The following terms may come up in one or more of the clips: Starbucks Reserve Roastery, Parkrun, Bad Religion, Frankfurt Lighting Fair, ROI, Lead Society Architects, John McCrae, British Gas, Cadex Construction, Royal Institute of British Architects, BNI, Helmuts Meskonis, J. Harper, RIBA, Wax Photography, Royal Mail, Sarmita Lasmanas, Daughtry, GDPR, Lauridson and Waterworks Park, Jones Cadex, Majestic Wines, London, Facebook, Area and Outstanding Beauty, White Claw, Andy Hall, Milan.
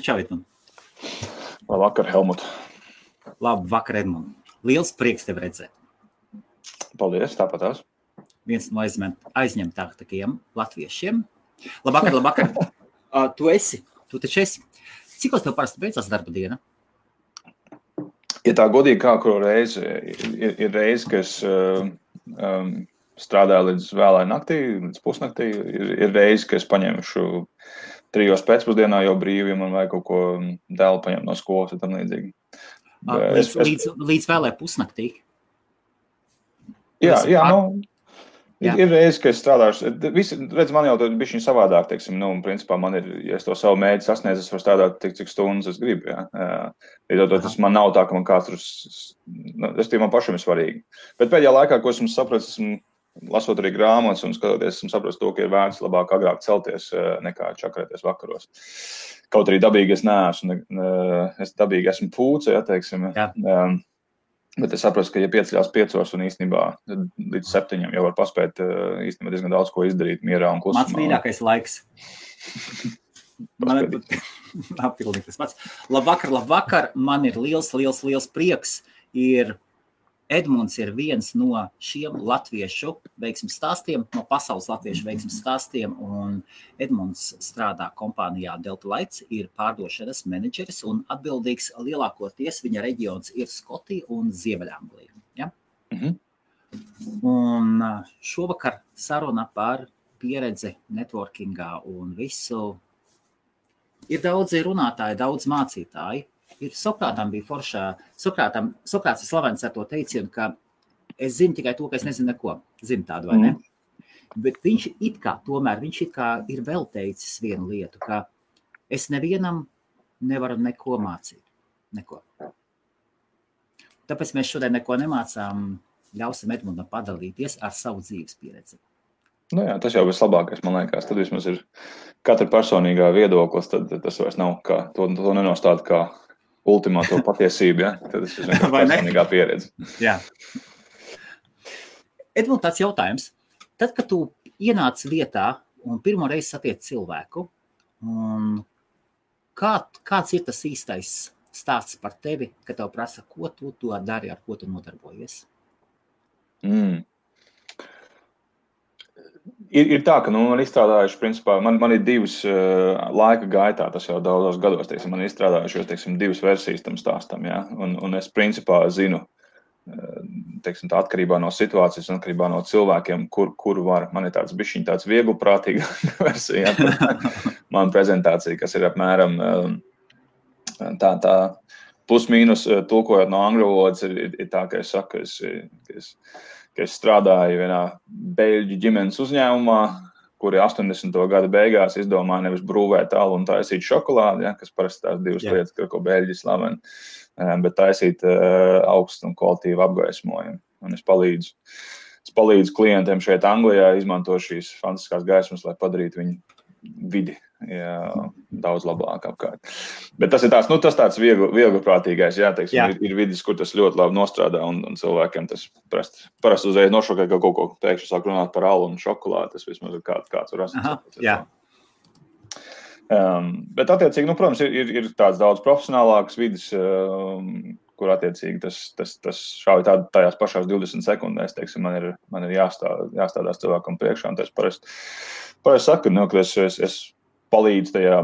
Čau, Edmund. Labvakar, Helmut. Labvakar, Edmund. Liels prieks tev redzēt. Paldies, tāpatās. Viens no aizņemtākajiem latviešiem. Labvakar, labvakar. Tu taču esi. Cikos tev parasti beidzās darba diena? Ja tā godīgi kā kuru reizi, ir reizi, ka es strādāju līdz vēlai naktī, līdz pusnaktī, ir reizi, ka es paņemšu 3 pēcpusdienā jau brīvi, ja man vajag kaut ko dēlu paņemt no skolas un tam līdzīgi. Līdz vēlai pusnaktī? Jā. Ir reizi, ka es strādāšu. Redz, man jau bišķiņi savādāk, teiksim, principā man ir, ja es to savu mēģi sasniedzu, es varu strādāt tik, cik stundas es gribu, jā. Līdz tas man nav tā, ka man kāds tur, es tie man pašam ir svarīgi. Bet pēdējā laikā, ko esmu sapratis, lasot arī grāmatas un skatoties, esmu sapratis to, ka ir vērts labāk agrāk celties nekā čakarēties vakaros. Kaut arī dabīgi es neesmu, es dabīgi esmu pūce, jā, teiksim, jā. Bet es saprotu, ka ja pieceļās 5 un īstenībā līdz 7 jau var paspēt īstenībā diezgan daudz ko izdarīt mierā un klusumā. Mans mīļākais laiks. Man ir pilnīgi tas pats. Labvakar, labvakar. Man ir liels prieks. Edmunds ir viens no šiem latviešu veiksmes stāstiem, no pasaules latviešu veiksmes stāstiem, un Edmunds strādā kompānijā Delta Light, ir pārdošanas menedžeris un atbildīgs lielākoties viņa reģions ir Skotija un Ziemeļanglija. Ja? Mm-hmm. Un šovakar saruna par pieredzi networkingā un visu. Ir daudzi runātāji, daudz mācītāji. Ir Sokrātam bija foršā, Sokrāts ir slavens ar to teicienu, ka es zinu tikai to, ka es nezinu neko, zinu tādu, vai ne? Bet viņš it kā ir vēl teicis vienu lietu, ka es nevienam nevaru neko mācīt, neko. Tāpēc mēs šodien neko nemācām, ļausim Edmundam padalīties ar savu dzīves pieredzi. Nu jā, tas jau vislabākais, man liekas, tad vismaz ir katra personīgā viedoklis, tad tas vairs nav, kā, to nenostāda kā ultimāto patiesību, ja? Tad tas ir personīgā pieredze. Jā. Edmund, tāds jautājums. Tad, kad tu ienāc vietā un pirmo reizi satiec cilvēku, kāds ir tas īstais stāsts par tevi, kad tev prasa, ko tu to dari, ar ko tu nodarbojies? Ir tā, ka man izstrādājuši, principā, man ir 2 laika gaitā, tas jau daudzos gados, teiksim, man ir izstrādājušos, teiksim, 2 versijas tam stāstam, jā, un es, principā, zinu, teiksim, tā atkarībā no situācijas, atkarībā no cilvēkiem, kur var, man ir tāds bišķiņ, tāds vieglprātīga versija, man prezentācija, kas ir apmēram tā plus-mínus tulkojot no angļu valodas, ir tā, ka es saku, es strādāju vienā beļģu ģimenes uzņēmumā, kuri 80. gada beigās izdomāja nevis brūvēt alu un taisīt šokolādi, ja, kas parasti tās 2 lietas, ko Beļģi slaveni, bet taisīt augstu un kvalitīvu apgaismojumu. Un es palīdzu klientiem šeit Anglijā izmantot šīs fantastiskās gaismas, lai padarītu viņu vidi daudz labāk apkārt. Bet tas ir tāds, tāds vieglprātīgais, jā, teiksim, ir vidis, kur tas ļoti labi nostrādā un cilvēkiem tas parasti uzreiz nošokē, ka kaut ko teikšu, sāk runāt par alu un šokolādi, tas vismaz ir kāds var asociēt. Jā. Bet attiecīgi, protams, ir tāds daudz profesionālāks vidis, kur attiecīgi tas šāvi tajās pašās 20 sekundēs, teiksim, man ir jāstādās cilvēkam priekšā, un tas parasti saku, ka es palīdz tajā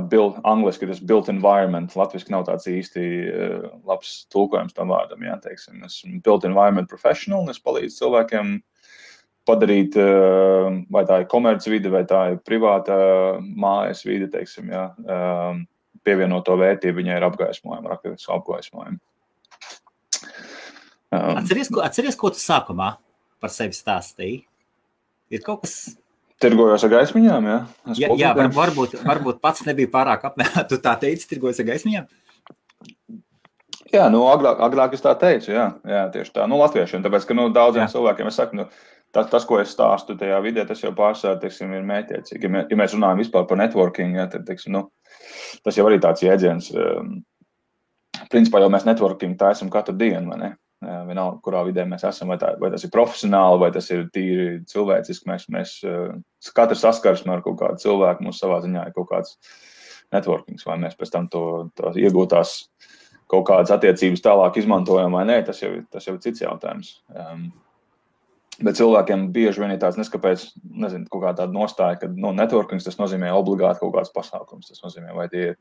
angliski, tas built environment, latviski nav tāds īsti labs tulkojums tam vārdam, jā, teiksim, esmu built environment professional, un es palīdzu cilvēkiem padarīt, vai tā ir komerc vide, vai tā ir privāta mājas vide, teiksim, jā, pievienot to vērtību, viņai ir apgaismojuma, raktivisko apgaismojuma. Atceries, ko tu sākumā par sevi stāstīji? Ir kaut kas... Tirgojos ar gaismiņām, jā? Jā, varbūt pats nebija pārāk apmērā. Tu tā teici, tirgojos ar gaismiņām? Jā, agrāk es tā teicu, jā, tieši tā. Latviešiem, tāpēc, ka daudziem cilvēkiem es saku, tas, ko es stāstu tajā vidē, tas jau pārsvarā, teiksim, ir mētiecīgi. Ja mēs runājam vispār par networking, jā, tad, teiksim, tas jau arī tāds jēdziens. Principā jau mēs networking taisam katru dienu, vai ne? Vienalga, kurā vidē mēs esam, vai tas ir profesionāli, vai tas ir tīri cilvēciski, mēs katrs saskarsme ar kaut kādu cilvēku, mums savā ziņā ir kaut kāds networkings, vai mēs pēc tam to iegūtās kaut kādas attiecības tālāk izmantojam vai nē, tas jau ir cits jautājums. Bet cilvēkiem bieži vien ir tāds neskapēc, nezinu, kaut kā tāda nostāja, ka networkings tas nozīmē obligāti kaut kāds pasākums, tas nozīmē, vai tie ir,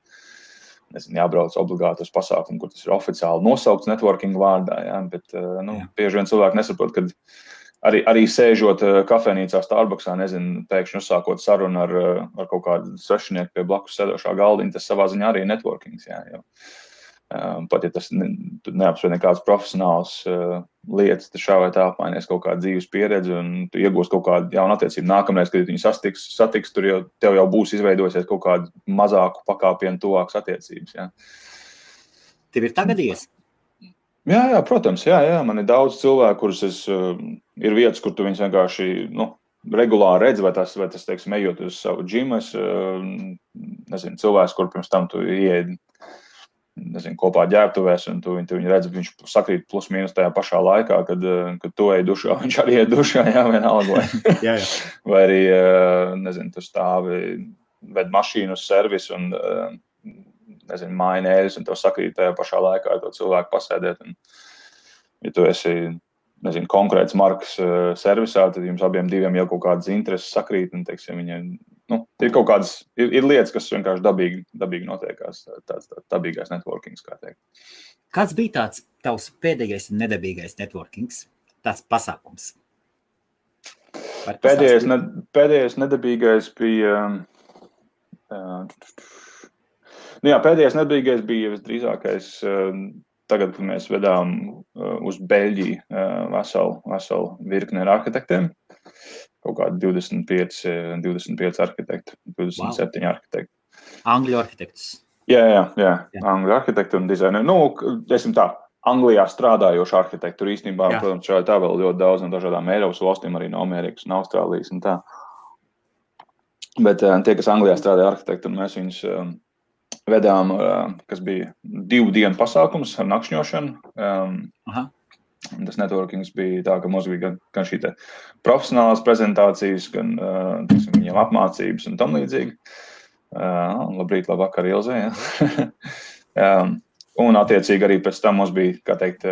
nezinu, jābrauc obligāti uz pasākumu, kur tas ir oficiāli nosaukts networking vārdā, jā, bet, bieži vien cilvēki nesaprot, kad arī sēžot kafejnīcā Starbucksā, nezinu, pēkšņi uzsākot sarunu ar kaut kādu svešinieku pie blakus sēdošā galdiņa, tas savā ziņā arī ir networkings, jā, jo. Pat, ja tas neapsver nekāds profesionāls lietas, tad šā vai tā apmainies kaut kāda dzīves pieredze un tu iegūs kaut kādu jaunu attiecību. Nākamreiz, kad viņi satiks, tur jau, tev jau būs izveidosies kaut kādu mazāku pakāpienu tuvākas attiecības. Jā. Tev ir tagadies? Jā, protams. Jā. Man ir daudz cilvēku, kurus ir vietas, kur tu viņus vienkārši regulāri redz, vai tas teiksim, ejot uz savu džimu, nezinu, cilvēks, kur pirms tam tu ieeji, nezinu, kopā ģērbtuvēs, un tu viņu redz, viņš sakrīt plus mīnus tajā pašā laikā, kad tu ej dušā, viņš arī ej dušā, jā, vienalga, vai, jā. Vai arī, nezinu, tu stāvi, ved mašīnu uz servisu un, nezinu, mainēļas, un tev sakrīt tajā pašā laikā to cilvēku pasēdēt, un ja tu esi, nezinu, konkrēts markas servisā, tad jums abiem jau kaut kādas intereses sakrīt, un, teiksim, viņa... ir kaut kādas, ir lietas, kas vienkārši dabīgi notiekās, tāds dabīgais networkings, kā teikt. Kāds bija tāds tavs pēdējais un nedabīgais networkings, tāds pasākums? Pēdējais nedabīgais bija, pēdējais nedabīgais bija visdrīzākais, tagad, kad mēs vedām uz Beļģiju veselu virkni ar arhitektiem. Kaut kādi 25 arhitekti, 27 arhitekti. Angļu arhitekts. Jā. Angļu arhitekti un dizaineri. Anglijā strādājoši arhitekti, tur īstenībā, protams, šādi tā vēl ļoti daudz no dažādām Eiropas valstīm, arī no Amerikas un Austrālijas un tā. Bet tie, kas Anglijā strādāja arhitekti, un mēs viņus vedām, kas bija 2 dienu pasākums ar nakšņošanu. Aha. Tas networkings bija tā, ka mums bija gan šī te profesionālās prezentācijas, gan, tiksim, viņiem apmācības un tam līdzīgi. Labrīt, labvakar, Ilze, jā. Un attiecīgi arī pēc tam mums bija, kā teikt,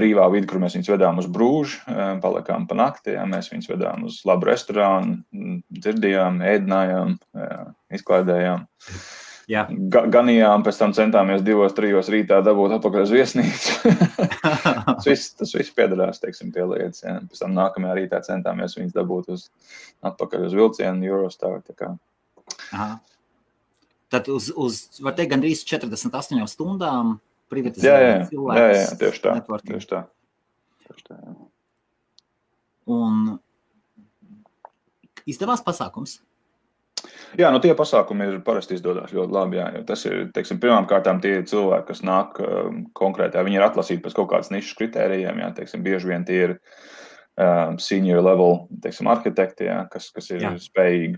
brīvā vidi, kur mēs viņus vedām uz brūžu, palikām pa nakti, jā, mēs viņus vedām uz labu restorānu, dzirdījām, ēdinājām, izklaidējām. Jā. Ganījām, pēc tam centāmies 2-3 rītā dabūt atpakaļ uz viesnīcu. tas viss piedarās, teiksim, pie lietas. Jā. Pēc tam nākamajā rītā centāmies viņus dabūt atpakaļ uz vilcienu, Eurostar. Tā kā. Aha. Tad var teikt, gandrīz 48 stundām privatizējām cilvēkus. Jā, tieši tā. Jā. Un izdevās pasākums? Jā, tie pasākumi ir parasti izdodās ļoti labi, jā, jo tas ir, teiksim, pirmām kārtām tie cilvēki, kas nāk konkrētā, viņi ir atlasīti pēc kaut kādas nišas kritērijiem, jā, teiksim, bieži vien tie ir senior level, teiksim, arhitekti, jā, kas ir spējīgi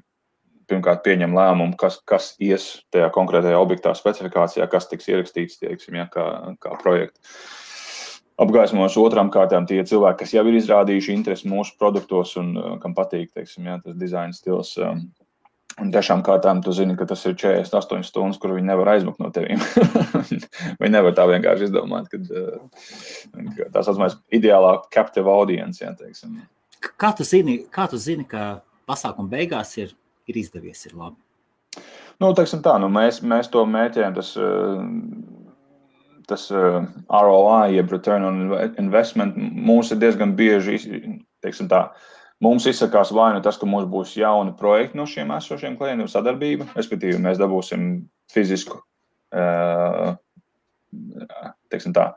pirmkārt pieņem lēmumu, kas ies tajā konkrētajā objektā specifikācijā, kas tiks ierakstīts, teiksim, jā, kā projekta. Apgaismos otrām kārtām tie cilvēki, kas jau ir izrādījuši interesi mūsu produktos un kam patīk, teiksim, jā, tas dizaina stils. Un tiešām kārtām tu zini, ka tas ir 48 stundas, kur viņi nevar aizmukt no tevīm. Viņi nevar tā vienkārši izdomāt, ka tās atmaiņas ideālā captive audience, jā, teiksim. Kā tu zini, ka pasākuma beigās ir izdevies, ir labi? Teiksim tā, mēs to mērķējam, tas ROI, jeb return on investment, mums ir diezgan bieži, teiksim tā, mums izsakās vai tas, ka mums būs jauni projekti no šiem esošiem klientiem sadarbība, respektīvi mēs dabūsim fizisku, teiksim tā,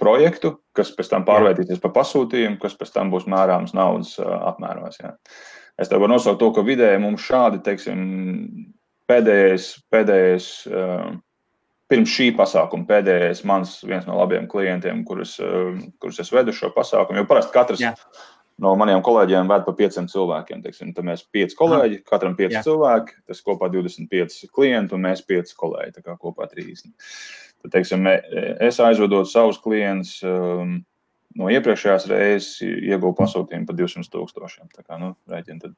projektu, kas pēc tam pārvērtīsies par pasūtījumu, kas pēc tam būs mērāms naudas apmēros, jā. Es tev varu nosaukt to, ka vidēji mums šādi, teiksim, pēdējais pirms šī pasākuma pēdējais mans viens no labiem klientiem, kurus es vedu šo pasākumu, jo parasti katrs no maniem kolēģiem vēd pa 500 cilvēkiem, teiksim, tad mēs 5 kolēģi, katram 5 cilvēki, tas kopā 25 klienti un mēs 5 kolēģi, tā kā kopā 30. Tad, teiksim, es aizvedot savus klientus no iepriekšējās reizes ieguvu pasūtījumu pa 200 000, tā kā, rēķina tad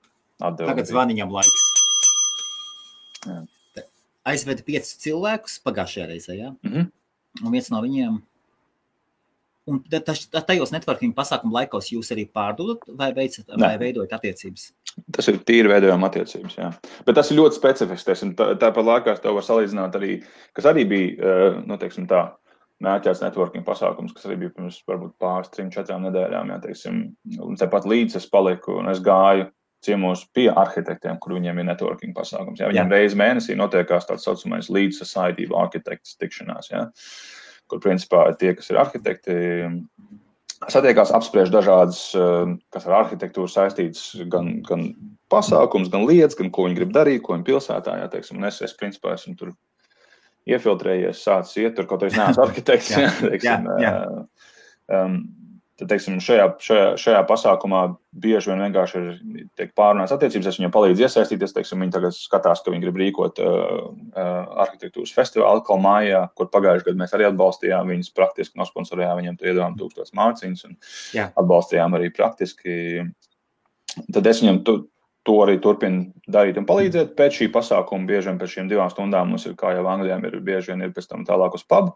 atdevu. Tagad zvaniņam laiks. Jā. aizveda 5 cilvēkus pagājušajā reizē, jā? Mm-hmm. Un viens no viņiem... Un tajos networking pasākumu laikos jūs arī pārdodat vai veidojat attiecības? Tas ir tīri veidojām attiecības, jā. Bet tas ir ļoti specifisks, un tāpat laikās tev var salīdzināt arī, kas arī bija, nu, teiksim tā, mēķēts networking pasākums, kas arī bija pirms varbūt pāris 3-4 nedēļām, jā, teiksim, un tepat līdz es paliku un es gāju ciemos pie arhitektiem, kur viņiem ir networking pasākums, jā. Viņiem reizi mēnesī notiekās tāds saucamais Lead Society Architects tikšanās, jā, kur principā tie, kas ir arhitekti, satiekās apspriež dažādas, kas ar arhitektūru saistītas, gan pasākums, gan lietas, gan ko viņi grib darīt, ko viņi pilsētā, jā, teiksim, un es principā esmu tur iefiltrējies, sācis iet, tur kaut arī neesmu arhitekts, jā, teiksim, tad, teiksim, šajā pasākumā bieži vien vienkārši ir, tiek pārunāts attiecības, es viņam palīdzu iesaistīties, teiksim, viņi tagad skatās, ka viņi grib rīkot arhitektūras festivālu atkal mājā, kur pagājuši gadu mēs arī atbalstījām viņus praktiski, nosponsorējām viņiem, tad iedavām 1000 mārciņas un jā. Atbalstījām arī praktiski. Tad es viņam to arī turpinu darīt un palīdzēt. Pēc šī pasākuma bieži vien pēc šiem 2 stundām mums ir, kā jau Anglijām ir, bieži vien ir pēc tam tālāk uz pubu,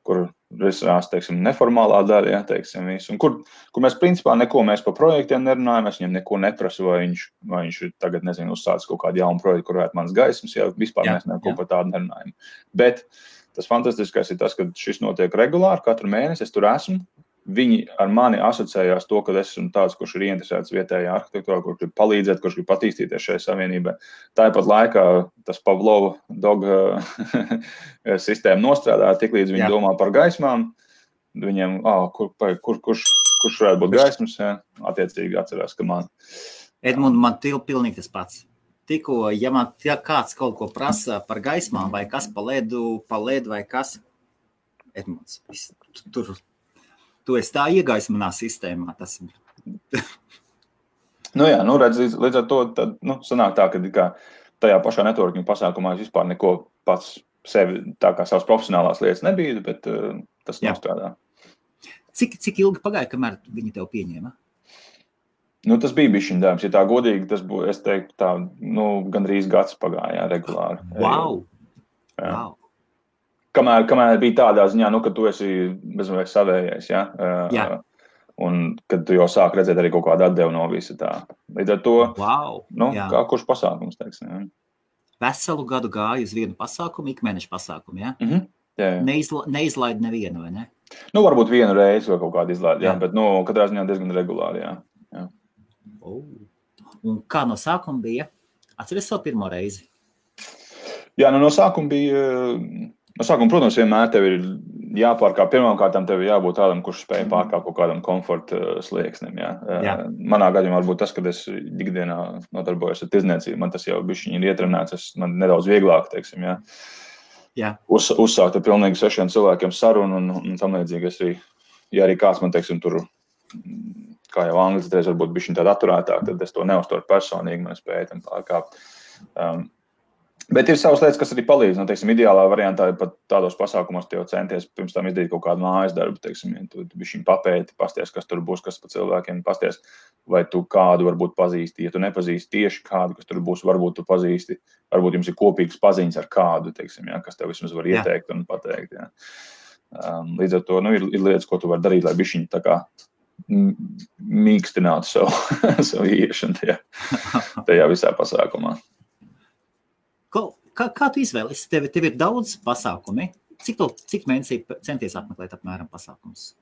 kur risinās, teiksim, neformālā daļa, ja, teiksim, visu. Un kur mēs principā neko mēs par projektiem nerunājam, es viņam neko neprasu, vai viņš tagad, nezinu, uzsācis kaut kādu jaunu projektu, kur vajag mans gaismas, ja vispār mēs neko par tādu nerunājam. Bet tas fantastiskais ir tas, ka šis notiek regulāri, katru mēnesi es tur esmu. Viņi ar mani asociējās to, ka es esmu tāds, kurš ir ieinteresēts vietējā arhitektūrā, kurš grib palīdzēt, kurš grib patīstīties šai savienībai. Tāpat laikā tas Pavlova dog sistēma nostrādā, tiklīdz viņi domā par gaismām, viņiem, kurš varētu būt gaismas, jā, attiecīgi atcerās, ka man. Edmund, man pilnīgi tas pats. Tikko, ja man kāds kaut ko prasa par gaismām, vai kas pa ledu vai kas, Edmunds, tur... Tu esi tā iegājis manā sistēmā, tas ir. Nu jā, nu redz, līdz ar to, tad, nu, sanāk tā, ka tajā pašā networking pasākumā es vispār neko pats sevi, tā kā savas profesionālās lietas nebija, bet tas nostrādā. Cik ilgi pagāja, kamēr viņi tev pieņēma? Nu, tas bija bišķiņ darbs, ja tā godīgi, tas būs, es teiktu, tā, nu, gandrīz gads pagāja, regulāri. Wow! Jā. Wow! Kamēr bija tādā ziņā, nu, ka tu esi bezmēr savējais, ja? Jā. Un kad tu jau sāk redzēt arī kaut kādu atdevu no visa tā. Līdz ar to, nu, kā kurš pasākums, teiksim, jā. Veselu gadu gāju uz vienu pasākumu, ikmēnešu pasākumu, ja? Mhm, jā. Neizlaid nevienu, vai ne? Nu, varbūt vienu reizi vai kaut kādu izlaid, jā, bet, nu, katrā ziņā diezgan regulāri, jā. Un kā no sākuma bija? Atceries savu pirmo reizi? Jā, nu, no sākuma bija... No sākuma, protams, vienmēr tev ir jāpārkāp. Pirmkārtām tev ir jābūt tādam, kurš spēj pārkāpt kaut kādam komforta slieksnim. Jā. Jā. Manā gadījumā varbūt tas, kad es ikdienā nodarbojos ar tirdzniecību, man tas jau bišķiņi ir ietrenēts, man nedaudz vieglāk, teiksim, jā. Jā. Uzsākt ar pilnīgi 6 cilvēkiem sarunu un tam līdzīgi. Es arī, ja arī kāds man, teiksim, tur, kā jau Anglis, teiz varbūt bišķiņi tāda atturētāk, tad es to neuztoru personīgi, man spēju tam pārkāpt. Bet ir savas lietas, kas arī palīdz, nu, teiksim, ideālā variantā pat tādos pasākumos tev centies pirms tam izdarīt kaut kādu mājas darbu, teiksim, ja tu bišķiņ papēti, pasties, kas tur būs, kas pa cilvēkiem, pasties, vai tu kādu varbūt pazīsti, ja tu nepazīsti tieši kādu, kas tur būs, varbūt tu pazīsti, varbūt jums ir kopīgas paziņas ar kādu, teiksim, ja, kas tev vismaz var ieteikt un pateikt, ja. Līdz ar to, nu, ir lietas, ko tu var darīt, lai bišķiņ tā kā mīkstinātu savu iešanu tajā visā pasākumā. Kā tu izvēlies? Tev ir daudz pasākumi. Cik mēnesī centies apmeklēt apmēram pasākums?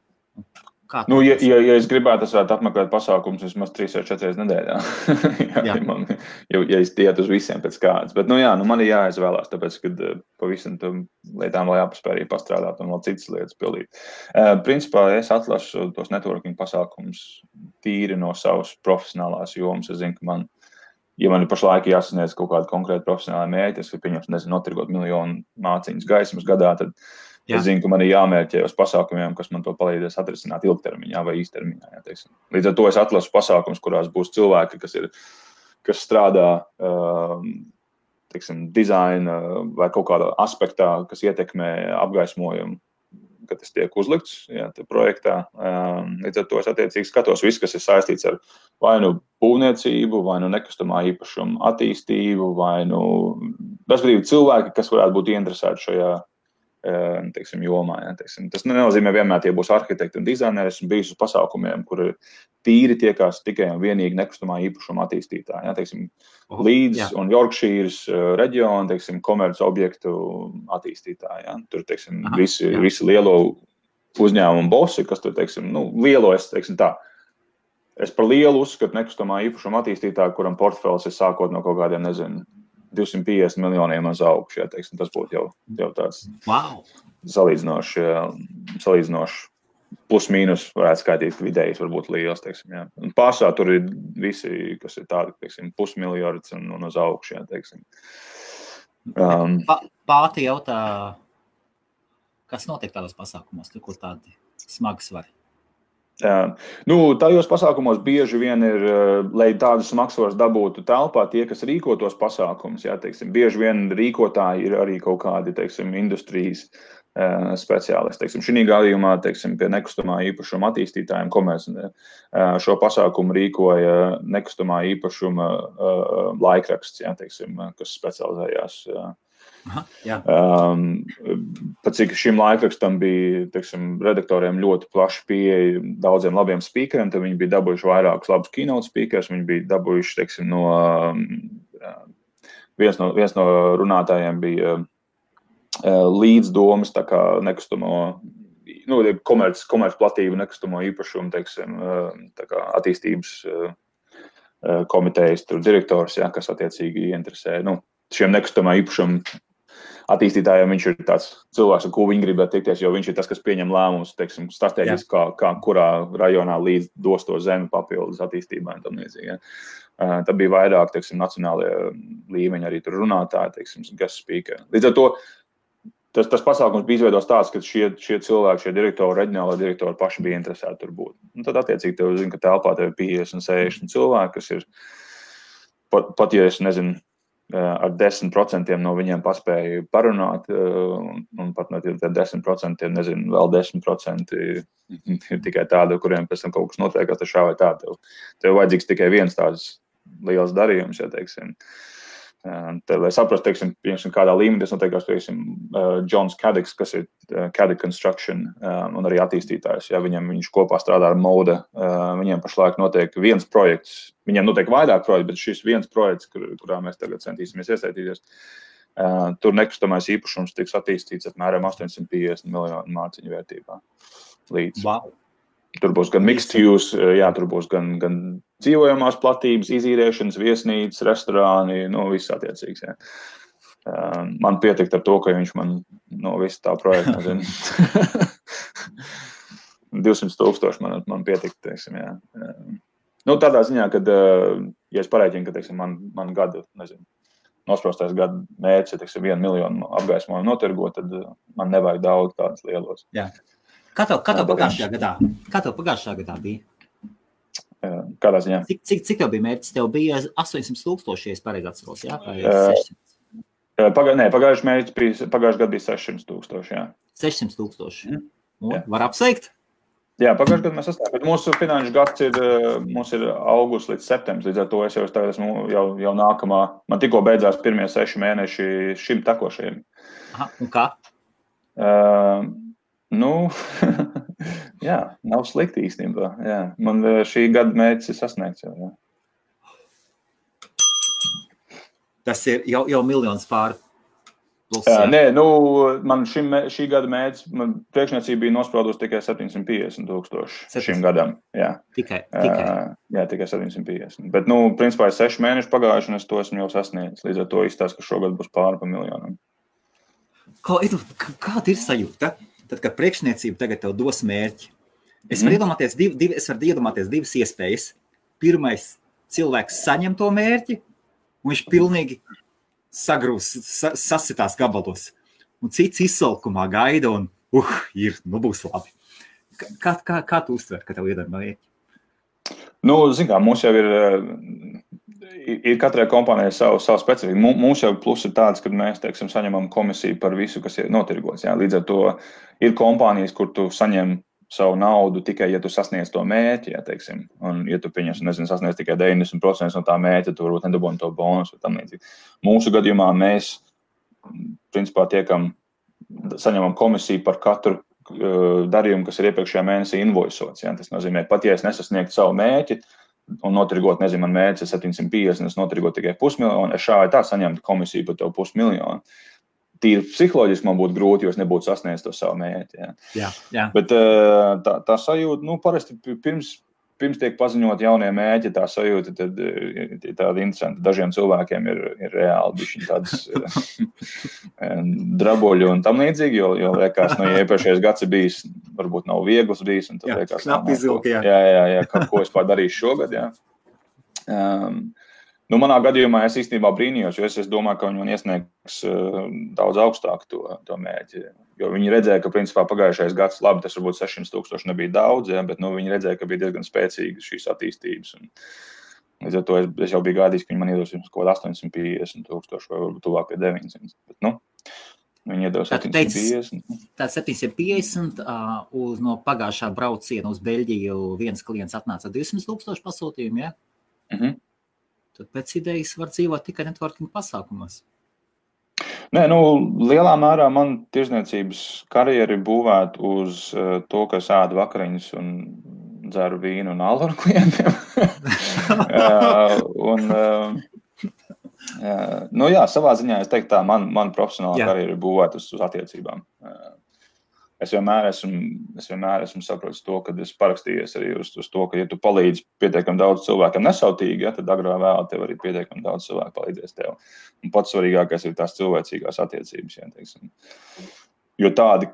Nu, ja es gribētu, es varētu apmeklēt pasākums vismaz 3 vai 4 nedēļā. Ja es tiet uz visiem pēc kādas. Bet, nu jā, nu man ir jāizvēlās, tāpēc, kad pavisam tam lietām vēl jāpaspēr arī pastrādāt un vēl citas lietas pildīt. Principā es atlasu tos networking pasākums tīri no savas profesionālās jomas. Es zinu, ka man... Ja man ir pašlaik jāsasniedz kaut kādu konkrētu profesionālu mērķi, es pieņemšu, nezinu, notirgot 1 000 000 māciņas gaismas gadā, tad es zinu, ka man ir jāmērķē uz pasākumiem, kas man to palīdzēs atrisināt ilgtermiņā vai īstermiņā, jā, teiksim. Līdz ar to es atlasu pasākums, kurās būs cilvēki, kas strādā, teiksim, dizaina vai kaut kādā aspektā, kas ietekmē apgaismojumu, kad tas tiek uzlikts, jā, te projektā. Līdz ar to es attiecīgi skatos visu, kas ir saistīts ar vainu būvniecību, vainu nekustamā īpašuma attīstību, vainu respektīvi cilvēki, kas varētu būt ieinteresēti šajā, teiksim, jomā, jā, teiksim. Tas nenozīmē vienmēr, tie būs arhitekti un dizaineris un bijusi uz pasākumiem, kuri tīri tiekās tikai un vienīgi nekustamā īpašuma attīstītā, jā, teiksim, Leeds un Yorkshire's reģiona, teiksim, komerc objektu attīstītā, jā. Tur, teiksim, visi lielo uzņēmumu bosi, kas tur, teiksim, nu, lielo es, teiksim, tā. Es par lielu uzskatu nekustamā īpašuma attīstītā, kuram portfels ir sākot no kaut kādiem, nezinu, 250 miljoniem uz augšu, jā, teiksim, tas būtu jau tāds salīdzinošs plus mīnus varētu skaitīt vidējis, varbūt liels, teiksim, jā. Un pārsvarā tur ir visi, kas ir tādi, teiksim, pusmiljards un uz augšu, jā, teiksim. Pāti jautā, kas notiek tādos pasākumos, tur, kur tādi smagi svari? Nu, tajos pasākumos bieži vien ir, lai tādus smagsvars dabūtu telpā, tie, kas rīko tos pasākumus, jā, teiksim, bieži vien rīkotāji ir arī kaut kādi, teiksim, industrijas speciālisti, teiksim, šī gadījumā, teiksim, pie nekustamā īpašuma attīstītājiem, komerc šo pasākumu rīkoja nekustamā īpašuma laikraksts, jā, teiksim, kas specializējās pat cik šim laikrakstam bija, teiksim, redaktoriem ļoti plaši pieeja daudziem labiem speakeriem, tad viņi bija dabūjuši vairākus labus keynote speakers, viņi bija dabūjuši, teiksim, no viens no runātājiem bija līdz domas, tā kā nekustamo, nu, komerc platību nekustamo īpašumu, teiksim, tā kā attīstības komitejas, tur direktors, jā, kas attiecīgi ieinteresē, nu, šiem nekustamā īpašuma attīstītājiem viņš ir tāds cilvēks, ar ko viņi gribētu tikties, jo viņš ir tas, kas pieņem lēmumus, teiksim, strateģiski, kā kurā rajonā līdz dos to zemi papildus attīstībai un tam līdzīgi. Tad bija vairāk, teiksim, nacionālie līmeņi arī tur runātāji, teiksim, guest speaker. Līdz ar to tas pasākums bija izveidos tāds, ka šie cilvēki, šie direktori, reģionālā direktori paši bija interesēti tur būt. Un tad attiecīgi tev zina, ka telpā tev ir 50 un 60 cilvēki, kas ir pat ja es nezinu, ar 10% no viņiem paspēju parunāt, un pat no 10%, nezinu, vēl 10% ir tikai tāda, kuriem pēc tam kaut kas notiek, kas šā vai tā. Tev vajadzīgs tikai viens tāds liels darījums, ja, teiksim. Tev, lai saprast, teiksim, kādā līmenī tas notiekās, teiksim, Jones Cadex, kas ir Cadex Construction un arī attīstītājs, ja, viņš kopā strādā ar Moda, viņiem pašlaik notiek viens projekts, viņiem notiek vairāk projekts, bet šis viens projekts, kurā mēs tagad centīsimies iesaistīties, tur nekustamais īpašums tiks attīstīts apmēram 850 miljonu mārciņu vērtībā līdz. Wow. Tur būs gan mixed use, jā, tur būs gan dzīvojamās platības, izīrēšanas, viesnīcas, restorāni, nu, viss attiecīgs, jā. Man pietikt ar to, ka viņš man, nu, visu tā projektu, nezinu, 200,000 man pietikt, teiksim, jā. Nu, tādā ziņā, kad, ja es pareiķinu, ka, teiksim, man gadu, nezinu, nosprostais gadu mērķis, ja, teiksim, 1 miljonu apgaismojumu notirgo, tad man nevajag daudz tādus lielos. Jā. Kā tev pagājušajā gadā bija? Kādā ziņā? Cik tev bija mērķis? Tev bija 800,000, ja es pareizi atceros, jā? Pagājušajā gadā bija 600,000, jā. 600,000. Mm. Nu, var apsveikt? Jā, pagājušajā gadā mēs sastāvām, bet mūsu finanšu gads ir, mums ir augusts līdz septembrs, līdz ar to es jau tagad esmu jau nākamā, man tikko beidzās pirmie 6 mēneši šim tekošajiem. Aha, un kā? Nu, jā, nav slikti īstenībā, jā. Man šī gada mērķis ir sasniegts jau, jā. Tas ir jau miljons pār plus. Jā, nē, nu, man šī gada mērķis, man priekšniecība bija nospraudos tikai 750,000 šim gadam, jā. Tikai? Jā, tikai 750. Bet, nu, principā ir 6 mēneši pagājuši, un es to esmu jau sasniedzis. Līdz ar to izstāsts, ka šogad būs pāri pa miljonam. Kāda ir sajūta? Tad, kad priekšniecība tagad tev dos mērķi, es varu iedomāties divas iespējas. Pirmais, cilvēks saņem to mērķi, un viņš pilnīgi sagrūs, sasitās gabalos. Un cits izsalkumā gaida, un ir, nu būs labi. Kā tu uztver, ka tev iedara mērķi? Nu, zin kā, mums jau ir ir katrai kompānijai savu specifiku. Mums jau plus ir tāds, kad mēs, teiksim, saņemam komisiju par visu, kas ir notirgots. Jā. Līdz ar to ir kompānijas, kur tu saņem savu naudu tikai, ja tu sasniedz to mērķi, jā, teiksim. Un, ja tu pieņemsi, nezinu, sasniedz tikai 90% no tā mērķa, tu varbūt nedabūni to bonusu vai tam līdzīgi. Mūsu gadījumā mēs, principā, saņemam komisiju par katru darījumu, kas ir iepriekšējā mēnesī invoisots. Jā. Tas nozīmē, pat ja es nesasniegtu savu mērķi un notirgot, nezinu, man mērķis ir 750, es notirgot tikai pusmiljonu, es šā vai tā saņemtu komisiju par tev pusmiljonu. Tīri psiholoģiski man būtu grūti, jo es nebūtu sasniedzis to savu mērķi. Jā. Jā, jā. Bet tā sajūta, parasti pirms tiek paziņot jaunie mērķi, tā sajūta tad ir tāda interesanta. Dažiem cilvēkiem ir reāli bišķiņi tādas draboļi un tam līdzīgi, jo liekas, ja iepriekšējais gads ir bijis, varbūt nav viegls bijis. Un tad liekas, jā, ko es pār darīšu šogad, jā. Manā gadījumā es īstenībā brīnījos, jo es domāju, ka viņi man iesniegs daudz augstāk to mērķi. Jo viņi redzēja, ka principā pagājušais gads labi, tas varbūt 600,000 nebija daudz, ja, bet viņi redzēja, ka bija diezgan spēcīgas šīs attīstības. Un, līdz ar to es jau biju gaidījis, ka viņi man iedos kaut kādā 850,000 vai varbūt tuvāk pie 900. Bet, viņi iedos 750. Tāds 750 no pagājušā brauciena uz Beļģiju viens klients atnāca 200,000 pasūtījumu, ja? Mhm. Tad pēc idejas var dzīvot tikai networking pasākumos. Nē, lielā mērā man tirzniecības karjeri būvēt uz to, ka es ēdu vakariņus un dzeru vīnu un alu ar klientiem. Savā ziņā es teiktu tā, man profesionāla karjeri būvēt uz attiecībām. Es vienmēr esmu sapratis to, kad es parakstījies arī uz to, ka, ja tu palīdzi pietiekam daudz cilvēkam nesautīgi, ja, tad agrā vēl tev arī pietiekam daudz cilvēku palīdzēs tev. Un pats svarīgākais ir tās cilvēcīgās attiecības, ja, teiksim. Jo tādi,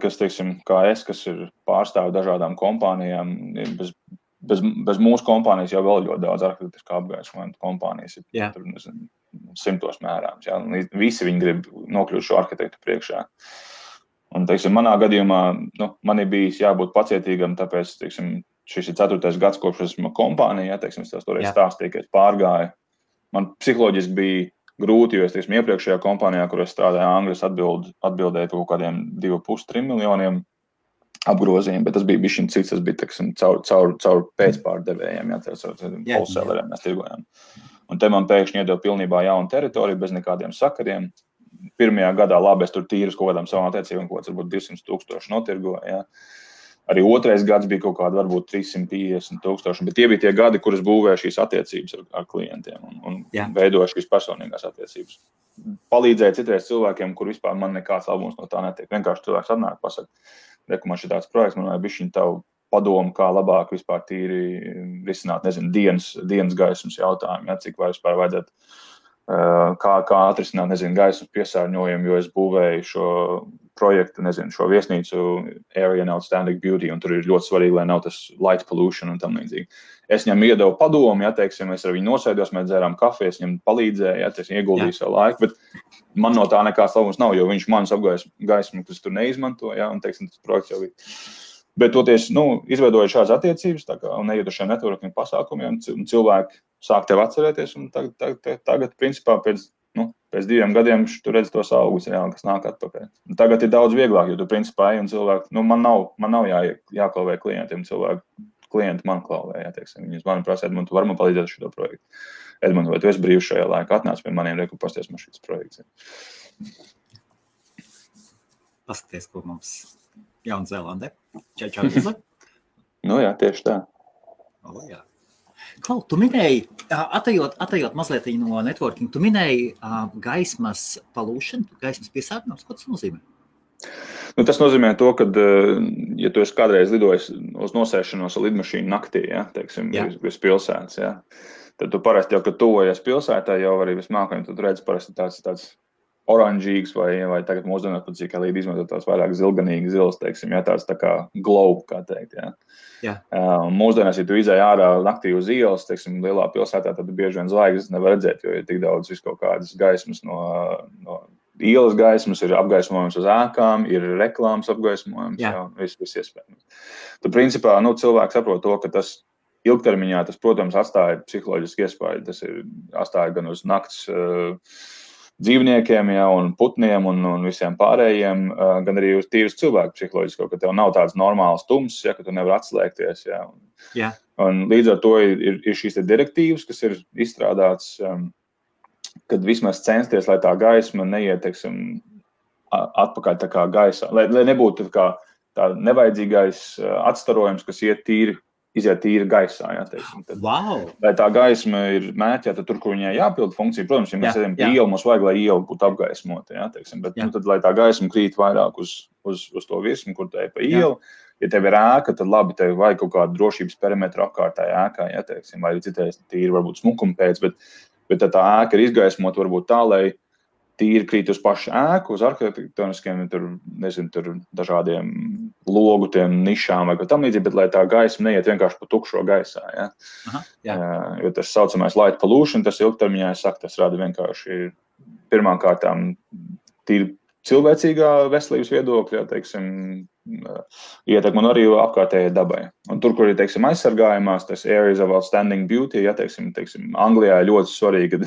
kas, teiksim, kā es, kas ir pārstāvi dažādām kompānijām, bez mūsu kompānijas jau vēl ļoti daudz arhitektiskā apgaismojuma kompānijas ir, tur, nezinu, 100 mērāms, ja, un visi viņi grib nokļūt šo arhitektu priekšā. Un, teiksim, manā gadījumā, man ir bijis jābūt pacietīgam, tāpēc, teiksim, šis ir 4. gads, kopš esmu kompānijā, teiksim, es tās toreiz stāstīju, ka es pārgāju. Man psiholoģiski bija grūti, jo es, teiksim, iepriekšējā kompānijā, kur es strādāju Anglijas, atbildēju par kaut kādiem 2,5–3 miljoniem apgrozījumiem, bet tas bija bišķiņ cits, tas bija, teiksim, caur pēcpārdevējiem, ja, wholesaleriem mēs tirgojām. Un te man pēkšņi iedeva pilnībā jaunu teritoriju bez nekādiem sakariem. Pirmajā gadā labi, es tur tīrus kaut kādām savām attiecībām, ko varbūt 200,000 notirgoja. Arī otrais gads bija kaut kāda varbūt 350,000, bet tie bija tie gadi, kuras būvēju šīs attiecības ar klientiem un veidoju šīs personīgās attiecības. Palīdzēju citreiz cilvēkiem, kur vispār man nekāds labums no tā netiek. Vienkārši cilvēks atnāk, pasaka, reku, man šitāds projekts, man vajag bišķiņ tavu padomu, kā labāk vispār tīri risināt, nezinu, dienas gaismas jautājumu, ja, cik vai vispār vajadzētu. Kā atrisināt, nezinu, gaismas piesārņojumu, jo es būvēju šo projektu, nezinu, šo viesnīcu Area and Outstanding Beauty, un tur ir ļoti svarīgi, lai nav tas light pollution un tam līdzīgi. Es viņam iedevu padomu, ja, teiksim, es ar viņu nosēdos, mēs dzērām kafijas, viņam palīdzēju, ja, teiksim, ieguldīju savu laiku, bet man no tā nekāds labums nav, jo viņš manas gaismu, kas tur neizmanto, ja, un, teiksim, tas projekts jau bija. Bet toties, izveidoju šādas attiecības, tā kā, un ejiet uz šiem networking pasākumiem, un cilvēki sāk tev atcerēties, un tagad principā, pēc 2 gadiem tu redzi tos augus, jā, kas nāk atpakaļ. Un tagad ir daudz vieglāk, jo tu principā ej, un cilvēki, man nav jāklauvē klientiem, klienti man klauvē, jā, teiksim, viņus mani prasa, Edmund, tu vari man palīdzēt ar šo projektu. Edmund, vai tu esi brīvs šajā laikā, atnāc pie maniem, reku, pasties man šīs projekts. Paskaties, ko mums... Jaunzēlandē. Čau, Vizla. Jā, tieši tā. Jā. Klau, tu minēji, atejot mazliet no networking, tu minēji gaismas pollution, gaismas piesārņojums, ko tas nozīmē? Tas nozīmē to, ka, ja tu esi kādreiz lidojis uz nosēšanos ar lidmašīnu naktī, ja, teiksim, bez pilsētas, ja, tad tu parasti jau, kad tuvojies pilsētā, jau arī vismākajam, tad redzi parasti tāds oranžīgs vai tagad mūsdienās pat cik līdz izmantot tās vairāk zilganīgi zilas, teiksim, ja, tāds tā kā glow, kā teikt, ja. Mūsdienās, ja tu izēji ārā naktī uz ielas, teiksim, lielā pilsētā, tad bieži vien zvaigznes nevar redzēt, jo ir tik daudz viskaut kādas gaismas no ielas gaismas, ir apgaismojums uz ēkām, ir reklāmas apgaismojums, viss iespējams. Tad, principā, cilvēki saprot to, ka tas Ilgtermiņā tas, protams, atstāja psiholoģiski iespēju. Tas ir atstāja gan uz nakts dzīvniekiem ja, un putniem un visiem pārējiem, gan arī uz tīras cilvēku psiholoģisko, ka tev nav tāds normāls tums, ja, ka tu nevar atslēgties. Ja. Un līdz ar to ir šīs direktīvas, kas ir izstrādāts, kad vismaz censties, lai tā gaisma neiet, teiksim, atpakaļ tā kā gaisā. Lai nebūtu tā nevajadzīgais atstarojums, kas iziet tīri gaisā, jā, teiksim. Tad, Lai tā gaisma ir mērķēta tur, kur viņai jāpild funkcija. Protams, ja mēs ejam pie ielu, mums vajag, lai ielu būtu apgaismota, jā, teiksim. Bet, tad, lai tā gaisma krīt vairāk uz to virsmu, kur tā ir pa ielu. Ja tev ir ēka, tad labi, tev vajag kaut kādu drošības perimetru apkārtā ēkā, jā, teiksim. Vai citais tīri varbūt smukuma pēc, bet tā ēka ir izgaismota varbūt tā, lai tīri krīt uz pašu ēku, uz arhitektoniskiem, tur dažādiem logu, tiem nišām vai tam līdzīgi, bet lai tā gaisma neiet vienkārši pa tukšo gaisā. Ja? Aha, jā. Jo tas saucamais light pollution, tas ilgtermiņā, es saku, tas rada vienkārši pirmām kārtām tīri cilvēcīgā veselības viedokļa, teiksim, ietekmi un arī apkārtējai dabai. Un tur, kur ir, teiksim, aizsargājumās, tas Area and Outstanding Beauty, ja, teiksim, Anglijā ir ļoti svarīgi, kad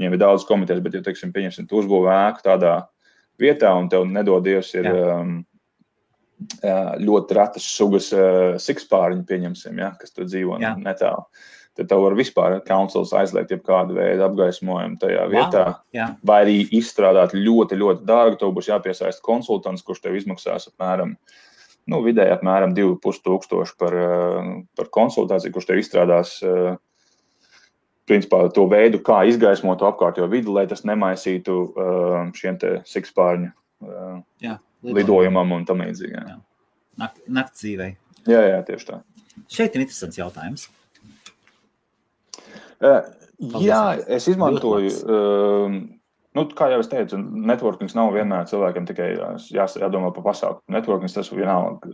viņiem ir daudz komitejas, bet, ja, teiksim, pieņemsim, tu uzbūvi ēku tādā vietā un tev nedodies ir ļoti ratas sugas sikspāriņi, pieņemsim, ja, kas tur dzīvo netālu. Tad tev var vispār councils aizliegt jebkādu veidu apgaismojumu tajā vietā. Vai arī izstrādāt ļoti, ļoti dārgi. Tev būs jāpiesaist konsultants, kurš tev izmaksās apmēram, vidēji apmēram 2,5 tūkstoši par konsultāciju, kurš tev izstrādās principā to veidu, kā izgaismot to apkārtējo vidi, lai tas nemaisītu šiem te sikspārņu lidojumam un tam līdzīgi. Nakts dzīvei. Jā, tieši tā. Šeit ir interesants jautājums. Es izmantoju, kā jau es teicu, networkings nav vienmēr cilvēkiem tikai jādomā par pasākumu. Networkings tas vienalga,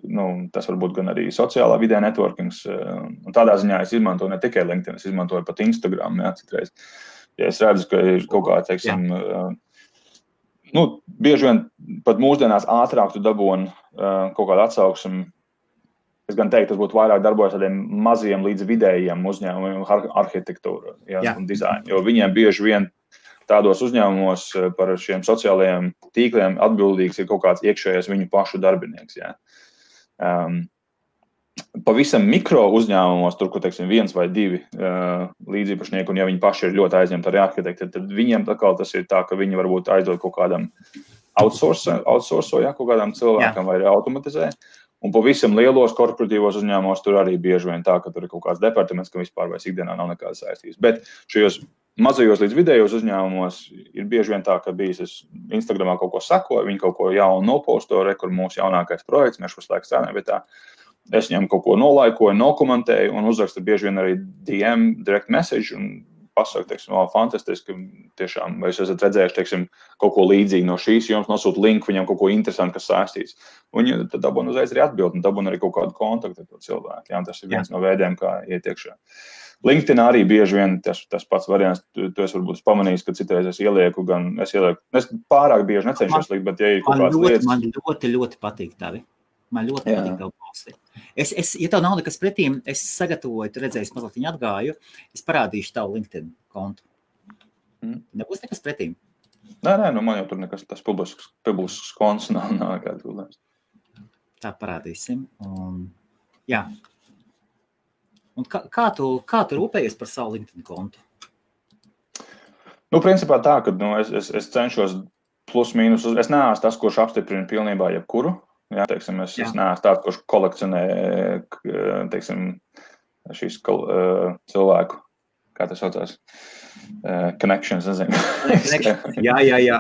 tas varbūt gan arī sociālā vidē networkings. Un tādā ziņā es izmantoju ne tikai LinkedIn, es izmantoju pat Instagram, citreiz. Ja es redzu, ka ir kaut kā, teiksim, bieži vien pat mūsdienās ātrāk tu dabūni kaut kādu atsauksmi. Es gan teiktu, tas būtu vairāk darbojas tādiem maziem līdz vidējiem uzņēmumiem arhitektūru un dizainu, jo viņiem bieži vien tādos uzņēmumos par šiem sociālajiem tīkliem atbildīgs ir kaut kāds iekšējais viņu pašu darbinieks. Pavisam mikro uzņēmumos, tur, ko, teiksim, 1 vai 2 līdzīpašnieki, un ja viņi paši ir ļoti aizņemti arī arhitekti, tad viņiem tas ir tā, ka viņi varbūt aizdod kaut kādam outsourco, kaut kādam cilvēkam vai automatizē. Un pavisam lielos korporatīvos uzņēmumos tur arī bieži vien tā, ka tur ir kaut kāds departaments, ka vispār vairs ikdienā nav nekādas saistības. Bet šajos mazajos līdz vidējos uzņēmumos ir bieži vien tā, ka bijis es Instagramā kaut ko sakoju, viņi kaut ko jaunu noposto, kur mūsu jaunākais projekts, mēs šos laiks strādājam vietā. Es viņam kaut ko nolaikoju, nokomentēju un uzrakstu bieži vien arī DM, direct message un pasaku, teiksim, fantastiski, tiešām, vai jūs esat redzējuši, teiksim, kaut ko līdzīgu no šīs, jums nosūt linku, viņam kaut ko interesanti, kas saistīts. Un tad dabūna uzreiz arī atbildi, un dabūna arī kaut kādu kontaktu ar to cilvēku. Jā, tas ir viens no veidiem, kā iet iekšā. LinkedIn arī bieži vien tas pats variants, tu esi varbūt pamanījis, ka citreiz es pārāk bieži necenšos likt, bet ja ir kaut kāds lietas. Man ļoti patīk tavi. Man ļoti patīk tev posti. Es, ja tev nav nekas pretī, es sagatavoju, tu redzēji, es mazliet viņu atgāju, es parādīšu tavu LinkedIn kontu. Nebūs nekas pretī. Nē, man jau tur nekas, tas publisks konts nav kāds gulēs. Tā parādīsim. Un kā tu rūpējies par savu LinkedIn kontu? Principā tā, ka es cenšos plus mīnus, es neesmu tas, kurš apstiprina pilnībā jebkuru. Jā, teiksim, es neesmu tāds, kurš kolekcionē, teiksim, šīs cilvēku, kā tas saucās, connections, nezinu. Jā.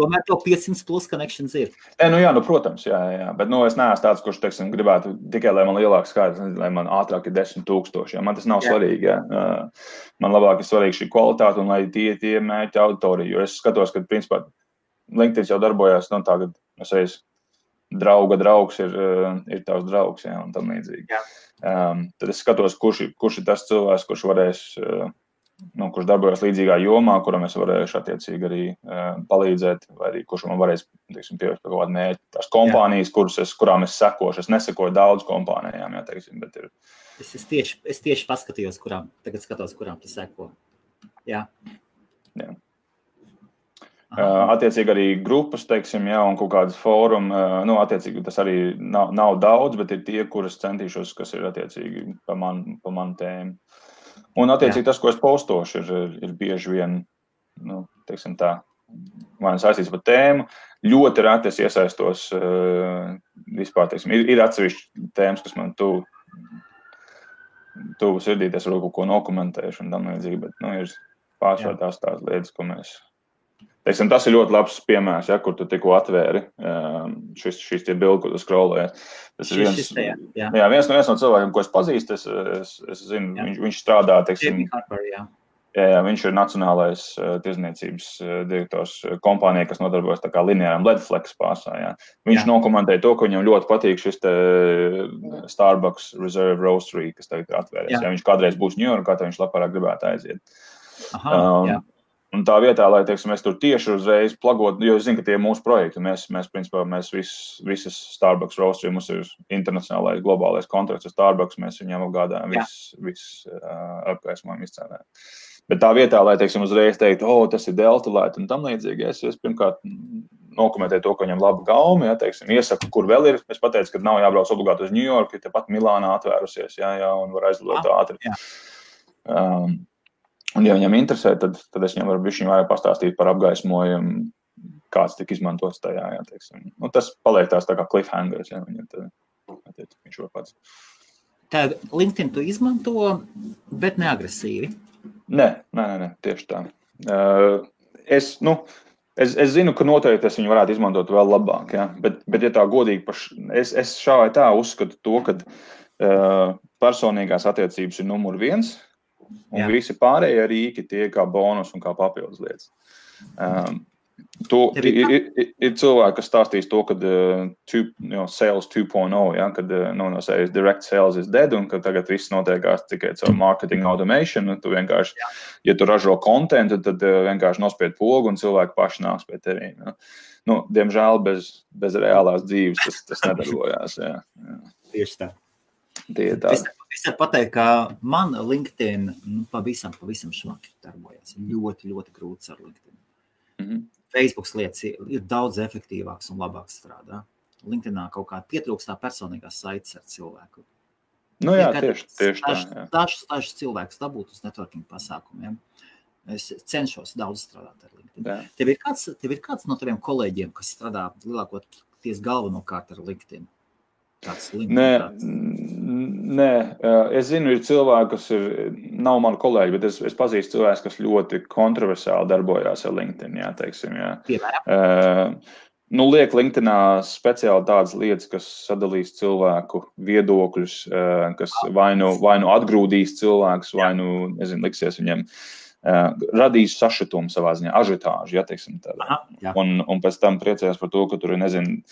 Tomēr to 500 plus connections ir. Protams, jā. Bet, es neesmu tāds, kurš, teiksim, gribētu tikai, lai man lielāks skaits, lai man ātrāk ir 10,000. Jā. Man tas nav svarīgi, jā. Man labāk ir svarīgi šī kvalitāte un lai tie mērķi auditoriju. Jo es skatos, ka, principā, LinkedIn jau darbojās, tagad es aiz drauga draugs ir tavs draugs, jā, un tam līdzīgi. Tad es skatos, kurš ir tas cilvēks, kurš varēs nu, kurš darbojas līdzīgā jomā, kuram es varēšu attiecīgi arī palīdzēt, vai arī kurš man varēs, teiksim, pievērst par kaut kādu mērķi. Tās kompānijas, kurām es sekošu, es nesekoju daudz kompānijām, jā, teiksim, bet ir... Es tieši paskatījos, kurām, tagad skatos, kurām tu seko. Jā. Jā. Attiecīgi arī grupas, teiksim, jā, un kaut kādas fórum, nu, attiecīgi tas arī nav daudz, bet ir tie, kuras centīšos, kas ir attiecīgi pa manu tēmu. Un attiecīgi tas, ko es postošu, ir bieži vien, nu, teiksim tā, man saistīts par tēmu. Ļoti reti es iesaistos vispār, teiksim, ir atsevišķi tēmas, kas man tuvu sirdī, es varu kaut ko dokumentēšu un tam līdzīgi, bet, nu, ir pārsvarā tās lietas, ko mēs... Teiksim, tas ir ļoti labs piemērs, ja, kur tu tikko atvēri šīs tie bildi, ko tu scrollēji. Tas ir viens no cilvēkiem, ko es pazīstu, es zinu, viņš strādā, teiksim, J. Harper, jā, viņš ir nacionālais tirzniecības direktors kompānijai, kas nodarbojas tā kā lineāram Ledflex pārsā, jā. Viņš nokomentēja to, ka viņam ļoti patīk šis te Starbucks Reserve Roastery, kas tagad ir atvērties. Ja, viņš kādreiz būs Ņujorkā, tad viņš labāk gribētu aiziet. Aha, jā. Un tā vietā, lai, teiksim, es tur tieši uzreiz plagot, jo es zinu, ka tie ir mūsu projekti. Mēs visas Starbucks roastery, mums ir internacionālais, globālais kontrakts ar Starbucks, mēs viņam apgādājam apgaismojam izcēnē. Bet tā vietā, lai, teiksim, uzreiz teikt, tas ir Delta Light un tam līdzīgi, es pirmkārt nokomentēju to, ka viņam laba gaumi, ja, teiksim, iesaku, kur vēl ir. Es pateicu, ka nav jābrauc obligāti uz Ņujorku, te pat Milānā atvērusies, jā, un var aizlidot ātri. Un, ja viņam interesē, tad es viņam varu bišķiņu vairāk pastāstīt par apgaismojumu, kāds tik izmantots tajā, jā, teiksim. Nu, tas paliek tās tā kā cliffhangers, jā, viņš var pats. Tā LinkedIn tu izmanto, bet neagresīvi? Nē, tieši tā. Es zinu, ka noteikti es viņu varētu izmantot vēl labāk, jā, bet ja tā godīgi, es šā vai tā uzskatu to, ka personīgās attiecības ir numur 1, un visi pārējie rīki tie kā bonus un kā papildus lietas. Ir cilvēki, kas stāstīs to, kad sales 2.0, ja, kad sales direct sales is dead, un ka tagad viss notiekās tikai caur marketing automation, un tu vienkārši, ja tu ražo kontentu, tad vienkārši nospied pogu, un cilvēki paši nāks pie tevi. Ja. Nu, diemžēl bez reālās dzīves tas nedarbojās. Jā. Tieši tā. Es varu pateikt, ka man LinkedIn pavisam švaki darbojas. Ļoti, ļoti grūts ar LinkedIn. Mm-hmm. Facebooks lietas ir daudz efektīvāks un labāks strādā. LinkedInā kaut kā pietrūkstā personīgā saites ar cilvēku. Nu jā, tieši tā. Dažus cilvēkus dabūt uz networking pasākumiem. Es cenšos daudz strādāt ar LinkedIn. Tev ir kāds no taviem kolēģiem, kas strādā lielākoties galvenokārt ar LinkedIn? Nē, es zinu, ir cilvēki, kas nav mani kolēģi, bet es pazīstu cilvēks, kas ļoti kontroversiāli darbojās ar LinkedIn, jā, teiksim, jā. Nu, liek LinkedInā speciāli tādas lietas, kas sadalīs cilvēku viedokļus, kas vai nu atgrūdīs cilvēkus, vai nu, nezinu, liksies viņiem, radīs sašutumu savā ziņā, ažitāžu, jā, teiksim, tādā. Un pēc tam priecējās par to, ka tur ir, nezinu,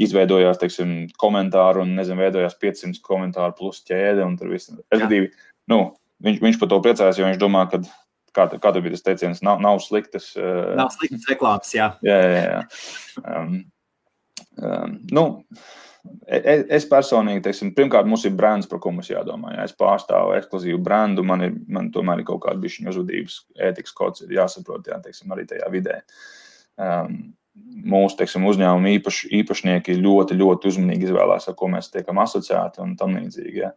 izveidojās, teiksim, komentāru un, nezinu, veidojās 500 komentāru plus ķēde un tur viss. Viņš par to priecājās, jo viņš domā, ka, kā tu biji tas teiciens, nav sliktas... Nav sliktas reklāmas, jā. Jā. Es personīgi, teiksim, pirmkārt mums ir brands, par ko mums jādomā. Jā. Es pārstāvu ekskluzīvu brandu, man tomēr ir kaut kāda bišķiņa uzvedības ētikas kods jāsaprot, jā, teiksim, arī tajā vidē. Mūsu, teiksim, uzņēmuma īpašnieki ļoti, ļoti uzmanīgi izvēlās, ar ko mēs tiekam asociēti un tam līdzīgi. Ja.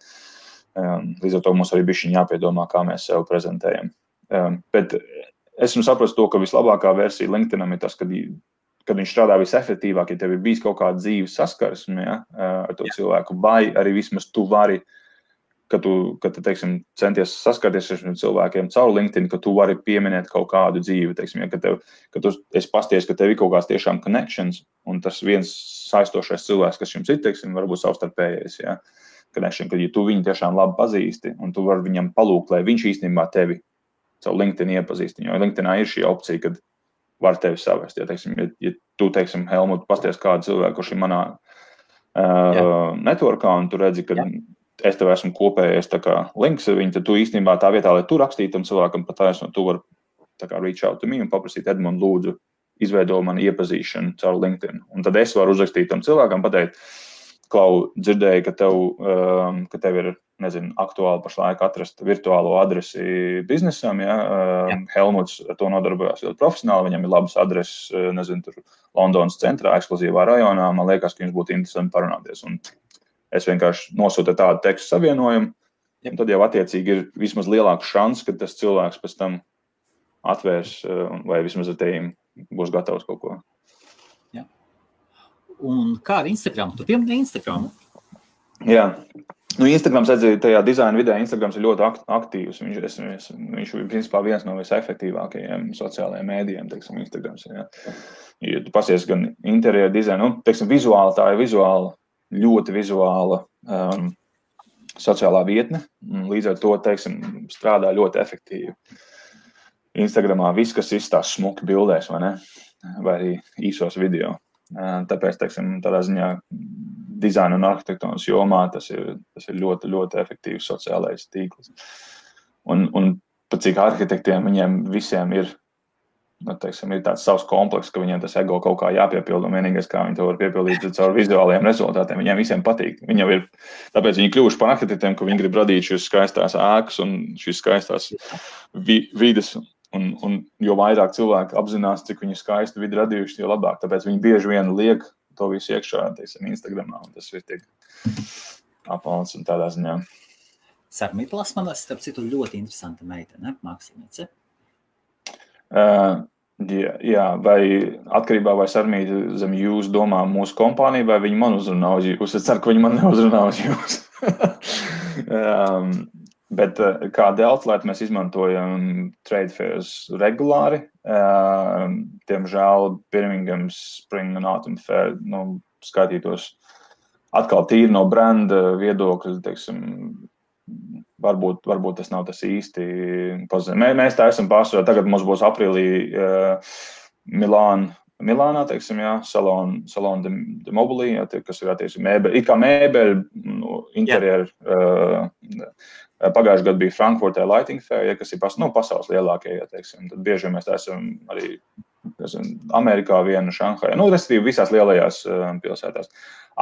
Līdz ar to mums arī bišķiņi jāpiedomā, kā mēs sev prezentējam. Bet esmu saprastu to, ka vislabākā versija LinkedInam ir tas, kad viņš strādā visefektīvāk, ja tev ir bijis kaut kāda dzīves saskarsme, ja, ar to cilvēku, vai arī vismaz tu vari, kad tu, teiksim, centies saskarties ar šiem cilvēkiem caur LinkedIn, ka tu vari pieminēt kaut kādu dzīvi, teiksim, ja, es pasties, ka tev ir kaut kāds tiešām connections, un tas viens saistošais cilvēks, kas jums ir, teiksim, varbūt savstarpējais, ja, connection, kad ja tu viņu tiešām labi pazīsti, un tu vari viņam palūkt, lai viņš īstenībā tevi caur LinkedIn iepazīsti, jo LinkedInā ir šī opcija, kad var tevi savest, ja, teiksim, ja tu, teiksim, Helmut, pasties kādu cilvēku, kurš ir manā networkā, un tu redzi, ka es tev esmu kopējais tā kā links ar viņu, tad tu īstenībā tā vietā, lai tu rakstītu tam cilvēkam pa taisnu, tu var tā kā reach out to me un paprasīt Edmund lūdzu izveido man iepazīšanu caur LinkedIn. Un tad es varu uzrakstīt tam cilvēkam, pateikt, Klau, dzirdēju, ka tev ir, nezinu, aktuāli pašlaik atrast virtuālo adresi biznesam, ja? Jā. Helmuts ar to nodarbojās ļoti profesionāli, viņam ir labas adreses, nezinu, tur Londonas centrā, ekskluzīvā rajonā, man liekas, ka jums būtu interesanti parunāties. Un es vienkārši nosūtu tādu tekstu savienojumu, un tad jau attiecīgi ir vismaz lielāka šans, ka tas cilvēks pēc tam atvērs vai vismaz ar tiem būs gatavs kaut ko. Un kā ar Instagramu? Tu pieminēji Instagramu? Jā. Nu, Instagrams, redzi, tajā dizaina vidē Instagrams ir ļoti aktīvs. Viņš ir, principā, viens no visefektīvākajiem sociālajiem mēdījiem, teiksim, Instagrams. Jā. Ja tu pasies gan interjeru dizainu, nu, teiksim, vizuāli, tā ir vizuāla, ļoti vizuāla sociālā vietne. Līdz ar to, teiksim, strādā ļoti efektīvi. Instagramā viss, kas izstās smuki bildēs, vai ne? Vai arī īsos video. Tāpēc, teiksim, tādā ziņā dizaina un arhitektonas jomā tas ir ļoti, ļoti efektīvs sociālais tīkls. Un pat cik arhitektiem viņiem visiem ir, nu, teiksim, ir tāds savs kompleks, ka viņiem tas ego kaut kā jāpiepilda, un vienīgais, kā viņi to var piepildīt caur vizuāliem rezultātiem, viņiem visiem patīk. Tāpēc viņi kļuvuši par arhitektiem, ka viņi grib radīt šīs skaistās ēkas un šīs skaistās vides. Un jo vairāk cilvēki apzinās, cik viņi skaisti vidi radījuši, jo labāk. Tāpēc viņi bieži vien liek to visu iekšā, teiksim, Instagramā, un tas viss tiek apalns un tādā ziņā. Sarmita Lasmanas, starp citu, ļoti interesanta meita, ne? Māksliniece. Jā, vai atkarībā vai Sarmita zem jūs domā mūsu kompāniju, vai viņi man uzrunā uz jūs? Es ceru, ka viņi man neuzrunā uz jūs. Bet kā Delta Light mēs izmantojam trade fairs regulāri. Tiemžēl Birmingham Spring and Autumn Fair, nu, skaitītos atkal tīri no brenda viedokļa, teiksim, varbūt tas nav tas īsti pazīmē. Mēs tā esam pārsvarā. Tagad mums būs aprīlī Milānā, teiksim, jā, Salon de Mobile, jā, kas ir attiecīgi mēbeļi. It kā mēbeļi, nu, interjeri. Pagājušajā gadā bija Frankfurt Lighting Fair, ja, kas ir pasaules lielākie, ja, teiksim. Tad bieži mēs tā esam arī Amerikā vienu, Šanhajā. Nu, respektīvi visās lielajās pilsētās.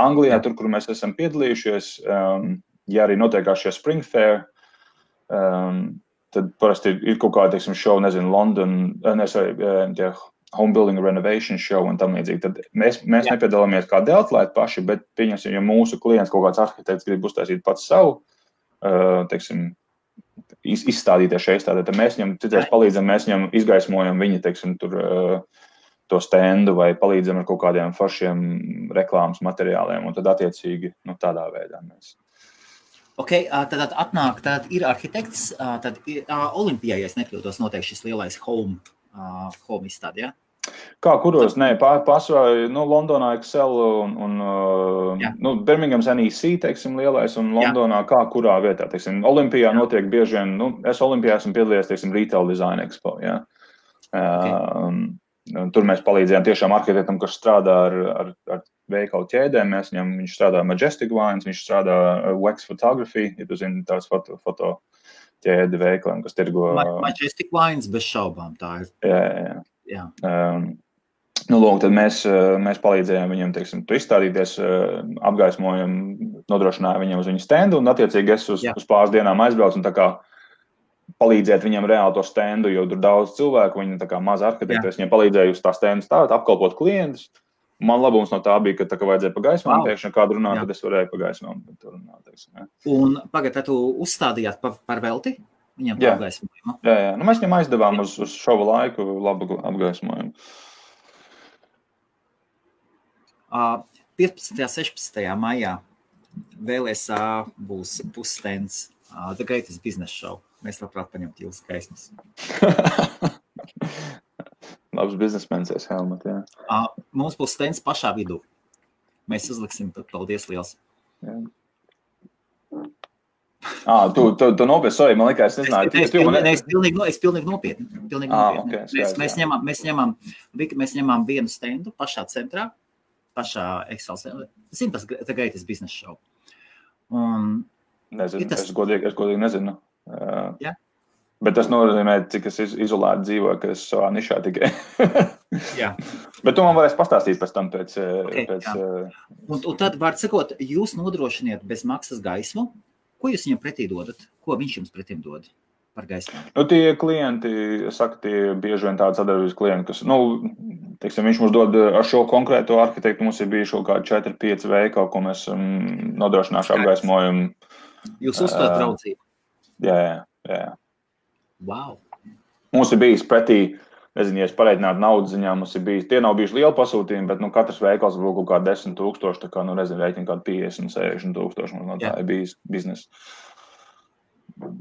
Anglijā, tur, kur mēs esam piedalījušies, ja arī notiekās šie Spring Fair, tad parasti ir kaut kā, teiksim, show, nezinu, London, Home Building Renovation Show un tam līdzīgi. Tad mēs nepiedalāmies kā Delta Light paši, bet pieņemsim, ja mūsu klients, kaut kāds arhitekts, grib uztaisīt pats savu, teiksim, izstādīties šeit, tad mēs viņam citreiz palīdzam, mēs viņam izgaismojam viņa, teiksim, tur to stendu vai palīdzam ar kaut kādiem foršiem reklāmas materiāliem, un tad attiecīgi, nu, tādā veidā mēs. Okay, tad atnāk, tad ir arhitekts, tad Olimpijā, ja es nekļūtos, noteikti šis lielais home izstādi, jā? Kā kuros? Nē, pārsvarā, nu, Londonā Excel un nu, Birmingham NEC, teiksim, lielais, un Londonā kā kurā vietā, teiksim, Olimpijā notiek bieži vien, nu, es Olimpijā esmu piedalījies, teiksim, Retail Design Expo, jā. Tur mēs palīdzējām tiešām arhitektam, kas strādā ar veikalu ķēdēm, viņš strādā Majestic Wines, viņš strādā Wax Photography, ja tu zini, tāds foto ķēdi veikliem, kas tirgo... Majestic Wines bez šaubām, tā ir. Jā. Nu, lūk, tad mēs palīdzējām viņam, teiksim, tu izstādīties, apgaismojam, nodrošinājām viņam uz viņu stendu, un attiecīgi es uz pāris dienām aizbraucu un tā kā palīdzēt viņam reāli to stendu, jo tur daudz cilvēku, viņi tā kā maz arhitekti, es viņam palīdzēju uz tā stendu stāvēt, apkalpot klientus. Man labums no tā bija, ka tā kā vajadzēja pa gaismām, teikšana, kādu runāt, tad es varēju pa gaismām runāt, teiksim, jā. Un pagad, tad tu uzstādījāt par velti? Viņam apgaismojumu. Jā. Nu, mēs viņam aizdevām uz šovu laiku labu apgaismojumu. 15. 16. Maijā VLSA būs pusstends The Greatest Business Show. Mēs labprāt paņemt jūsu gaismas. Labs biznesmenis, Helmut, jā. Mums būs stends pašā vidū. Mēs uzliksim, tad paldies liels. Jā. Tu nopietni, sorry, man liekas, es nezināju. Es pilnīgi nopietni. Mēs ņemam vienu stendu pašā centrā, pašā Excel stendā. Zinu, tas The Greatest Business Show. Un Nezinu, es godīgi nezinu. Jā. Bet tas nozīmē, cik es izolēti dzīvoju, ka es savā nišā tikai. Jā. Bet tu man varēs pastāstīt pēc tam pēc... Un tad, vārds sakot, jūs nodrošiniet bez maksas gaismu. Ko jūs viņam pretī dodat? Ko viņš jums pretim dod par gaismu? Nu, tie klienti, saka, tie bieži vien tādi sadarbības klienti, kas, nu, teiksim, viņš mums dod ar šo konkrēto arhitektu, mums ir bijuši kaut kādi 4-5 veikali, ko mēs nodrošināšu apgaismojumu. Jūs uzstāt draudzību. Jā. Wow. Mums ir bijis pretī, nezinu, ja es pareidinātu naudas ziņā, mums ir bijis, tie nav bijuši lieli pasūtījumi, bet, nu, katrs veikals būtu kaut kā 10,000, tā kā, nu, nezinu, reiķinu kādu 50,000, 60,000, mums no tā ir bijis biznesa.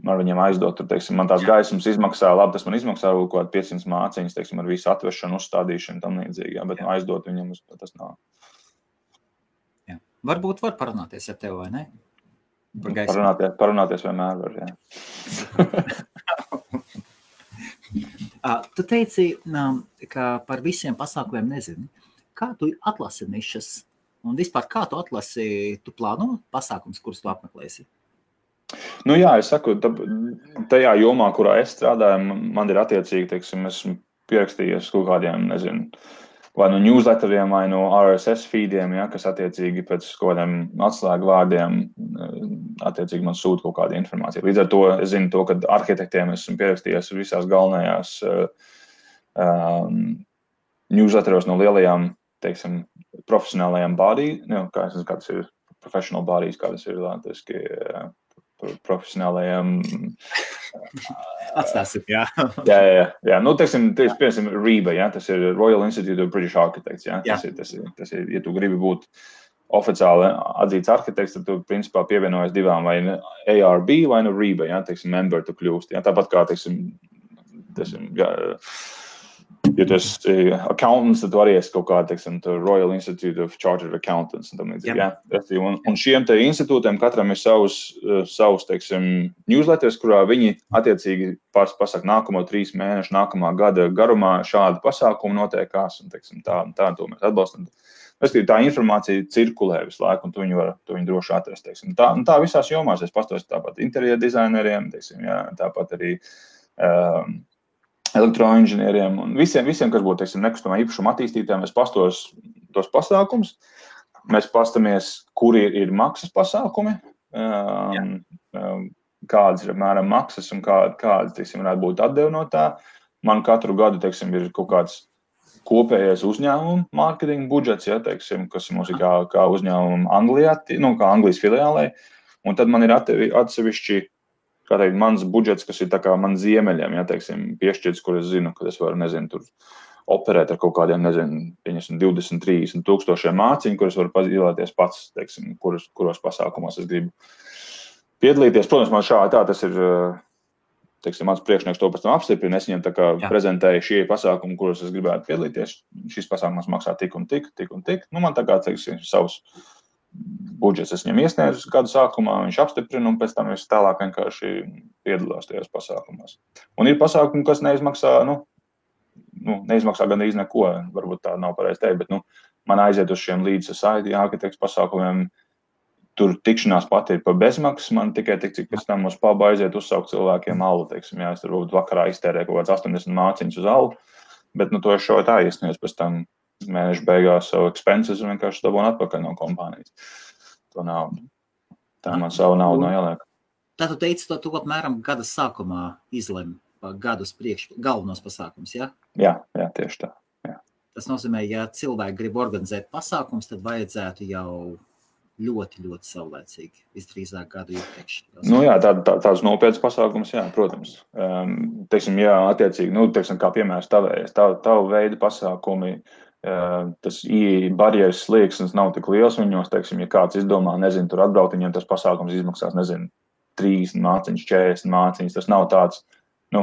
Ar viņiem aizdot, tur, teiksim, man tās gaismas izmaksā, labi, tas man izmaksā kaut kādu 500 māciņas, teiksim, ar visu atvešanu, uzstādīšanu, tam līdzīgi, jā, bet, nu, aizdot viņiem, tas nav. Jā. Varbūt var parunāties ar tevi, vai ne? Parunāties vienmēr var, jā. Tu teici, ka par visiem pasākumiem nezini. Kā tu atlasi nišas? Un vispār, kā tu atlasi, tu plāno pasākums, kurus tu apmeklēsi? Nu jā, es saku, tajā jomā, kurā es strādāju, man ir attiecīgi, teiksim, esmu pierakstījies kaut kādiem, nezinu, vai no newsletteriem, vai no RSS feediem, ja, kas attiecīgi pēc kaut kādiem atslēgu vārdiem attiecīgi man sūta kaut kāda informācija. Līdz ar to es zinu to, ka arhitektiem esmu pierakstījies visās galvenajās newsletteros no lielajām, teiksim, profesionālajām body, ne, kādas ir professional bodies, kādas ir lātiski profesionālajām... Atstāsim, jā. Jā. Nu, teiksim, piemēram, RIBA, jā, tas ir Royal Institute of British Architects, jā. Tas ir, ja tu gribi būt oficiāli atzīts arhitekts, tad tu, principā, pievienojas divām, vai ne ARB, vai ne RIBA, jā, teiksim, member tu kļūst, jā. Tāpat kā, teiksim, jā, ja tu esi accountants, tad tu arī esi kaut kā, teiksim, Royal Institute of Chartered Accountants, un tam līdzīgi, jā. Un šiem te institūtiem katram ir savus, teiksim, newsletters, kurā viņi attiecīgi pasaka nākamo 3 mēnešu, nākamā gada garumā šādu pasākumu notiekās, un, teiksim, tā to mēs atbalstam. Tā informācija cirkulē visu laiku, un tu viņu droši atrast, teiksim. Tā visās jomās es pastāstu tāpat interjera dizaineriem, teiksim, jā, tāpat arī... elektroinženieriem un visiem, kas būtu, teiksim, nekustamā īpašuma attīstītājiem, es pastos tos pasākumus. Mēs pastamies, kuri ir maksas pasākumi, kādas ir, apmēram, maksas un kādas, teiksim, varētu būt atdevi no tā. Man katru gadu, teiksim, ir kaut kāds kopējais uzņēmuma mārketinga budžets, ja, teiksim, kas mums ir kā uzņēmuma Anglijā, nu, kā Anglijas filiālai, un tad man ir atsevišķi kā teikt, mans budžets, kas ir tā kā man ziemeļiem, ja, teiksim, piešķirts, kur es zinu, ka es varu, nezinu, tur operēt ar kaut kādiem, nezinu, 20-30 tūkstošiem māciņu, kuras varu pazīvēties pats, teiksim, kuros pasākumos es gribu piedalīties. Protams, man šādi tā, tas ir, teiksim, mans priekšnieks to pēc tam apstiprina, es viņiem tā kā prezentēju šie pasākumi, kuros es gribētu piedalīties, šis pasākums maksā tik un tik, nu, man tā kā, teiksim, savus budžets es viņam iesniedzu gadu sākumā, viņš apstiprina, un pēc tam es tālāk vienkārši piedalās tajās pasākumās. Un ir pasākumi, kas neizmaksā, neizmaksā gandrīz neko, varbūt tā nav pareizi teikt, bet, nu, man aiziet uz šiem Lead Society Architects pasākumiem, tur tikšanās pati ir pa bezmaksas, man tikai cik pēc tam uz pubu aiziet uzsaukt cilvēkiem alu, teiksim, jā, es tur varbūt vakarā iztērēju kaut kāds 80 māciņas uz alu, bet, nu, to es šo tā iesniedzu pēc tam. Mēnešu beigās savu expenses un vienkārši dabūnu atpakaļ no kompānijas. To naudu. Tā man savu naudu no ieliek. Tā tu teici, tu apmēram gada sākumā izlem gadus priekš galvenos pasākums, jā? Jā, tieši tā. Jā. Tas nozīmē, ja cilvēki grib organizēt pasākums, tad vajadzētu jau ļoti, ļoti saulēcīgi, visdrīzāk gadu iepriekš. Nu jā, tāds nopietns pasākums, jā, protams. Teiksim, jā, attiecīgi, nu, teiksim, kā piemērs tavējies, tavu veidu pasākumi, tas barjeras slieksnes nav tik liels viņos, teiksim, ja kāds izdomā, nezinu, tur atbraukt viņiem, tas pasākums izmaksās, nezinu, 30 māciņas, 40 māciņas, tas nav tāds, nu,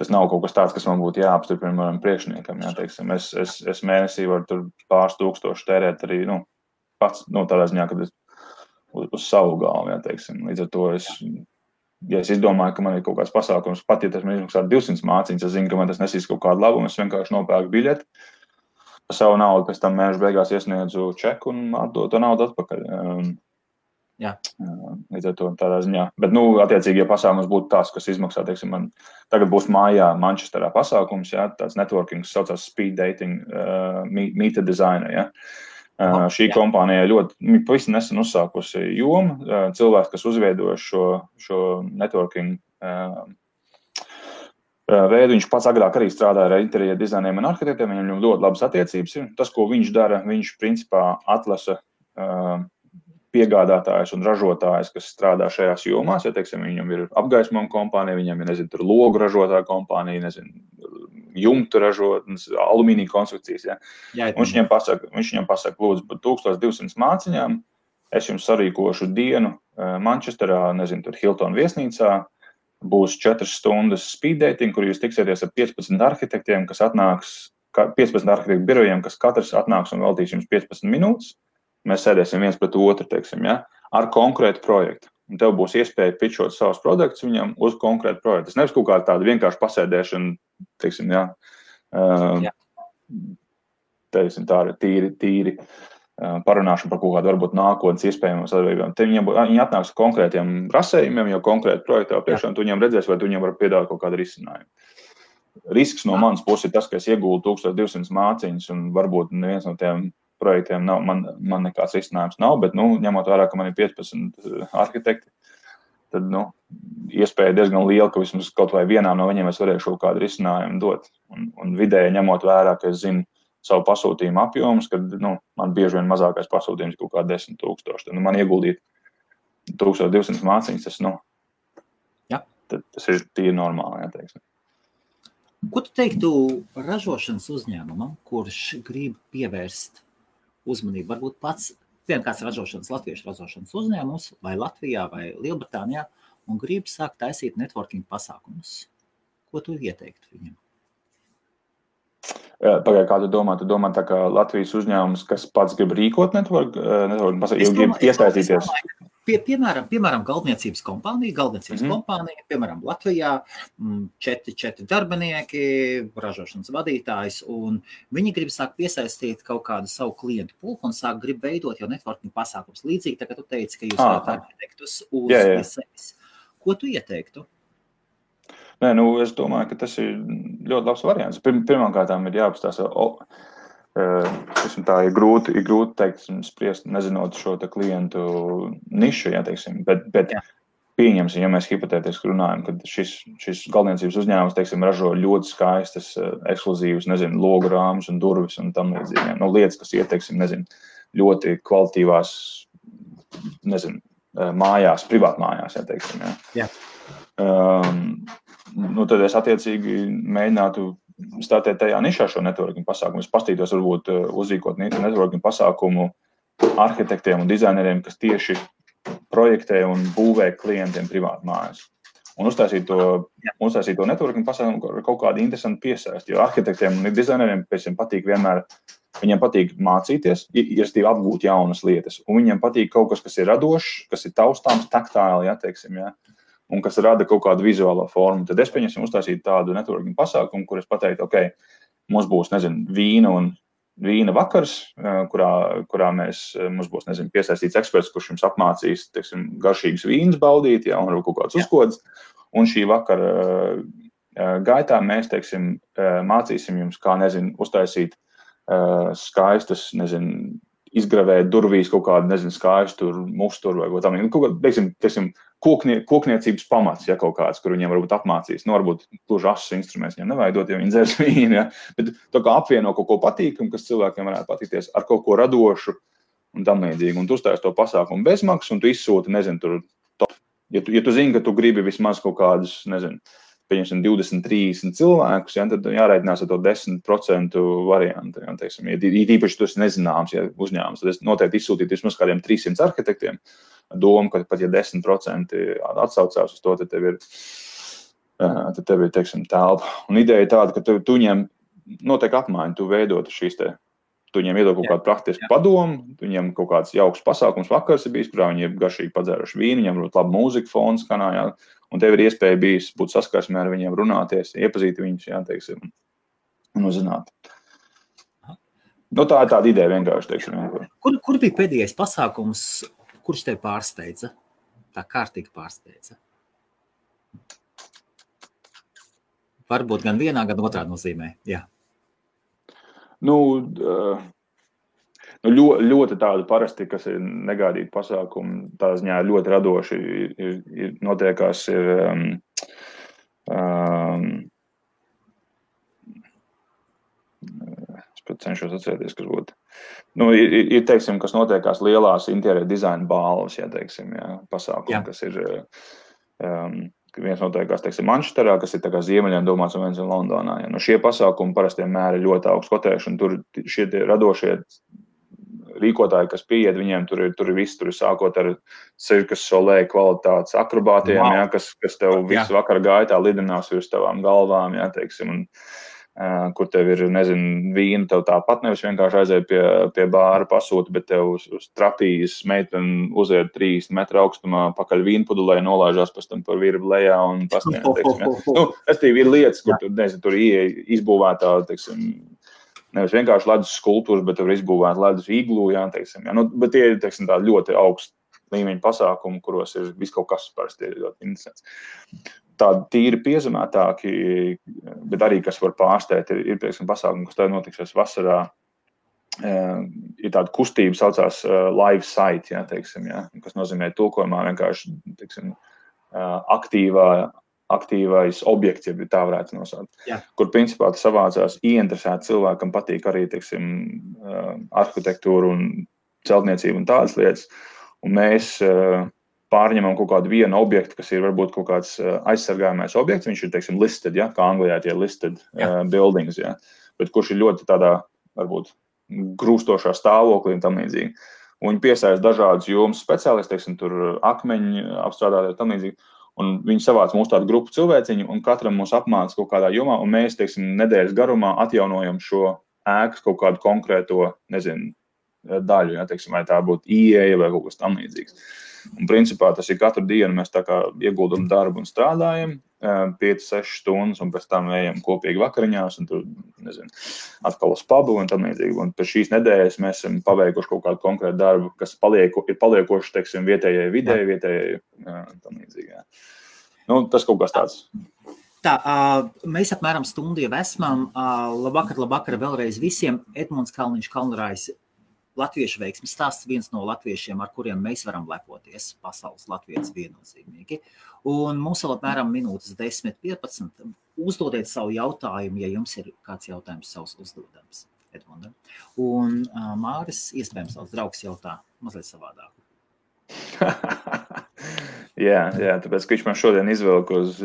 tas nav kaut kas tāds, kas man būtu jāapstiprina manam priekšniekam, jā, teiksim, es mēnesī varu tur pāris tūkstoši tērēt arī, nu, pats, nu, tādā ziņā, kad es uz savu galvu, jā, teiksim, līdz ar to es... Ja es izdomāju, ka man ir kaut kāds pasākums, pat ja tas man izmaksā 200 māciņas, es zinu, ka man tas nesīs kaut kādu labumu, es vienkārši nopērku biļeti, savu naudu, pēc tam mēnešu beigās iesniedzu čeku un atdotu naudu atpakaļ. Jā. Līdz ar to tādā ziņā. Bet, nu, attiecīgi, ja pasākums būtu tās, kas izmaksā, teiksim, man tagad būs mājā Manchesterā pasākums, jā, tāds networkings saucās speed dating meet a designer, jā. Šī kompānija ļoti pavisam nesen uzsākusi jomu, cilvēks, kas uzveidoja šo networking veidu, viņš pats agrāk arī strādāja ar interjera dizainiem un arhitektiem, viņam ļoti labas attiecības ir. Tas, ko viņš dara, viņš principā atlasa piegādātājs un ražotājs, kas strādā šajās jomās, ja, teiksim, viņam ir apgaismojuma kompānija, viņam ir, nezinu, tur logu ražotāja kompānija, nezinu, jumtu ražotnes, alumīnija konstrukcijas, ja. Jā, un viņš viņam pasaka, lūdzu, par 1200 māciņām, es jums sarīkošu dienu Manchesterā, nezinu, tur Hilton viesnīcā, būs 4 stundas speed dating, kur jūs tiksieties ar 15 arhitektiem, kas atnāks, 15 arhitektu birojiem, kas katrs atnāks un veltīs jums 15 minūtes, mēs sēdēsim viens pret otru, teiksim, ja, ar konkrētu projektu. Un tev būs iespēja pitchot savus produktus viņam uz konkrētu projektu. Tas nevis kaut kā tāda vienkārši pasēdēšana, teiksim, ja, teiksim, tā ir tīri parunāšana par kaut kādu varbūt nākotnes iespējamiem sadarbībām. Viņi atnāks konkrētiem rasējumiem, jo konkrēti projektā priekšā, un tu viņam redzēs, vai tu viņam var piedāvāt kaut kādu risinājumu. Risks no manas puses ir tas, ka es iegūtu 1200 māciņas, un varbūt neviens no tiem projektiem nav, man nekāds risinājums nav, bet, nu, ņemot vērā, ka man ir 15 arhitekti, tad, nu, iespēja diezgan liela, ka vismaz kaut vai vienām no viņiem es varēšu kādu risinājumu dot. Un vidēji ņemot vērā, ka es zinu savu pasūtījumu apjomus, kad, nu, man bieži vien mazākais pasūtījums kaut kā 10,000. Tad, nu, man ieguldīt 1200 māciņas, tas, nu, jā. Tas ir tīri normāli, jā, teiksim. Ko tu teiktu ražošanas uzņēmumam, kurš grib pievērst uzmanību, varbūt pats vienkārši ražošanas, latviešu ražošanas uzņēmums vai Latvijā vai Lielbritānijā un grib sākt taisīt networking pasākumus. Ko tu ieteiktu viņam? Pagāju, kā tu domā tā kā Latvijas uzņēmums, kas pats grib rīkot networking pasākumus, grib iesaistīties? Piemēram, galdniecības kompānija, piemēram, Latvijā, 4 darbinieki, ražošanas vadītājs, un viņi grib sākt piesaistīt kaut kādu savu klientu pulku un sāk grib veidot jau networking pasākums. Līdzīgi, tagad tu teici, ka jūs varat arhitektus uz sevis. Ko tu ieteiktu? Nē, nu, es domāju, ka tas ir ļoti labs variants. Pirmkārtām ir jāapstās, tā ir grūti teiksim, spriest, nezinot šo te klientu nišu, jā, teiksim, bet pieņemsim, ja mēs hipotētiski runājam, kad šis galdniecības uzņēmums, teiksim, ražo ļoti skaistas, ekskluzīvas, nezinu, logu rāmas un durvis un tam līdzīgi, no lietas, kas iet, teiksim, nezinu, ļoti kvalitīvās, nezinu, mājās, privātmājās, jā, teiksim, jā. Nu, tad es attiecīgi mēģinātu stātēt tajā nišā šo networking pasākumu. Es pastītos varbūt uzrīkot networking pasākumu arhitektiem un dizaineriem, kas tieši projektē un būvē klientiem privātu mājas. Un uztaisīt to networking pasākumu ar kaut kādu interesantu piesaisti, jo arhitektiem un dizaineriem patīk vienmēr, viņiem patīk mācīties, iestīvi apgūt jaunas lietas, un viņiem patīk kaut kas, kas ir radošs, kas ir taustāms, taktāli, jā, teiksim, jā. Un kas rada kaut kādu vizuālo formu, tad es pieņemsim uztaisīt tādu networking pasākumu, kur es pateiktu, ok, mums būs, nezinu, vīna vakars, kurā mums būs, nezinu, piesaistīts eksperts, kurš jums apmācīs, teiksim, garšīgas vīnas baudīt, jā, un kaut kāds uzkods, un šī vakara gaitā mēs, teiksim, mācīsim jums, kā, nezinu, uztaisīt skaistas, nezinu, izgravēt durvīs kaut kādu, nezinu, skaistu musturu vai tam, kaut kā, teiksim, kokniecības pamats, ja kaut kāds, kur viņiem varbūt apmācīs, nu, varbūt kluži asus instruments viņiem nevaidot, ja viņi dzers vīnu, ja, bet tā kā apvieno kaut ko patīkumu, kas cilvēkiem varētu patīkties ar kaut ko radošu un tam līdzīgi, un tu uztais to pasākumu bezmaksas, un tu izsūti, nezinu, tur top, ja tu zini, ka tu gribi vismaz kaut kādus, nezinu, pieņemsim 20-30 cilvēkus, ja, tad jāraidinās ar to 10% variantu, ja, teiksim, ja īpaši tas nezināms, ja uzņēmums, tad es noteikti izsūtītu vismaz kādiem 300 arhitektiem domu, ka pat ja 10% atsaucās uz to, tad tev ir, teiksim, telpa. Un ideja tāda, ka tu ņem noteikti apmaiņu, tu veidot šīs te, tu ņem iedod kaut kādu praktisku padomu, tu ņem kaut kāds jauks pasākums vakars ir bijis, kurā viņi ir garšīgi padzēruši vīnu, viņam ir labi mūzika fons skanā, jā, un tev ir iespēja bijis būt saskarsmē ar viņiem runāties, iepazīt viņus, jā, teiksim, un uzzināt. Nu, tā ir tāda ideja vienkārši, teiksim. Kur bija pēdējais pasākums, Kurš tevi pārsteidza? Tā kārtīgi pārsteidza. Varbūt gan vienā, gan otrā nozīmē, jā. Nu, ļoti tāda parasti, kas ir negaidīta pasākuma, tā ziņā ļoti radoši ir notiekās, ir es pat cenšos atcerēties, kas būtu. Nu, ir, teiksim, kas notiekās lielās interjera dizaina balvas, jā, teiksim, jā, pasākuma, jā. Kas ir viens noteikās, teiksim, Manchesterā, kas ir tā kā ziemeļiem domāts un viens ir Londonā. Ja. Nu, šie pasākumi parastiem mēri ļoti augsts kotējuši, un tur šie radošie rīkotāji, kas pieiet viņiem, tur ir viss, tur ir sākot ar cirkus solē kvalitātes akrobātiem, wow. ja, kas tev visu vakar gaitā lidinās virs tavām galvām, ja, teiksim, un kur tev ir, nezinu, vīna, tev tāpat nevis vienkārši aizēja pie bāra pasūta, bet tev uz trapīzes meiteni uzēd 30 metru augstumā, pakaļ vīnpudulē nolāžās pēc tam par virbu lejā un pasniedz, teiksim. Ja. Nu, es tev ir lietas, kur tu, nezinu, tur izbūvētā, teiksim, nevis vienkārši ledus skulptūras, bet tev ir izbūvēta ledus iglu, jā, teiksim. Ja. Nu, bet tie ir, teiksim, tā ļoti augsta līmeņa pasākumi, kuros ir viss kaut kas parasti ir ļoti interesants. Tādi tīri piezemētāki, bet arī, kas var pārsteigt, ir piemēram, pasākumi, kas tev notiksies vasarā, ir tāda kustība, saucās live site, jā, teiksim, jā, kas nozīmē tulkojumā vienkārši, teiksim, aktīvais objekts, ja tā varētu nosaukt, kur principā tas savācās ieinteresēt cilvēkam, patīk arī, teiksim, arhitektūru un celtniecību un tādas lietas, un mēs pārņemam kaut kādu vienu objektu, kas ir varbūt kaut kāds aizsargājamais objekts, viņš ir, teiksim, listed, ja, kā Anglijā tie listed buildings, ja, bet kurš ir ļoti tādā, varbūt, grūstošā stāvoklī un tam līdzīgi. Un viņi piesaist dažādus jomas speciālistus, teiksim, tur akmeņi apstrādātāji un tam līdzīgi, un viņi savāc mūsu tādu grupu cilvēciņu, un katram mūs apmāca kaut kādā jomā, un mēs, teiksim, nedēļas garumā atjaunojam šo ēkas kaut kādu konkrēto, nezinu, daļu, ja, teiksim, vai tā būtu ieeja vai kaut kas tam līdzīgs. Un principā tas ir katru dienu, mēs tā kā ieguldam darbu un strādājam 5-6 stundas, un pēc tam ejam kopīgi vakariņās, un tur, nezinu, atkal uz pubu un tam līdzīgi. Un pēc šīs nedēļas mēs esam paveikuši kaut kādu konkrētu darbu, kas ir paliekoši, teiksim, vietējai videi, vietējai tam līdzīgi. Jā. Nu, tas kaut kas tāds. Tā, mēs apmēram stundu jau esmam. Labvakar vēlreiz visiem. Edmunds Kalniņš-Kalnarājs. Latviešu veiksmes stāsts viens no latviešiem, ar kuriem mēs varam lepoties, pasaules latvietis viennozīmīgi. Un mums vēl apmēram minūtes 10:15. Uzdodiet savu jautājumu, ja jums ir kāds jautājums savs uzdodams, Edmundam. Un Māris, iespējams, tavs draugs jautā mazliet savādāk. jā, tāpēc, ka viņš man šodien izvelk uz...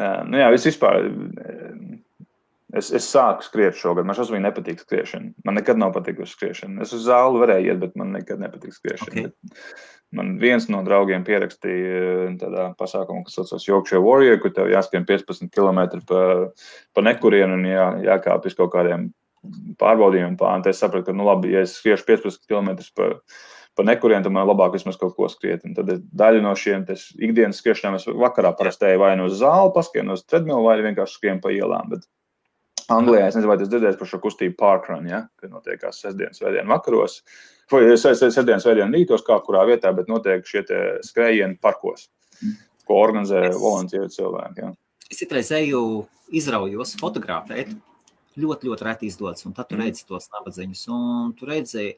nu jā, vispār... Es sāku skriet šogad. Man šausmīgi nepatīk skriešana. Man nekad nav patikusi skriešana. Es uz zāli varēju iet, bet man nekad nepatīk skriešana. Okay. Man viens no draugiem pierakstīja tādā pasākumu, kas saucās Warrior, kur tev jāskrien 15 km pa nekurienu un jākāp uz kaut kādiem pārbaudījumiem. Es sapratu, ka, nu labi, ja es skriešu 15 km pa nekurienu, tad man labāk vismaz kaut ko skriet. Un tad daļu no šiem ikdienas skriešanām es vakarā parastēju vai no zāli, paskrienu uz Treadmill vai vienkārši skrienu pa ielām, bet Anglijā, es nezinu, vai tas dzirdēs par šo kustību parkrun, ja, kad notiekās sestdienas vēdienu vakaros, vai sestdienas vēdienu rītos kā kurā vietā, bet notiek šie te skrējieni parkos, ko organizē voluntīvi cilvēki. Ja. Es citreiz eju izraujos fotografēt, ļoti reti izdodas, un tad tu redzi tos nabadziņus, un tu redzi,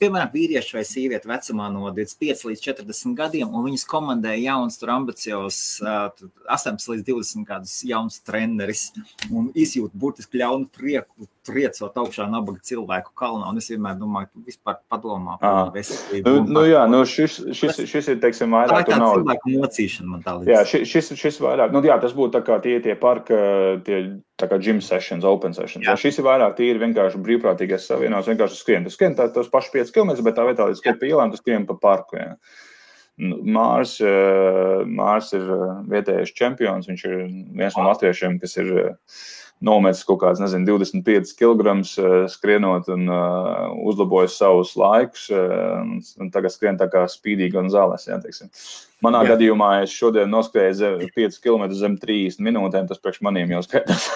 piemēram, vīrieši vai sīvieti vecumā no 25 līdz 40 gadiem, un viņus komandē jauns, tur ambiciozs, 18 līdz 20 gadus jauns treneris, un izjūt burtiski ļaunu prieku, triecot augšā nabaga cilvēku kalnā, un es vienmēr domāju, tu vispār padomā par veselību. Šis ir, teiksim, vairāk. Tā ir tā cilvēku mocīšana, man tā līdz. Jā, šis vairāk, nu jā, tas būtu tā kā tie parka, tie tā kā gym sessions, open sessions. Jā. Šis ir vairāk, tie ir vienkārši brīvprātīgais savienās, vienkārši skrien tās pašas 5 kilometrus, bet tā vietā līdz kaut pie ielām, tas skrien pa parku, jā. Mārs ir vietējais čempions, viņš ir viens no latviešiem, kas ir nometis kaut kāds, nezinu, 25 kilograms skrienot un uzlabojas savus laikus un tagad skrien tā kā spīdīgi un zāles, jā, teiksim. Manā gadījumā es šodien noskrēju 5 km zem 30 minūtēm, tas priekš maniem jau skaitās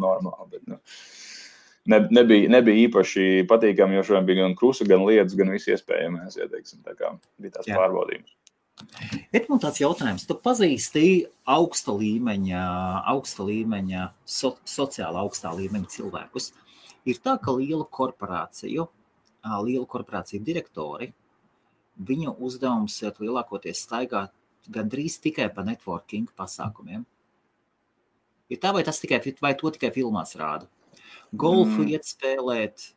normāli, bet, nu. nebija īpaši patīkami, jo šodien bija gan krusa, gan lietas, gan visi iespējamās, ja teiksim, tā kā bija tās pārbaudījums. Bet man tāds jautājums, tu pazīsti augsta līmeņa sociāla augstā līmeņa cilvēkus. Ir tā, ka lielu korporāciju direktori, viņa uzdevums ir lielākoties staigāt gandrīz tikai pa networking pasākumiem. Ir tā, vai to tikai filmās rāda? Golfu iet spēlēt,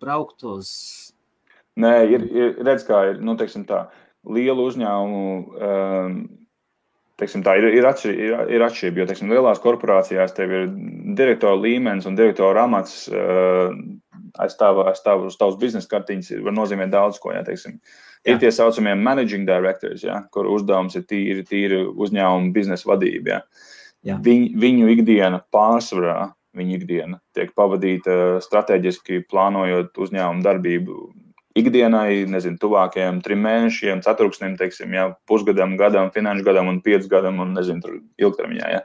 braukt uz... Nē, redz kā ir, nu, teiksim tā, lielu uzņēmumu, teiksim tā, ir atšķirība, jo, teiksim, lielās korporācijās tev ir direktora līmenis un direktora amats uz tavas biznesa kartiņas var nozīmēt daudz ko, jā, teiksim. Jā. Ir tie saucamie managing directors, jā, kur uzdevums ir tīri uzņēmuma biznesa vadība, jā. Jā. Viņu ikdiena pārsvarā, tiek pavadīta strateģiski plānojot uzņēmumu darbību ikdienai, nezinu, tuvākajiem 3 mēnešiem, 4 mēnešiem, teiksim, jā, pusgadam, gadam, finanšu gadam un 5 gadam un, nezinu, tur ilgtermiņā, jā.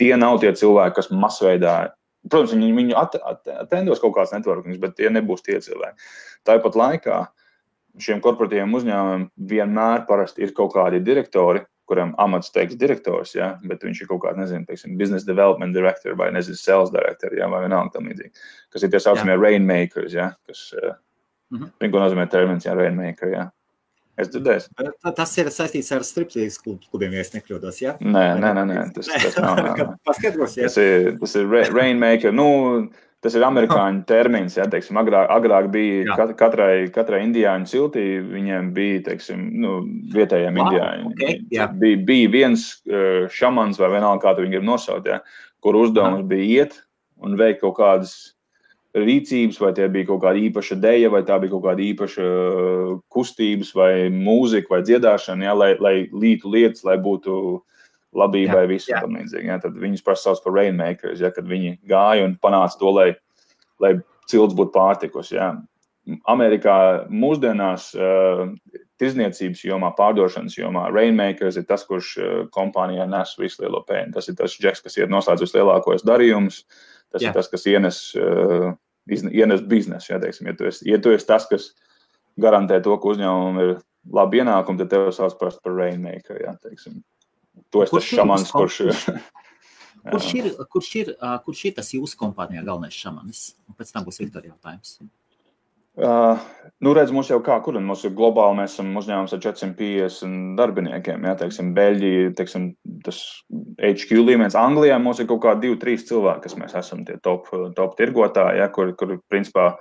Tie nav tie cilvēki, kas masveidā, protams, viņi attendos kaut kāds networkings, bet tie nebūs tie cilvēki. Tāpat laikā šiem korporatīviem uzņēmumiem vienmēr parasti ir kaut kādi direktori, kuriem amats teiks direktors, ja, bet viņš ir kaut kāds, nezinu, teiksim, business development director vai, nezinu, sales director, ja, vai vienalga tam līdzīgi, kas ir tie saucamie rainmakers, ja, kas, ko nozīmē termins, ja, rainmaker, ja. Es dzirdēju. Tas ir saistīts ar striptīgas klubiem, ja es nekļūdos, ja? Nē, tas nav. Paskatos, ja. Tas ir rainmaker, nu, tas ir amerikāņu termins, ja, teiksim, agrāk bija katrai indiāņu ciltī, viņiem bija, teiksim, nu, vietējiem indiāņiem. Okay, bija viens šamans vai vienalga, kā tu viņu grib nosaukt, ja, kur uzdevums bija iet un veikt kaut kādas rīcības, vai tie bija kaut kāda īpaša deja, vai tā bija kaut kāda īpaša kustības, vai mūzika, vai dziedāšana, ja, lai lītu lietas, lai būtu labībai visu tam līdzīgi. Ja, tad viņus prasa sauc par rainmakers, ja, kad viņi gāja un panāca to, lai cilts būtu pārtikus. Ja. Amerikā mūsdienās tirdzniecības jomā, pārdošanas jomā rainmakers ir tas, kurš kompānijā nes visu lielo pēļņu. Tas ir tas džeks, kas iet noslēdz vislielākos darījumus, tas ir tas, kas ienes biznesu. Ja, teiksim, ja tu esi tas, kas garantē to, ka uzņēmumam ir labi ienākumi, tad tev sauc prasa par rainmaker, ja, teiksim. To es tas šamans, kurš ir tas jūsu kompānijā galvenais šamanis? Un pēc tam būs Viktorija jautājums. Nu, redz, mums jau kā, kur mums ir globāli, mēs esam uzņēmums ar 450 darbiniekiem, jā, teiksim, Beļģija, teiksim, tas HQ līmenis. Anglijā mums ir kaut kā 2-3 cilvēki, kas mēs esam tie top tirgotāji, jā, kur principā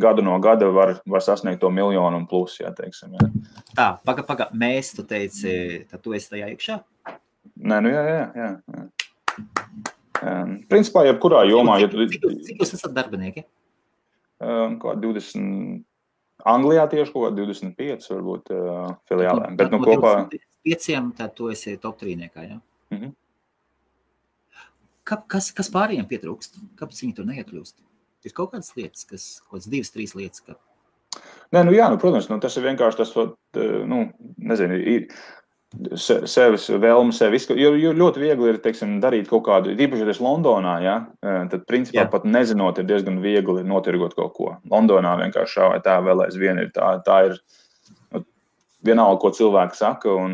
gadu no gada var sasniegt to 1 miljonu un plus, jā, teiksim, jā. Tā, paga, mēs, tu teici, tad tu esi tajā iekšā? Nē, nu jā. Principā, jebkurā jomā... Cik jūs esat darbinieki? Kā 20... Anglijā tieši kaut kā 25, varbūt, filiālēm. Bet nu kopā... 25, tad tu esi top 3-niekā, jā? Mhm. Kas pārējiem pietrūkst? Kāpēc viņi tur neiekļūst? Ir kaut kādas lietas, kaut kādas 2-3 lietas, ka... Nē, nu jā, nu, protams, nu, tas ir vienkārši tas, nu, nezinu, ir... sevis, jo ļoti viegli ir, teiksim, darīt kaut kādu, īpašoties Londonā, ja, tad principā pat nezinot ir diezgan viegli notirgot kaut ko. Londonā vienkārši šā vai tā vēl aizvien ir, tā ir nu, vienalga, ko cilvēki saka, un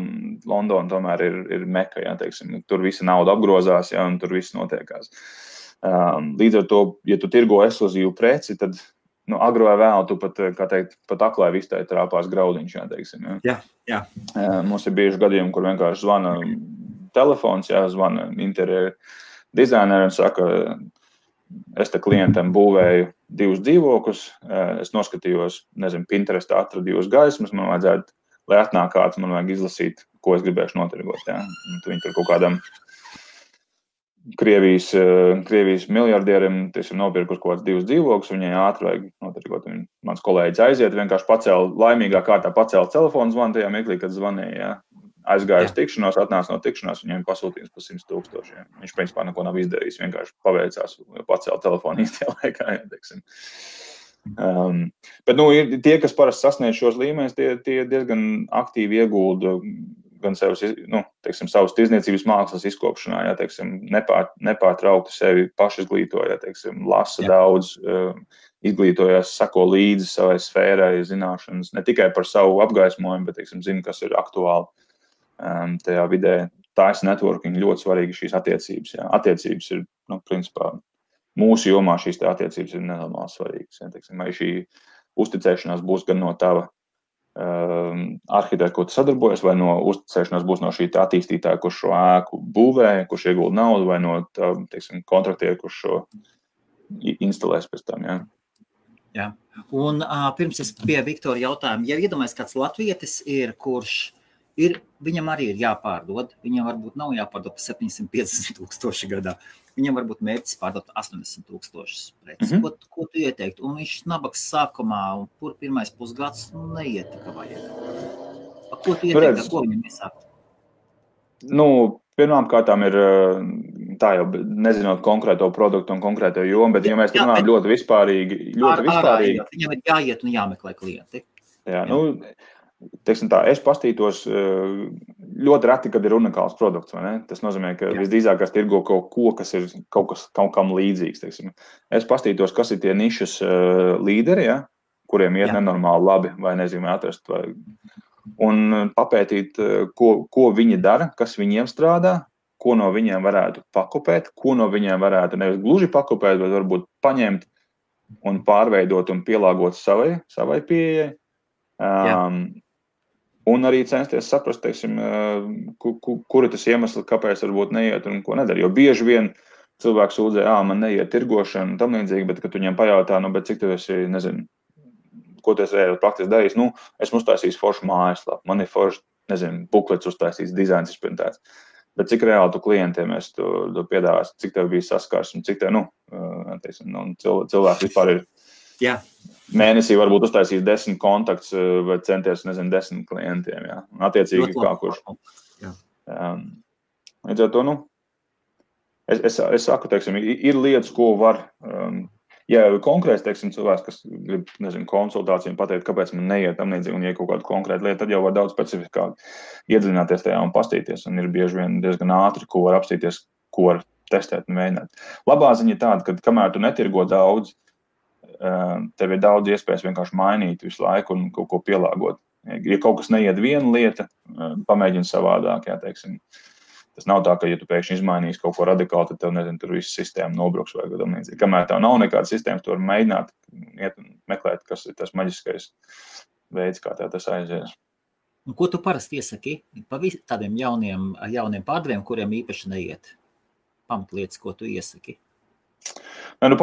Londona tomēr ir meka, ja, teiksim, tur visa nauda apgrozās, ja, un tur viss notiekās. Līdz ar to, ja tu tirgo ekskluzīvu preci, tad, nu, agro vai vēl, tu pat, kā teikt, pat aklai visu tā trāpās graudiņš, jā, teiksim, jā. Jā. Mums ir bieži gadījumi, kur vienkārši zvana telefons, jā, zvana interjera dizaineri un saka, es te klientam būvēju 2 dzīvokus, es noskatījos, nezinu, Pinterestā atradu 2 gaismas, man vajadzētu, lai atnāk kāds, man vajag izlasīt, ko es gribēšu notirgot, jā. Viņi tur kaut kādam Krievijas miljardieriem, tieši nopirkus kaut kāds 2 dzīvokus, viņai ātri vajag notirgot. Mans kolēģis aiziet, vienkārši laimīgā kārtā pacēla telefonu zvanu tajā mirklī, kad zvanīja. Aizgāja uz tikšanos, atnāca no tikšanās, viņiem pasūtījums par 100 000. Viņš principā neko nav izdarījis, vienkārši paveicās, pacēla telefonu īstajā laikā, teiksim. Bet, nu, tie, kas parasti sasniedz šos līmeņus, tie diezgan aktīvi iegulda gan savas, nu, teiksim, savas tirdzniecības mākslas izkopšanā, ja, teiksim, nepārtraukti sevi pašizglītoja, teiksim, lasa daudz, izglītojās, sako līdzi savai sfērai zināšanas, ne tikai par savu apgaismojumu, bet, teiksim, zinu, kas ir aktuāli tajā vidē. Tā ir networking, ļoti svarīgi šīs attiecības, ja. Attiecības ir, nu, principā, mūsu jomā šīs tā attiecības ir nenormāli svarīgas, ja, teiksim, vai šī uzticēšanās būs gan no tava arhitekta, ko tu sadarbojas, vai no uzticēšanās būs no šī attīstītāja, kurš šo ēku būvē, kurš iegūda naudu, vai no tā, teiksim, kontraktiera, kurš šo instalēs pēc tam, jā. Jā. Un pirms es pie Viktora jautājumu, ja iedomājies, kāds latvietis ir, kurš ir, viņam arī ir jāpārdod, viņam varbūt nav jāpārdod 750,000 gadā, viņam varbūt mērķis pārdot 80,000 preces. Mm-hmm. Ko tu ieteikt? Un viņš nabaks sākumā, un kur pirmais pusgads neiet, ka vajag. Ko tu ieteikt, ko viņam iesākt? Nu, pirmām kārtām ir, tā jau nezinot konkrēto produktu un konkrēto jomu, bet ja mēs runājam ļoti vispārīgi. Jā, viņam ir jāiet un jāmeklē klienti. Jā, nu... Teiksim tā, es pastītos ļoti reti, kad ir unikāls produkts, vai ne? Tas nozīmē, ka visdrīzāk es tirgo kaut ko, kas ir kaut kam līdzīgs, teiksim. Es pastītos, kas ir tie nišas līderi, ja? Kuriem iet nenormāli labi, vai nezinu, atrast, vai... Un papētīt, ko viņi dara, kas viņiem strādā, ko no viņiem varētu pakopēt, ko no viņiem varētu nevis gluži pakopēt, bet varbūt paņemt un pārveidot un pielāgot savai pieejai. Un arī censties saprast, teiksim, kura tas iemesli, kāpēc varbūt neiet un ko nedara. Jo bieži vien cilvēks sūdzē, man neiet tirgošana un tam līdzīgi, bet, kad viņam pajautā, nu, bet cik tu esi, nezinu, ko tu esi praktiski darījis, nu, esmu uztaisījis foršu mājaslapu, man ir foršu, nezinu, buklets uztaisījis, dizains izprintēts. Bet cik reāli tu klientiem esi, tu piedāvās, cik tev bija saskars un cik tev, nu, teiksim, nu, cilvēks vispār ir. Jā. Mēnesī varbūt uztaisīs 10 kontakts vai centies, nezinu, 10 klientiem, jā. Un attiecīgi kā kurš. Jā. Līdz ar to, nu, es saku, teiksim, ir lietas, ko var, ja konkrēts, teiksim, cilvēks, kas grib, nezinu, konsultāciju pateikt, kāpēc man neiet tam līdzīgi un iet kaut kādu konkrētu lietu, tad jau var daudz specifikāk iedzināties tajā un pastīties, un ir bieži vien diezgan ātri, ko var apstīties, ko var testēt un mēģināt. Labā ziņa tāda, ka kamēr tu netirgo daudz, tev ir daudz iespējas vienkārši mainīt visu laiku un kaut ko pielāgot. Ja kaut kas neiet viena lieta, pamēģini savādāk, jā, teiksim. Tas nav tā, ka, ja tu pēkšņi izmainīsi kaut ko radikāli, tad tev, nezinu, tur visu sistēmu nobruks vai gadam līdzīgi. Kamēr tev nav nekāda sistēmas, tu var mēģināt iet un meklēt, kas ir tas maģiskais veids, kā tev tas aizies. Un ko tu parasti iesaki tādiem jauniem pārdevējiem, kuriem īpaši neiet? Pamatlietas, ko tu iesaki? Nē, nu,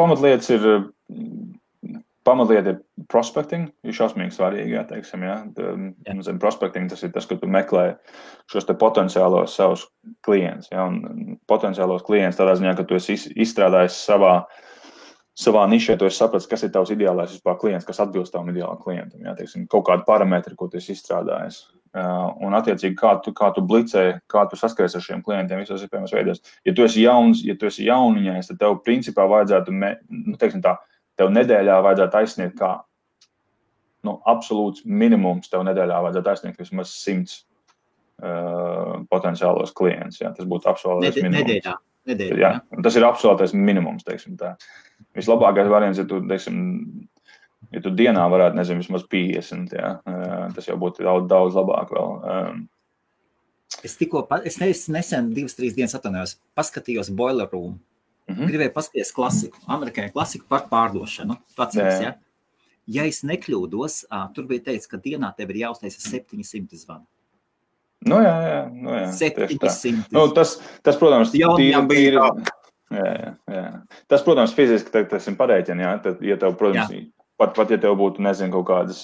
Pamatlieta ir prospecting, ir šausmīgi svarīgi, jā, teiksim, jā. Prospecting tas ir tas, ka tu meklē šos te potenciālos savus klientus, jā, un potenciālos klientus tādā ziņā, ka tu esi izstrādājis savā nišē, tu esi sapratis, kas ir tavs ideālais vispār klients, kas atbilst tavam ideālam klientam, jā, teiksim, kaut kādu parametri, ko tu esi izstrādājis. Un attiecīgi, kā tu blicē, kā tu saskaries ar šiem klientiem visos iespējamos veidos. Ja tu esi jauns, jauniņais, tad tev principā vajadzētu, nu, teiksim tā, tev nedēļā vajadzētu aizsniegt kā, nu, absolūts minimums tev nedēļā vajadzētu aizsniegt vismaz 100 potenciālos klients, jā, tas būtu absolūtais minimums. Nedēļā. Jā, tas ir absolūtais minimums, teiksim tā. Vislabākais variants, ja tu, teiksim, dienā varētu, nezinu, vismaz 50, jā, tas jau būtu daudz labāk vēl. Es nesen 2-3 dienas atvainojos, paskatījos Boiler Room. Mm-hmm. Gribēju paskaties klasiku, amerikāņu klasiku par pārdošanu. Atceries, ja? Ja es nekļūdos, tur bija teicis, ka dienā tev ir jāuztaisa 700 zvanu. Nu jā, jā, nu jā. 700. Nu, tas, protams, tīri. Jā. Tas, protams, fiziski, tas ir pareiķini, jā. Tad, ja tev, protams, pat ja tev būtu, nezinu, kaut kādas